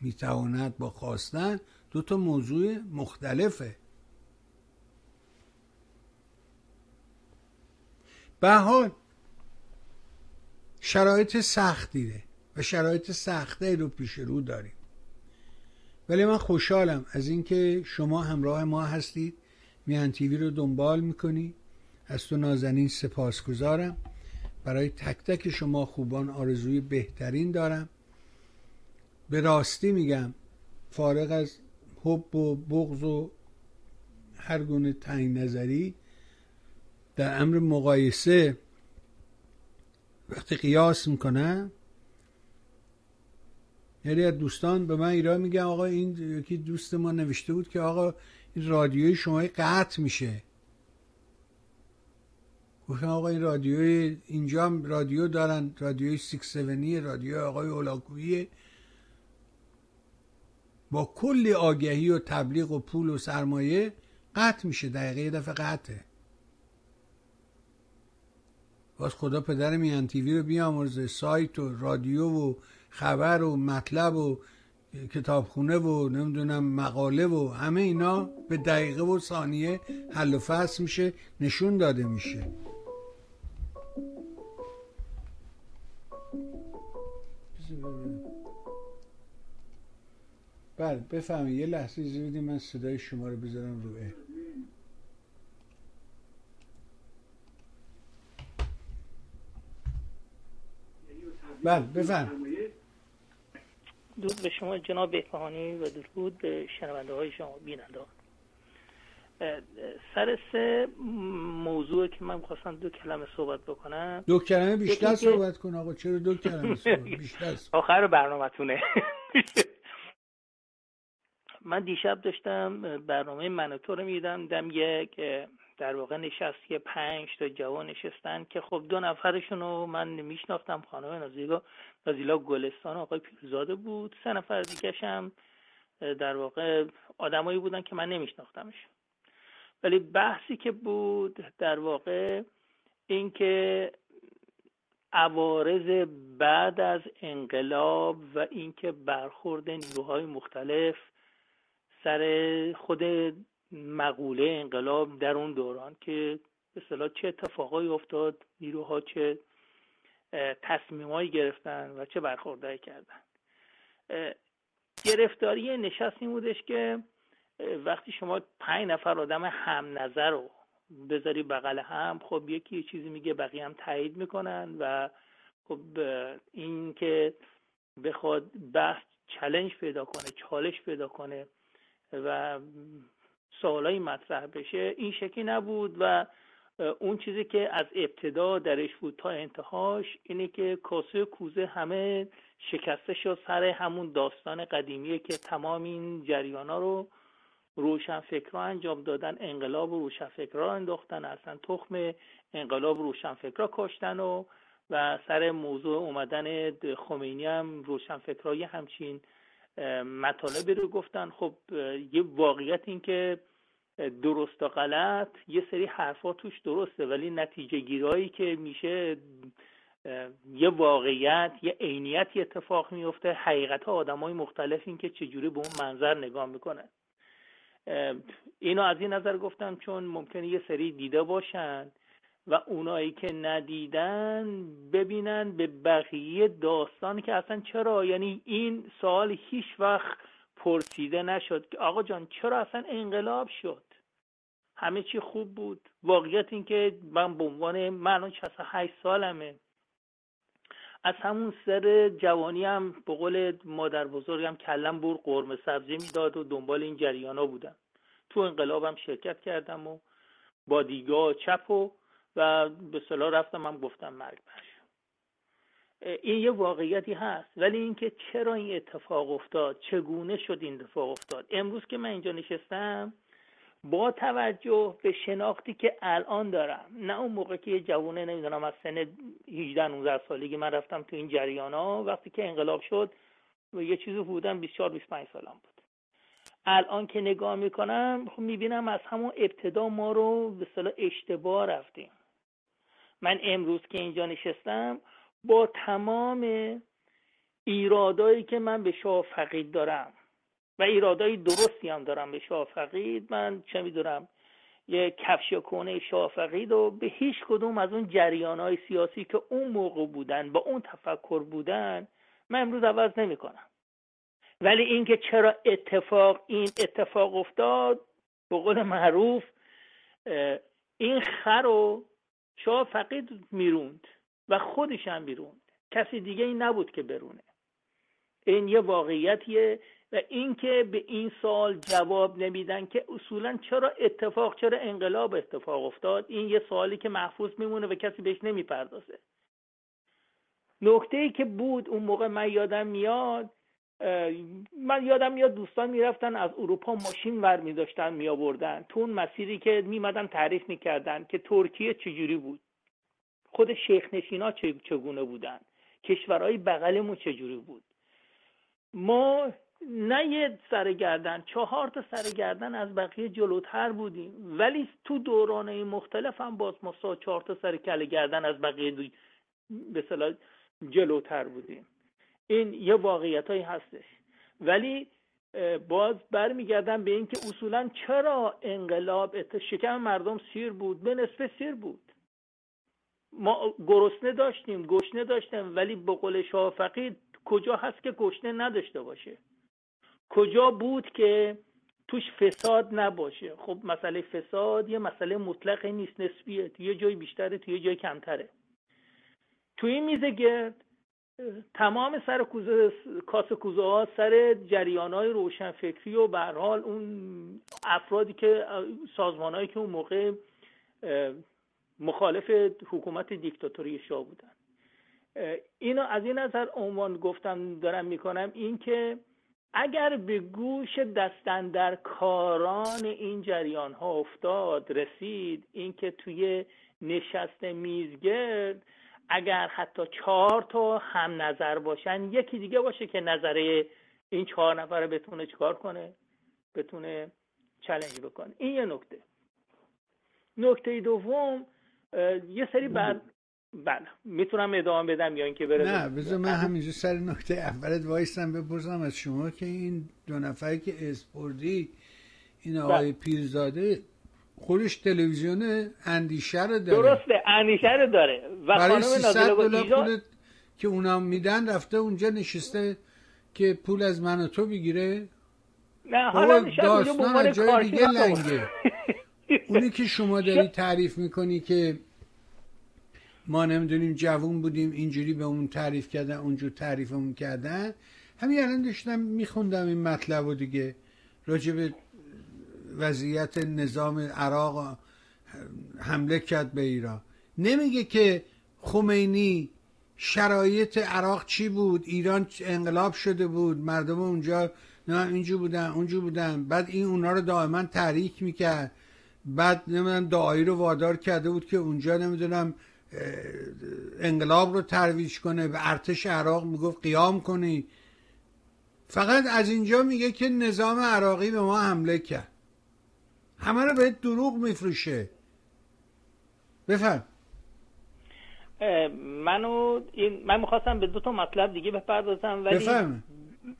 میتواند با خواستن دو تا موضوع مختلفه. به هر حال شرایط سختیه و شرایط سخته رو پیش رو داریم، ولی من خوشحالم از اینکه شما همراه ما هستید، میهن تیوی رو دنبال میکنی. از تو نازنین سپاسگزارم. برای تک تک شما خوبان آرزوی بهترین دارم. به راستی میگم، فارغ از حب و بغض و هر گونه تعیین نظری، در امر مقایسه وقتی قیاس میکنم، یعنی از دوستان به من ایران میگن آقا این یکی دوست ما نوشته بود که آقا این رادیوی شما قطع میشه. گفتم آقا این رادیوی اینجا رادیو دارن، رادیوی شش هفت رادیو آقای هولاکویی، با کلی آگهی و تبلیغ و پول و سرمایه قطع میشه، دقیقه یه دفعه قطعه. باز خدا پدر میهن تیوی رو بیامرزه، سایت و رادیو و خبر و مطلب و کتابخونه و نمیدونم مقاله و همه اینا به دقیقه و ثانیه حل و فصل میشه، نشون داده میشه. بله بفهمید یه لحظه زیدی من صدای شما رو بذارم رو ایر. بله بفرمایید. درود به شما جناب بهبهانی و درود به شنونده های شما بیننده. سر سه موضوع که من خواستم دو کلمه صحبت بکنم. دو کلمه بیشتر صحبت کن آقا، چرا دو کلمه صحبت بیشتر صحبت. آخر برنامه‌تونه. من دیشب داشتم برنامه منوتو رو میدیدم، دم یک در واقع نشست که پنج تا جوان نشستن که خب دو نفرشون رو من میشناختم، خانم نازیلا نازیلا گلستان و آقای پیروزاده بود، سه نفر دیگه‌ش هم در واقع آدمایی بودن که من نمیشناختمش. ولی بحثی که بود در واقع این که عوارض بعد از انقلاب و اینکه برخورد نیروهای مختلف سر خود مقوله انقلاب در اون دوران که به اصطلاح چه اتفاقایی افتاد، نیروها چه تصمیمایی گرفتن و چه برخوردهایی کردن. گرفتاری نشست این بودش که وقتی شما پنج نفر آدم هم نظر رو بذاری بغل هم، خب یکی یه چیزی میگه بقیه هم تایید میکنن و خب این که بخواد بحث چالش پیدا کنه، چالش پیدا کنه و سوالای مطرح بشه این شکلی نبود و اون چیزی که از ابتدا درش بود تا انتهاش اینه که کاسه کوزه همه شکسته شد سر همون داستان قدیمیه که تمام این جریانا رو روشنفکرها انجام دادن، انقلاب روشنفکرها انداختن، اصلا تخم انقلاب روشنفکرها کاشتن و و سر موضوع اومدن خمینی هم روشنفکرای همچین مطالبی رو گفتن. خب یه واقعیت این که درست و غلط یه سری حرفا توش درسته ولی نتیجه گیرایی که میشه یه واقعیت، یه عینیتی اتفاق میفته، حقیقت ها آدمای مختلف این که چجوری به اون منظر نگاه میکنن. اینو از این نظر گفتم چون ممکنه یه سری دیده باشن و اونایی که ندیدن ببینن به بقیه داستان که اصلا چرا، یعنی این سوال هیچ وقت پرسیده نشد که آقا جان چرا اصلا انقلاب شد، همه چی خوب بود. واقعیت این که من به عنوان من شصت و هشت سالمه، از همون سر جوانی هم به قول مادر بزرگم کلم بر قرمه سبزی میداد و دنبال این جریانا بودم، تو انقلابم شرکت کردم و با دیگاه چپ و و به صلاح رفتم هم گفتم مرگ برش. این یه واقعیتی هست ولی اینکه چرا این اتفاق افتاد، چگونه شد این اتفاق افتاد، امروز که من اینجا نشستم با توجه به شناختی که الان دارم، نه اون موقع که یه جوونه نمیدونم از سن هجده نوزده سالگی من رفتم تو این جریانا، وقتی که انقلاب شد و یه چیزی بودم بیست و چهار بیست و پنج سالم بود. الان که نگاه میکنم خب میبینم از همون ابتدا ما رو به اصطلاح اشتباه رفتیم. من امروز که اینجا نشستم با تمام ایرادایی که من به شاه فقید دارم و ایرادای درستی هم دارم به شاه فقید، من چه میدونم یه کفش کونه شاه فقید و به هیچ کدوم از اون جریان‌های سیاسی که اون موقع بودن با اون تفکر بودن من امروز عوض نمی‌کنم. ولی اینکه چرا اتفاق این اتفاق افتاد، به قول معروف این خر رو شاه فقید میروند و خودش هم میروند، کسی دیگه این نبود که برونه. این یه واقعیتیه و اینکه به این سوال جواب نمیدن که اصولا چرا اتفاق، چرا انقلاب اتفاق افتاد، این یه سوالی که محفوظ میمونه و کسی بهش نمیپردازه. نکته‌ای که بود اون موقع من یادم میاد، من یادم میاد دوستان میرفتن از اروپا ماشین ور میداشتن میآوردن، تو اون مسیری که میمدن تعریف میکردن که ترکیه چجوری بود، خود شیخ نشینا چگونه بودن، کشورهای بغلمون چجوری بود. ما نه یه سرگردن، چهار تا سرگردن از بقیه جلوتر بودیم ولی تو دورانه مختلف هم باز ما سا چهار تا سرکله گردن از بقیه دو... به اصطلاح جلوتر بودیم. این یه واقعیتایی هستش ولی باز برمیگردم به این که اصولا چرا انقلاب ات... شکم مردم سیر بود، به نصف سیر بود، ما گرسنه داشتیم، گشنه داشتیم ولی به قول شاه فقید کجا هست که گشنه نداشته باشه، کجا بود که توش فساد نباشه. خب مسئله فساد یه مسئله مطلقی نیست، نسبیه، یه جای بیشتره تو یه جای کمتره. تو این میزه گرد تمام سر کوزه کاس کوزه ها سر جریان‌های روشنفکری و به هر حال اون افرادی که سازمان‌هایی که اون موقع مخالف حکومت دیکتاتوری شاه بودن. اینو از این نظر عنوان گفتم دارم میکنم، این که اگر به گوش دست‌اندرکاران این جریان‌ها افتاد رسید، این که توی نشست میزگرد اگر حتی چهار تا هم نظر باشن، یکی دیگه باشه که نظره این چهار نفره بتونه چیکار کنه، بتونه چالش بکنه. این یه نکته. نکته دوم یه سری بعد بله میتونم ادامه بدم یا اینکه برم؟ نه بذار من همینجا سر نکته اولت وایسم بپرسم از شما که این دو نفری که اسپوردی، این آقای بله. پیرزاده خودش تلویزیون اندیشه رو داره، درسته اندیشه رو داره و خانم نازل آبادی که اونا میدن رفته اونجا نشسته که پول از من و تو بگیره. نه حالا داستان از جای دیگه لنگه. اونی که شما داری تعریف میکنی که ما نمیدونیم جوون بودیم اینجوری به اون تعریف کردن اونجور تعریفمون کردن، همین الان داشتم میخوندم این مطلب رو دیگه راجع به وضعیت نظام عراق حمله کرد به ایران، نمیگه که خمینی شرایط عراق چی بود، ایران انقلاب شده بود، مردم اونجا نه اینجور بودن اونجور بودن، بعد این اونا رو دائما تحریک میکرد، بعد نمیدونم دعایی رو وادار کرده بود که اونجا نمیدونم انقلاب رو ترویج کنه، به ارتش عراق میگفت قیام کنی. فقط از اینجا میگه که نظام عراقی به ما حمله کرد، همه رو به دروغ میفروشه. بفرم. منو این من میخواستم به دو تا مطلب دیگه بپردازم ولی بفرم.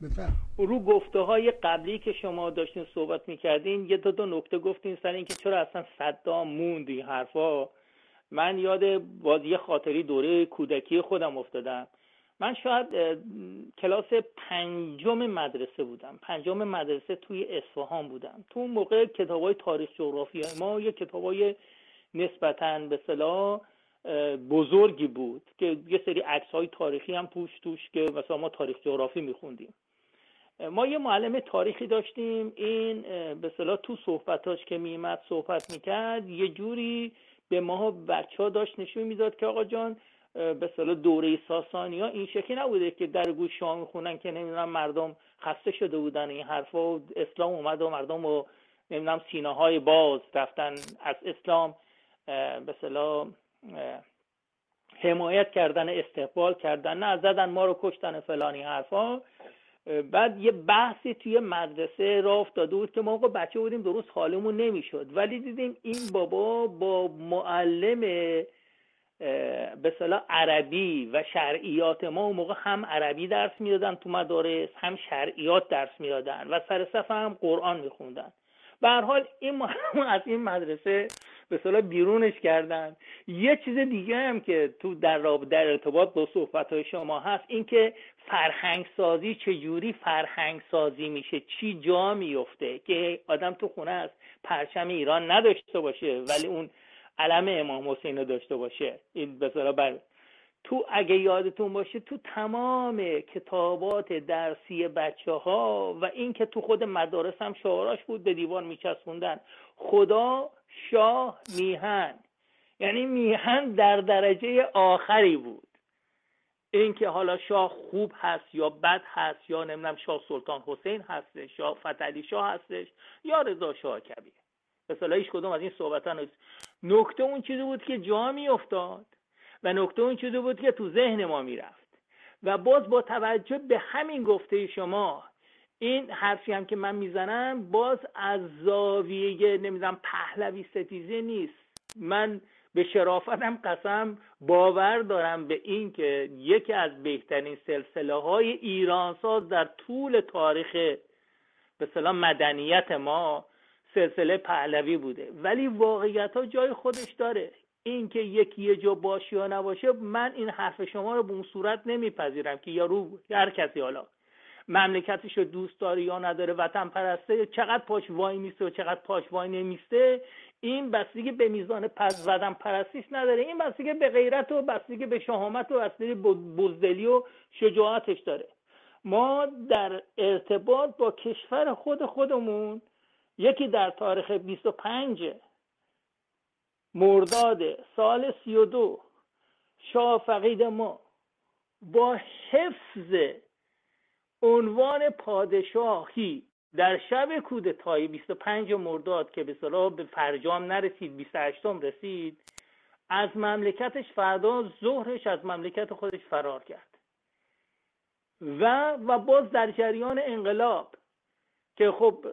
بفرم. رو گفته های قبلی که شما داشتین صحبت میکردین یه دو تا نکته گفتین سر این که چرا اصلا صدام موند این حرفا. من یاد بازی خاطری دوره کودکی خودم افتادم. من شاید کلاس پنجم مدرسه بودم، پنجم مدرسه توی اصفهان بودم. تو اون موقع کتابای تاریخ جغرافی ما یه کتابای نسبتاً به اصطلاح بزرگی بود که یه سری عکس‌های تاریخی هم پوش توش که مثلا ما تاریخ جغرافی می‌خوندیم. ما یه معلم تاریخی داشتیم، این به اصطلاح تو صحبتاش که میومد صحبت می‌کرد یه جوری به ما بچه‌ها داشت نشون میداد که آقا جان به اصطلاح دوره ساسانی ها این شکلی نبوده که در گوش شاه میخونن که نمیدونم مردم خسته شده بودن این حرفا و اسلام اومد و مردم رو نمیدونم سینه های باز رفتن از اسلام به اصطلاح حمایت کردن استقبال کردن، نه زدن ما رو کشتن فلانی حرفا. بعد یه بحثی توی مدرسه راه افتاده بود که ما بچه بودیم درست حالمون نمیشد، ولی دیدیم این بابا با معلم به اصطلاح عربی و شرعیات ما اون موقع هم عربی درس میدادن تو مدارس، هم شرعیات درس میدادن و سر صف هم قرآن میخوندن. به هر حال این از این مدرسه به اصطلاح بیرونش کردن. یه چیز دیگه هم که تو در رابطه در ارتباط با صحبت‌های شما هست، این که فرهنگ سازی چجوری فرهنگ سازی میشه، چی جا میفته که آدم تو خونه است پرچم ایران نداشته باشه ولی اون علم امام حسین رو داشته باشه. این به اصطلاح بر تو اگه یادتون باشه تو تمام کتابات درسی بچه‌ها و این که تو خود مدارس هم شعاراش بود به دیوار میچسبوندن، خدا شاه میهن، یعنی میهن در درجه آخری بود. این که حالا شاه خوب هست یا بد هست یا نمیدونم شاه سلطان حسین هستش، شاه فتحعلی شاه هستش یا رضا شاه کبیر، مثلا هیچ کدوم از این صحبت‌ها نیست. نکته اون چیزی بود که جا می افتاد و نکته اون چیزی بود که تو ذهن ما میرفت. و باز با توجه به همین گفته شما، این حرفی هم که من میزنم باز از زاویه نمیدونم پهلوی ستیزه نیست. من به شرافتم قسم باور دارم به این که یکی از بهترین سلسله‌های ایرانساز در طول تاریخ به اصطلاح مدنیت ما سلسله پهلوی بوده، ولی واقعیت‌ها جای خودش داره. این که یکی یه جا باشه یا نباشه، من این حرف شما رو به اون صورت نمیپذیرم که یا رو هر کسی حالا مملکتش رو دوست داره یا نداره، وطن پرسته، چقدر پاش وای میسته و چقدر پاش وای نمیسته، این بستگی به میزان پس وطن پرستیش نداره، این بستگی به غیرت و بستگی به شهامت و بستگی به بزدلی و شجاعتش داره. ما در ارتباط با کشور خود خودمون یکی در تاریخ بیست و پنج مرداد سال سی و دو شاه فقید ما با حفظ عنوان پادشاهی در شب کودتای بیست و پنج مرداد که به اصطلاح به فرجام نرسید، بیست و هشتم رسید، از مملکتش فردا ظهرش از مملکت خودش فرار کرد و و باز در جریان انقلاب که خب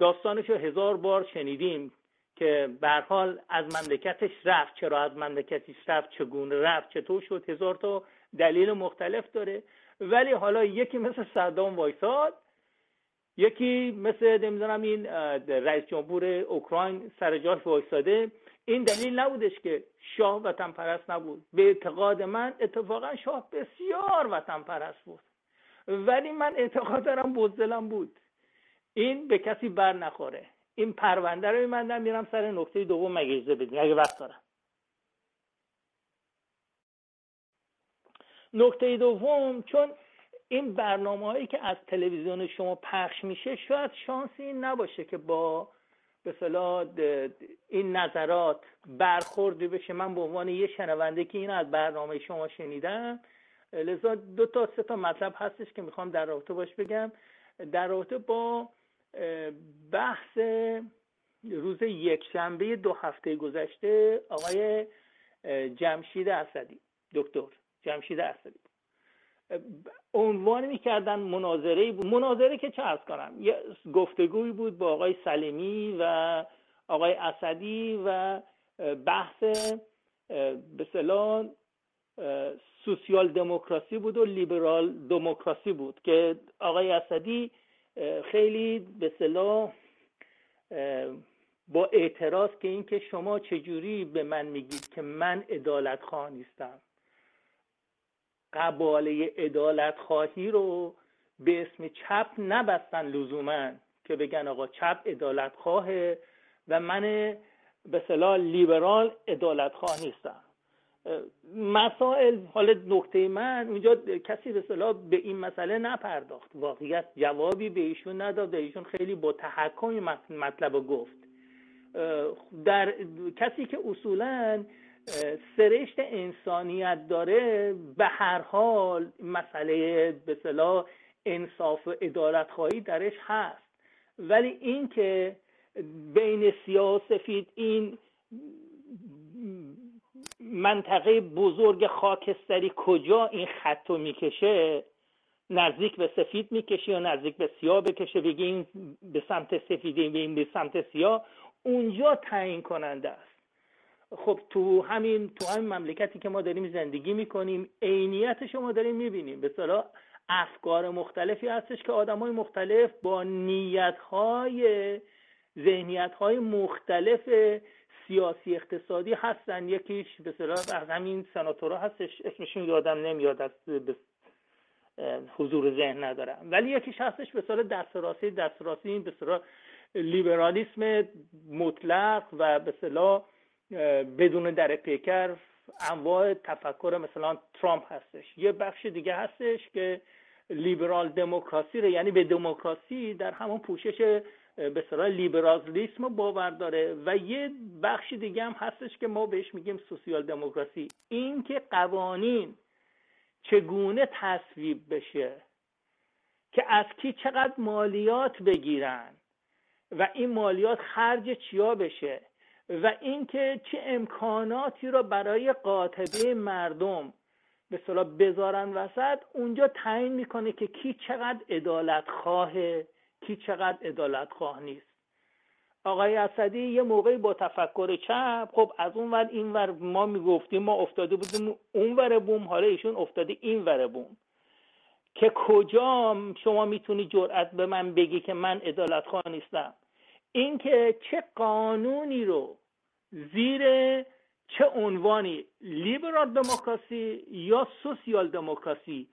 داستانش رو هزار بار شنیدیم که به هر حال از مملکتش رفت، چرا از مملکتش رفت، چگونه رفت، چطور شد، هزار تا دلیل مختلف داره. ولی حالا یکی مثل صدام وایساد، یکی مثل نمیدونم این رئیس جمهور اوکراین سر جاش وایساده. این دلیل نبودش که شاه وطن پرست نبود، به اعتقاد من اتفاقا شاه بسیار وطن پرست بود، ولی من اعتقاد دارم بزدلم بود. این به کسی بر نخوره. این پرونده رو می‌بندم میرم سر نکته دوم، مگه اجازه بدین اگه وقت دارم. نکته دوم، چون این برنامه‌هایی که از تلویزیون شما پخش میشه شاید شانسی این نباشه که با به اصطلاح این نظرات برخوردی بشه. من به عنوان یه شنونده که این از برنامه شما شنیدم، لذا دو تا سه تا مطلب هستش که میخوام در رابطه باش بگم. در رابطه با بحث روز یکشنبه دو هفته گذشته آقای جمشید اسدی، دکتر جمشید اسدی عنوان می‌کردن مناظره بود. مناظره که چه عرض کنم، یه گفتگویی بود با آقای سلیمی و آقای اسدی و بحث به اصطلاح سوسیال دموکراسی بود و لیبرال دموکراسی بود که آقای اسدی خیلی به اصطلاح با اعتراض که این که شما چجوری به من میگید که من عدالت خواه نیستم، قباله عدالت خواهی رو به اسم چپ نبستن لزوما که بگن آقا چپ عدالت خواهه و من به اصطلاح لیبرال عدالت خواه نیستم. مسائل، حال نکته من اونجا کسی به اصطلاح به این مسئله نپرداخت، واقعیت جوابی به ایشون نداد، ایشون خیلی با تحکمی مطلب رو گفت. در کسی که اصولاً سرشت انسانیت داره به هر حال مسئله به اصطلاح انصاف و عدالت خواهی درش هست، ولی این که بین سیاه و سفید این منطقه بزرگ خاکستری کجا این خطو میکشه، نزدیک به سفید میکشه یا نزدیک به سیاه بکشه، بگی این به سمت سفیده این به سمت سیاه، اونجا تعیین کننده است. خب تو همین تو همین مملکتی که ما داریم زندگی میکنیم عینیتش رو ما داریم میبینیم. به اصطلاح افکار مختلفی هستش که آدمای مختلف با نیتهای ذهنیتهای مختلف سیاسی اقتصادی هستن. یکیش به اصطلاح از همین سناتورها هستش، اسمشون یادم نمیاد از حضور ذهن ندارم، ولی یکیش هستش به اصطلاح دست راستی دست راستی این به اصطلاح لیبرالیسم مطلق و به اصطلاح بدون در پیکر انواع تفکر مثلا ترامپ هستش. یه بخش دیگه هستش که لیبرال دموکراسی رو، یعنی به دموکراسی در همون پوشش به اصطلاح لیبرالیسم باور داره، و یه بخش دیگه هم هستش که ما بهش میگیم سوسیال دموکراسی. این که قوانین چگونه تصویب بشه، که از کی چقدر مالیات بگیرن و این مالیات خرج چیا بشه، و اینکه چه امکاناتی را برای قاطبه مردم به اصطلاح بذارن وسط، اونجا تعیین میکنه که کی چقدر عدالت خواهه، کی چقدر عدالت خواه نیست. آقای اسدی یه موقعی با تفکر چپ، خب از اون ور این ور ما میگفتیم، ما افتاده بودیم اون ور بوم، حالا ایشون افتاده این ور بوم، که کجا شما میتونی جرأت به من بگی که من عدالت خواه نیستم. اینکه چه قانونی رو زیر چه عنوانی، لیبرال دموکراسی یا سوسیال دموکراسی،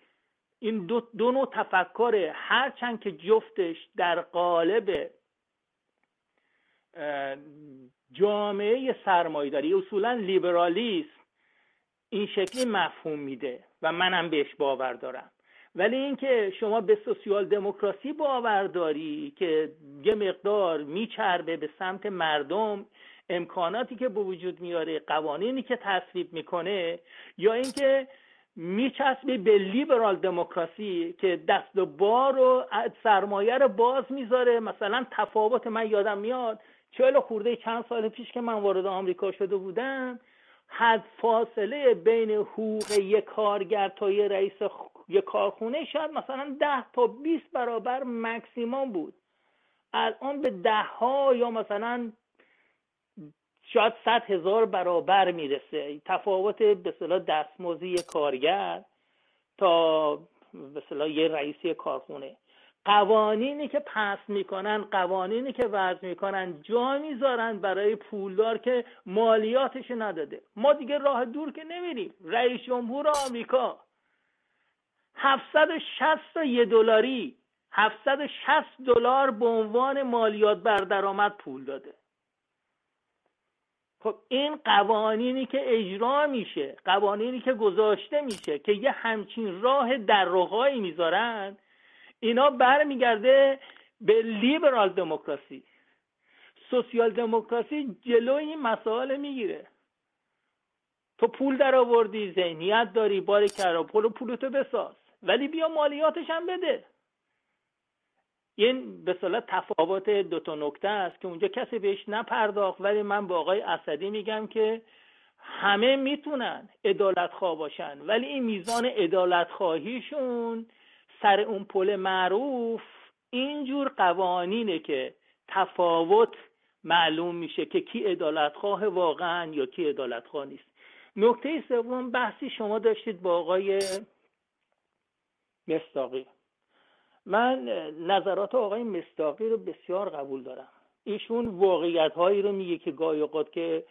این دو, دو نوع تفکر، هرچند که جفتش در قالب جامعه سرمایه‌داری، اصولا لیبرالیسم این شکلی مفهوم میده و منم بهش باور دارم، ولی اینکه شما به سوسیال دموکراسی باور داری که یه مقدار میچربه به سمت مردم، امکاناتی که به وجود میاره، قوانینی که تصویب میکنه، یا اینکه میچسبی به لیبرال دموکراسی که دست و بار و سرمایه رو باز میذاره. مثلا تفاوت، من یادم میاد چهل خورده چند سال پیش که من وارد آمریکا شده بودم، حد فاصله بین حقوق یک کارگر تا یه رئیس یک کارخونه شاید مثلا ده تا بیست برابر مکسیمم بود، الان به ده ها یا مثلا شاید صد هزار برابر میرسه تفاوت به اصطلاح دستمزدی کارگر تا به اصطلاح یه رئیسی کارخونه. قوانینی که پس میکنن، قوانینی که وضع میکنن، جا میذارن برای پولدار که مالیاتش نداده. ما دیگه راه دور که نمیریم، رئیس جمهور آمریکا هفتصد و شصت دلاری، هفتصد و شصت دلار به عنوان مالیات بر درآمد پول داده. خب این قوانینی که اجرا میشه، قوانینی که گذاشته میشه که یه همچین راه دروغایی میذارن، اینا برمیگرده به لیبرال دموکراسی. سوسیال دموکراسی جلوی این مسائل میگیره. تو پول در آوردی، ذهنیت داری، باری کرا، پول و پولتو بساز، ولی بیا مالیاتش هم بده. این به صلاح تفاوت دو تا نکته است که اونجا کسی بهش نپرداخت، ولی من با آقای اسدی میگم که همه میتونن عدالتخواه باشن، ولی این میزان عدالتخواهیشون سر اون پل معروف اینجور قوانینه که تفاوت معلوم میشه که کی عدالتخواه واقعا یا کی عدالتخواه نیست. نکته سوم، بحثی شما داشتید با آقای مصداقی. من نظرات آقای مصداقی رو بسیار قبول دارم. ایشون واقعیت‌هایی رو میگه که گاهی اوقات که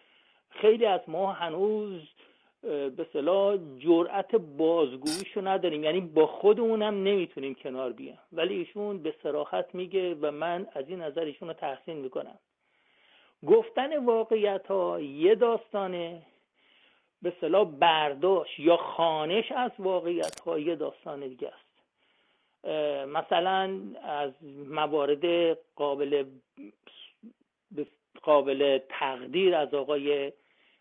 خیلی از ما هنوز به اصطلاح جرأت بازگوییشو نداریم، یعنی با خودمونم نمیتونیم کنار بیایم، ولی ایشون به صراحت میگه و من از این نظر ایشون رو تحسین میکنم. گفتن واقعیت‌ها یه داستانه، به اصطلاح برداشت یا خوانش از واقعیت‌ها یه داستان دیگه است. مثلا از موارد قابل قابل تقدیر از آقای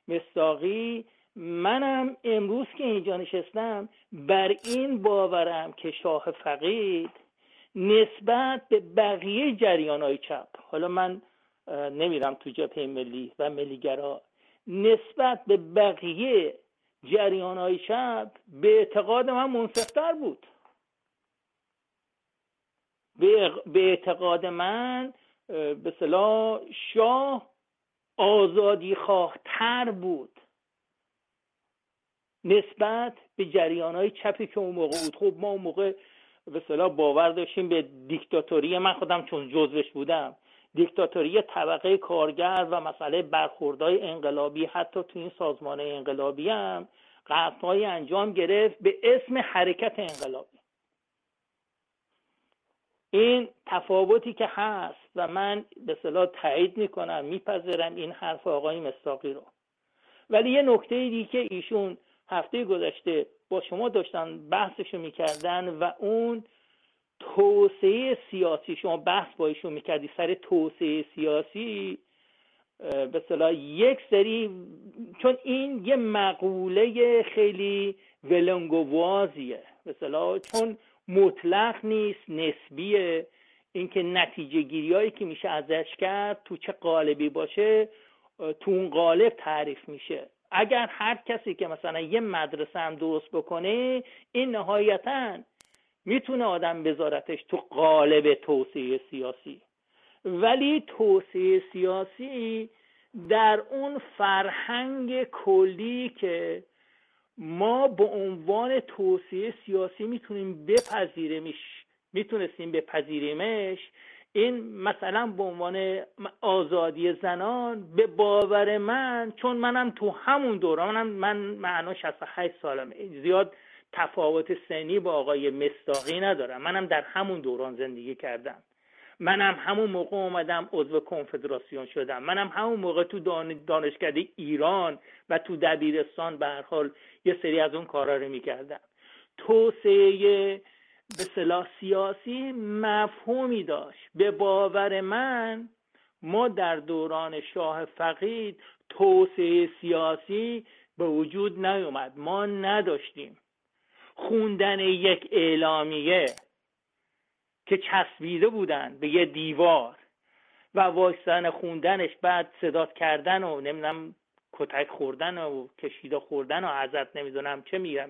مصداقی، منم امروز که اینجا نشستم بر این باورم که شاه فقید نسبت به بقیه جریان‌های چپ، حالا من نمیرم تو جبهه ملی و ملیگرا، نسبت به بقیه جریان‌های چپ به اعتقاد من منصف‌تر بود. به اعتقاد من به اصطلاح شاه آزادی خواه تر بود نسبت به جریان‌های چپی که اون موقع بود. خب ما اون موقع به اصطلاح باور داشتیم به دیکتاتوری، من خودم چون جزوش بودم، دیکتاتوری طبقه کارگر و مسئله برخوردهای انقلابی، حتی تو این سازمان انقلابی هم قطعی انجام گرفت به اسم حرکت انقلابی. این تفاوتی که هست و من به اصطلاح تایید میکنم، میپذیرم این حرف آقای مصداقی رو. ولی یه نکته دیگه که ایشون هفته گذشته با شما داشتن بحثشو میکردن و اون توسعه سیاسی، شما بحث با ایشون میکردی سر توسعه سیاسی، به اصطلاح یک سری، چون این یه مقوله خیلی ولنگوازیه، به اصطلاح چون مطلق نیست، نسبیه، اینکه نتیجه گیری هایی که میشه ازش کرد تو چه قالبی باشه تو اون قالب تعریف میشه. اگر هر کسی که مثلا یه مدرسه هم درست بکنه، این نهایتاً میتونه آدم بذارتش تو قالب توسعه سیاسی، ولی توسعه سیاسی در اون فرهنگ کلی که ما به عنوان توسعه سیاسی میتونیم بپذیریمش، میتونستیم بپذیریمش، این مثلا به عنوان آزادی زنان به باور من، چون منم تو همون دوران، منم من معنا شصت و هشت سالمه، زیاد تفاوت سنی با آقای مصداقی ندارم، منم در همون دوران زندگی کردم، منم همون موقع اومدم عضو کنفدراسیون شدم، منم همون موقع تو دانشکده ایران و تو دبیرستان به هر حال یه سری از اون کارا رو میکردم. توسعه به اصطلاح سیاسی مفهومی داشت. به باور من ما در دوران شاه فقید توسعه سیاسی به وجود نیومد، ما نداشتیم. خوندن یک اعلامیه که چسبیده بودن به یه دیوار و وایستن خوندنش، بعد صدات کردن و نمیدونم کتک خوردن و کشیده خوردن و ازت نمیدونم چه میگم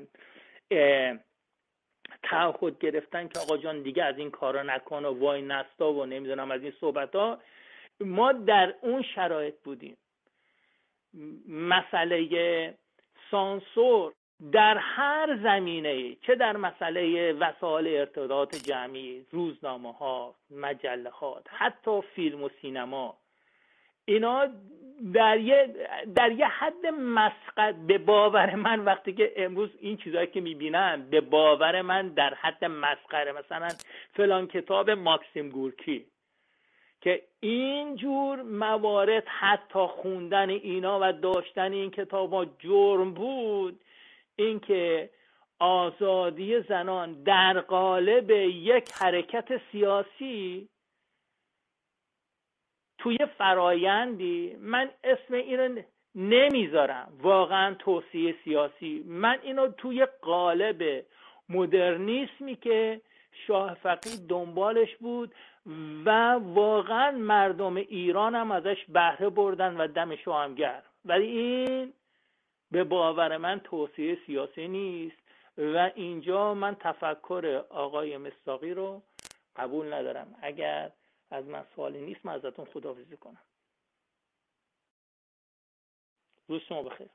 تعهد گرفتن که آقا جان دیگه از این کارا نکن و وای نستا و نمیدونم از این صحبت ها. ما در اون شرایط بودیم. مسئله سانسور در هر زمینه، چه در مسئله وسایل ارتباطات جمعی، روزنامه ها، مجله ها، حتی فیلم و سینما، اینا در یه در یه حد مسخره، به باور من وقتی که امروز این چیزایی که میبینم به باور من در حد مسخره. مثلا فلان کتاب ماکسیم گورکی که اینجور موارد، حتی خوندن اینا و داشتن این کتابا جرم بود. اینکه آزادی زنان در قالب یک حرکت سیاسی توی فرایندی، من اسم اینو نمیذارم واقعا توسعه سیاسی، من اینو توی قالب مدرنیسمی که شاه فقید دنبالش بود و واقعا مردم ایران هم ازش بهره بردن و دمشو هم گرم، ولی این به باور من توصیه سیاسی نیست و اینجا من تفکر آقای مصداقی رو قبول ندارم. اگر از من سوالی نیست من ازتون خداحافظی کنم. روز شما بخیر.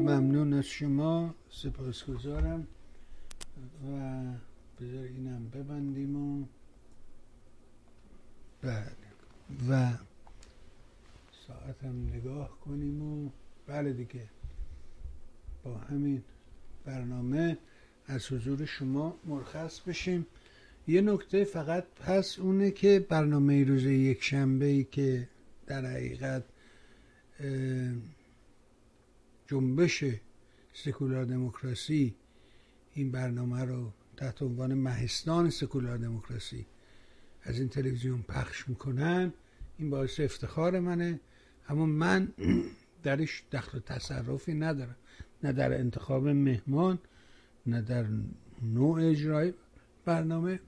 ممنون از شما، سپاسگزارم و بذار اینم ببندیم و بعد و ساعت هم نگاه کنیم و بله دیگه با همین برنامه از حضور شما مرخص بشیم. یه نکته فقط هست، اونه که برنامه روز یک شنبهی که در حقیقت جنبش سکولار دموکراسی این برنامه رو تحت عنوان مهستان سکولار دموکراسی از این تلویزیون پخش میکنن، این باعث افتخار منه. اما من درش دخل و تصرفی ندارم، نه در انتخاب مهمان، نه در نوع اجرای برنامه.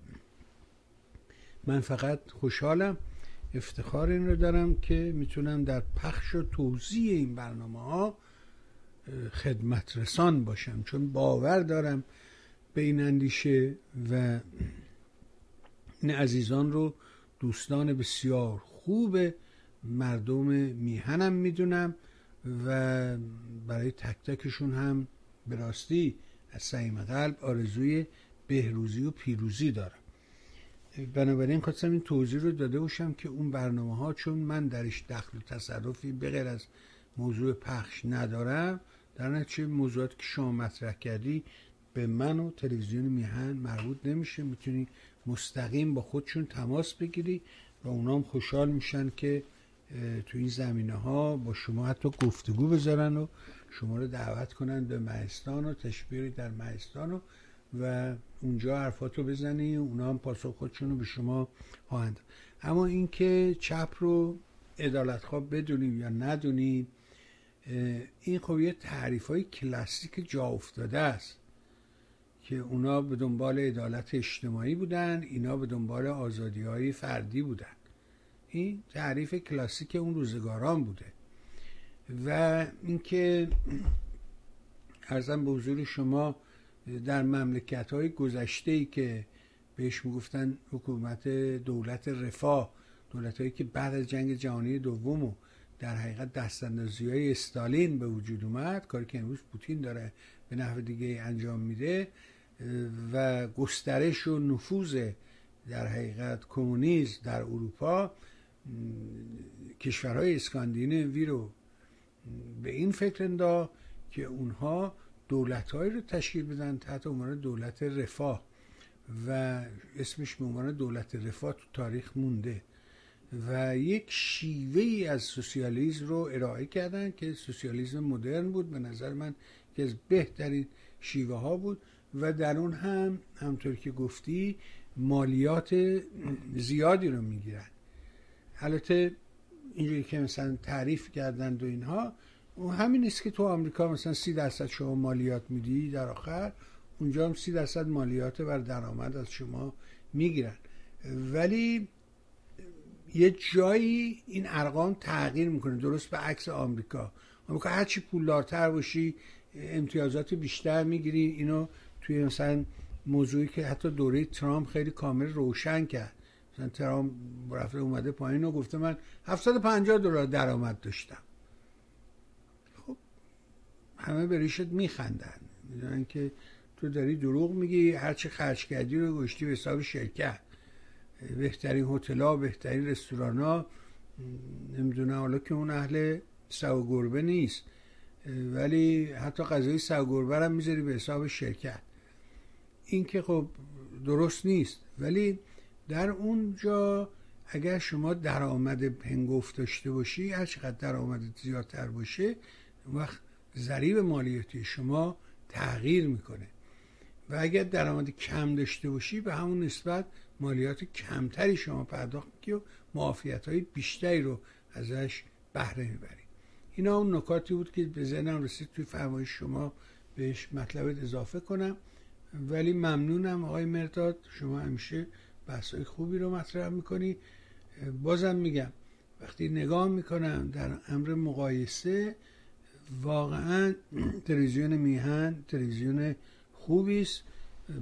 من فقط خوشحالم، افتخار این رو دارم که میتونم در پخش و توزیع این برنامه ها خدمت رسان باشم، چون باور دارم به این اندیشه و این عزیزان رو دوستان بسیار خوب مردم میهنم میدونم و برای تک تکشون هم به راستی از صمیم قلب آرزوی بهروزی و پیروزی دارم. بنابراین خواستم این توضیح رو داده باشم که اون برنامه ها چون من درش دخل و تصرفی به غیر از موضوع پخش ندارم، در نتیجه موضوعاتی که شما مطرح کردی به من و تلویزیون میهن مربوط نمیشه، میتونی مستقیم با خودشون تماس بگیری و اونام خوشحال میشن که تو این زمینه ها با شما حتی گفتگو بذارن و شما رو دعوت کنن به مهستان و تشبیری در مهستان و, و اونجا حرفاتو بزنی، اونام پاسخ خودشون رو به شما خواهند. اما اینکه چپ رو عدالتخواه بدونیم یا ندونیم، این خب یه تعریف های کلاسیک جا افتاده است که اونا به دنبال عدالت اجتماعی بودن، اینا به دنبال آزادی های فردی بودن. این تعریف کلاسیک اون روزگاران بوده. و اینکه عرضم به حضور شما در مملکت های گذشته‌ای که بهش میگفتن حکومت دولت رفاه، دولت هایی که بعد از جنگ جهانی دوم و در حقیقت دستاندازی های استالین به وجود اومد، کاری که امروز پوتین داره به نحو دیگه انجام میده و گسترش و نفوذ در حقیقت کمونیسم در اروپا، کشورهای اسکاندیناوی رو به این فکر انداخت که اونها دولت‌هایی رو تشکیل بدن تحت عنوان دولت رفاه و اسمش به عنوان دولت رفاه تو تاریخ مونده و یک شیوه‌ای از سوسیالیسم رو ارائه کردن که سوسیالیسم مدرن بود، به نظر من که از بهترین شیوه ها بود و در اون هم همطور که گفتی مالیات زیادی رو میگیرن. البته اینجوری که مثلا تعریف کردند و اینها اون همین است که تو آمریکا مثلا سی درصد شما مالیات میدی، در آخر اونجا هم سی درصد مالیات بر درآمد از شما میگیرن، ولی یه جایی این ارقام تغییر میکنه درست به عکس آمریکا. آمریکا هرچی پولدارتر باشی امتیازات بیشتر میگیری. اینو توی مثلا موضوعی که حتی دوره ترامپ خیلی کامل روشن کرد، مثلا ترامپ رفته اومده پایین و گفته من هفتصد و پنجاه دلار درآمد داشتم. خب همه به ریشت میخندن، میدونن که تو داری دروغ میگی، هرچی خرج کردی رو گشتی به حساب شرکت، بهترین هتل‌ها، بهترین رستوران‌ها، نمیدونم حالا که اون اهل سگ و گربه نیست ولی حتی غذای سگ و گربه هم میذاری به حساب شرکت. این که خب درست نیست، ولی در اونجا اگر شما درآمد هنگفت داشته باشی، هر چقدر درآمدت زیادتر باشه وقت ضریب مالیاتی شما تغییر میکنه و اگر درآمد کم داشته باشی به همون نسبت مالیات کمتری شما پرداخت می‌کنی و معافیت‌های بیشتری رو ازش بهره می‌بری. اینا اون نکاتی بود که به ذهنم رسید توی فرمایش شما بهش مطلبت اضافه کنم. ولی ممنونم آقای مرداد، شما همیشه بحث‌های خوبی رو مطرح می‌کنی. بازم میگم وقتی نگاه می‌کنم در امر مقایسه واقعا تلویزیون میهن تلویزیون خوبی است،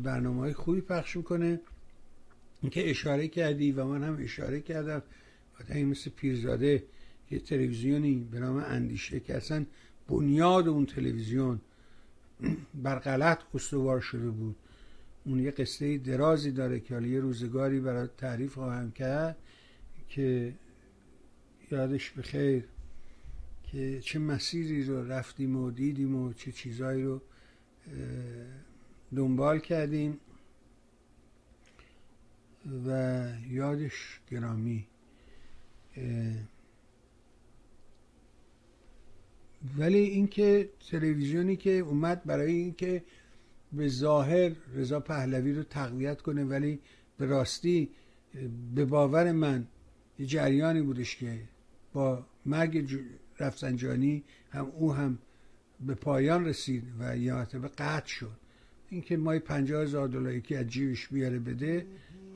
برنامه‌های خوبی پخش می‌کنه. اینکه اشاره کردی و من هم اشاره کردم، آدمی مثل پیرزاده که تلویزیونی به نام اندیشه که اصلا بنیاد اون تلویزیون بر غلط استوار شده بود، اون یه قصه درازی داره که حالا یه روزگاری برای تعریف خواهم کرد که یادش بخیر که چه مسیری رو رفتیم و دیدیم و چه چیزایی رو دنبال کردیم و یادش گرامی. ولی اینکه تلویزیونی که اومد برای اینکه به ظاهر رضا پهلوی رو تقویت کنه ولی به راستی به باور من یه جریانی بودش که با مرگ رفسنجانی هم او هم به پایان رسید و یه مرتبه قطع شد. اینکه مای پنجاه هزار دلاری که از جیبش بیاره بده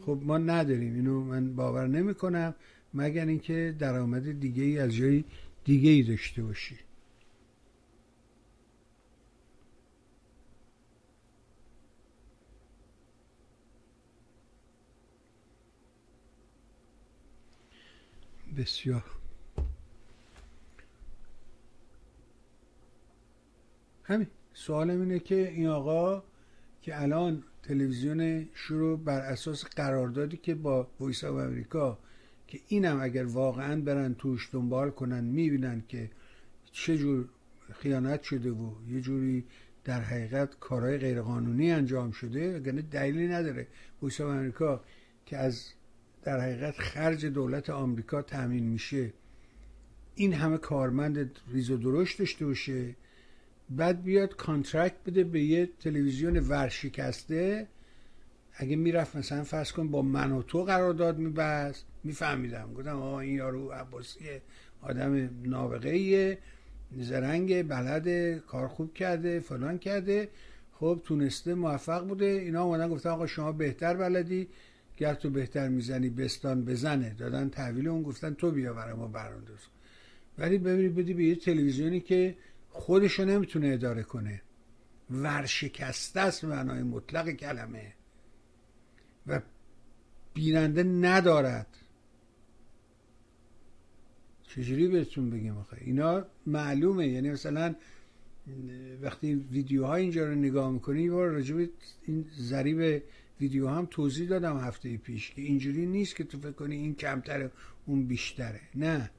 خب ما نداریم، اینو من باور نمی کنم مگر اینکه درآمد دیگه ای از جای دیگه ای داشته باشی. بسیار همین سوالم اینه که این آقا که الان تلویزیون شروع بر اساس قراردادی که با وایس آف امریکا که اینم اگر واقعا برن توش دنبال کنن میبینن که چه جور خیانت شده و یه جوری در حقیقت کارهای غیرقانونی انجام شده، اگرنه دلیلی نداره وایس آف امریکا که از در حقیقت خرج دولت آمریکا تامین میشه این همه کارمند ریز و درشت داشته باشه، بعد بیاد کانترکت بده به یه تلویزیون ورشکسته. اگه میرفت مثلا فرض کن با من و تو قرارداد میبست میفهمیدم، گفتم آها این یارو عباسیه، آدم نابغه‌ایه، زرنگه، بلده، کار خوب کرده، فلان کرده، خب تونسته، موفق بوده. اینا اومدن گفتن آقا شما بهتر بلدی، گر تو بهتر میزنی بستان بزنه، دادن تحویل اون، گفتن تو بیا برای ما برانداز. ولی ببینی بدی به یه تلویزیونی که خودشو نمیتونه اداره کنه، ورشکسته است معنای مطلق کلمه و بیننده ندارد. چجوری بهتون بگیم آخه اینا معلومه؟ یعنی مثلا وقتی ویدیوهای اینجا رو نگاه میکنی، یه بار راجع به این ضریب ویدیو هم توضیح دادم هفته پیش که اینجوری نیست که تو فکر کنی این کمتره اون بیشتره، نه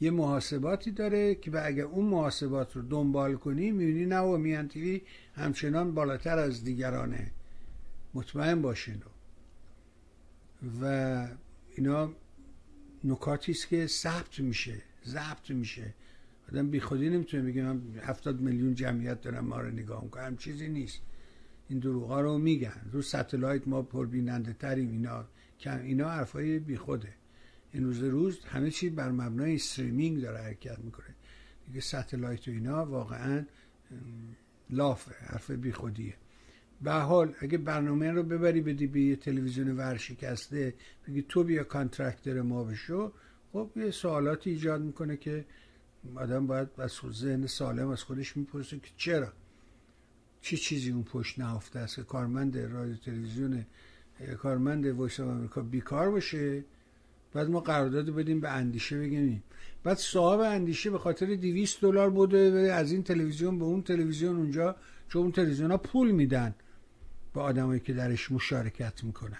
یه محاسباتی داره که اگه اون محاسبات رو دنبال کنی میبینی نه و میانتیوی همچنان بالاتر از دیگرانه. مطمئن باشین رو. و اینا نکاتیست که ثبت میشه ضبط میشه. آدم بی خودی نمیتونه بگه من هفتاد میلیون جمعیت دارم ما رو نگاه میکنم. چیزی نیست. این دروغا رو میگن. رو ستلایت ما پربیننده تریم. اینا کم اینا حرفای بی خوده. این روز روز همه چی بر مبنای استریمینگ داره حرکت میکنه دیگه. ستلایت و اینا واقعا لافه، حرف بی خودیه. به حال اگه برنامه رو ببری بدی به یه تلویزیون ورشکسته بگی تو بیا کانترکتر ما بشو، خب یه سوالاتی ایجاد میکنه که آدم باید از ذهن سالم از خودش میپرسه که چرا، چه چی چیزی اون پشت نهفته است که کارمند رادیو تلویزیون، کارمند وایس آف آمریکا بیکار باشه، بعد ما قرارداد بدیم به اندیشه بگیم بعد صاحب اندیشه به خاطر دویست دلار بوده از این تلویزیون به اون تلویزیون اونجا، چون اون تلویزیون‌ها پول میدن به آدمایی که درش مشارکت میکنن.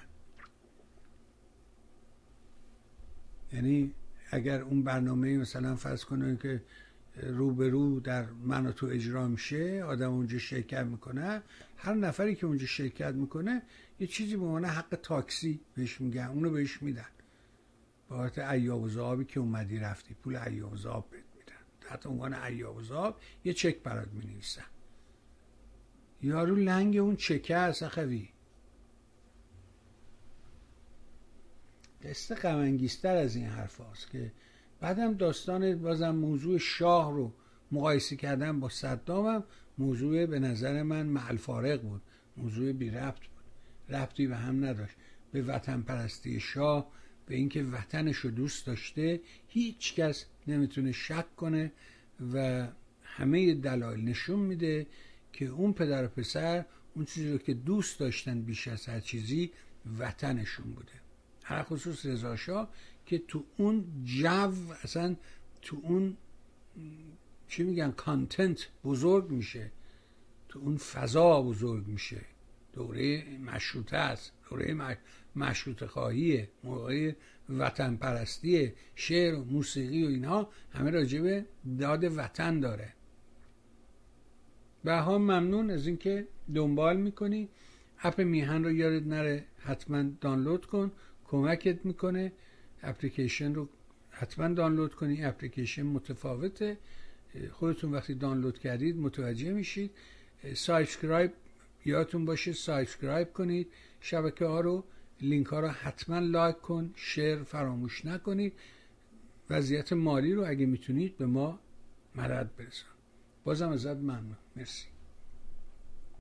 یعنی اگر اون برنامه مثلا فرض کنن که روبرو در من و تو اجرا میشه، آدم اونجا شرکت میکنه، هر نفری که اونجا شرکت میکنه یه چیزی به عنوان حق تاکسی بهش میگن، اونو بهش میدن بابت ایاب و ذهابی که اومدی رفتی، پول ایاب و ذهاب بهت میدن. حتی عنوان ایاب و ذهاب یه چک برات مینویسن. یارو لنگ اون چکه هست اخوی. قصه غم انگیزتر از این حرف هاست که بعدم داستان بازم موضوع شاه رو مقایسه کردن با صدام هم موضوع به نظر من معالفارق بود، موضوع بی ربط بود، ربطی به هم نداشت. به وطن پرستی شاه، به اینکه وطنش رو دوست داشته هیچ کس نمیتونه شک کنه و همه دلایل نشون میده که اون پدر و پسر اون چیزی رو که دوست داشتن بیش از هر چیزی وطنشون بوده. هر خصوص رضا شاه که تو اون جو اصلا تو اون چی میگن کانتنت بزرگ میشه، تو اون فضا بزرگ میشه. دوره مشروطه است، دوره مشروطه خواهیه، موقع وطن پرستیه، شعر و موسیقی و اینها همه راجبه داد وطن داره. به هم ممنون از اینکه دنبال میکنی. اپ میهن رو یادت نره حتما دانلود کن، کمکت میکنه. اپلیکیشن رو حتما دانلود کنی، اپلیکیشن متفاوته، خودتون وقتی دانلود کردید متوجه میشید. سابسکرایب یادتون باشه، سابسکرایب کنید شبکه ها رو، لینک ها رو حتما لایک کن، شیر فراموش نکنید. وضعیت مالی رو اگه میتونید به ما مدد برسان. بازم ازت ممنون، مرسی.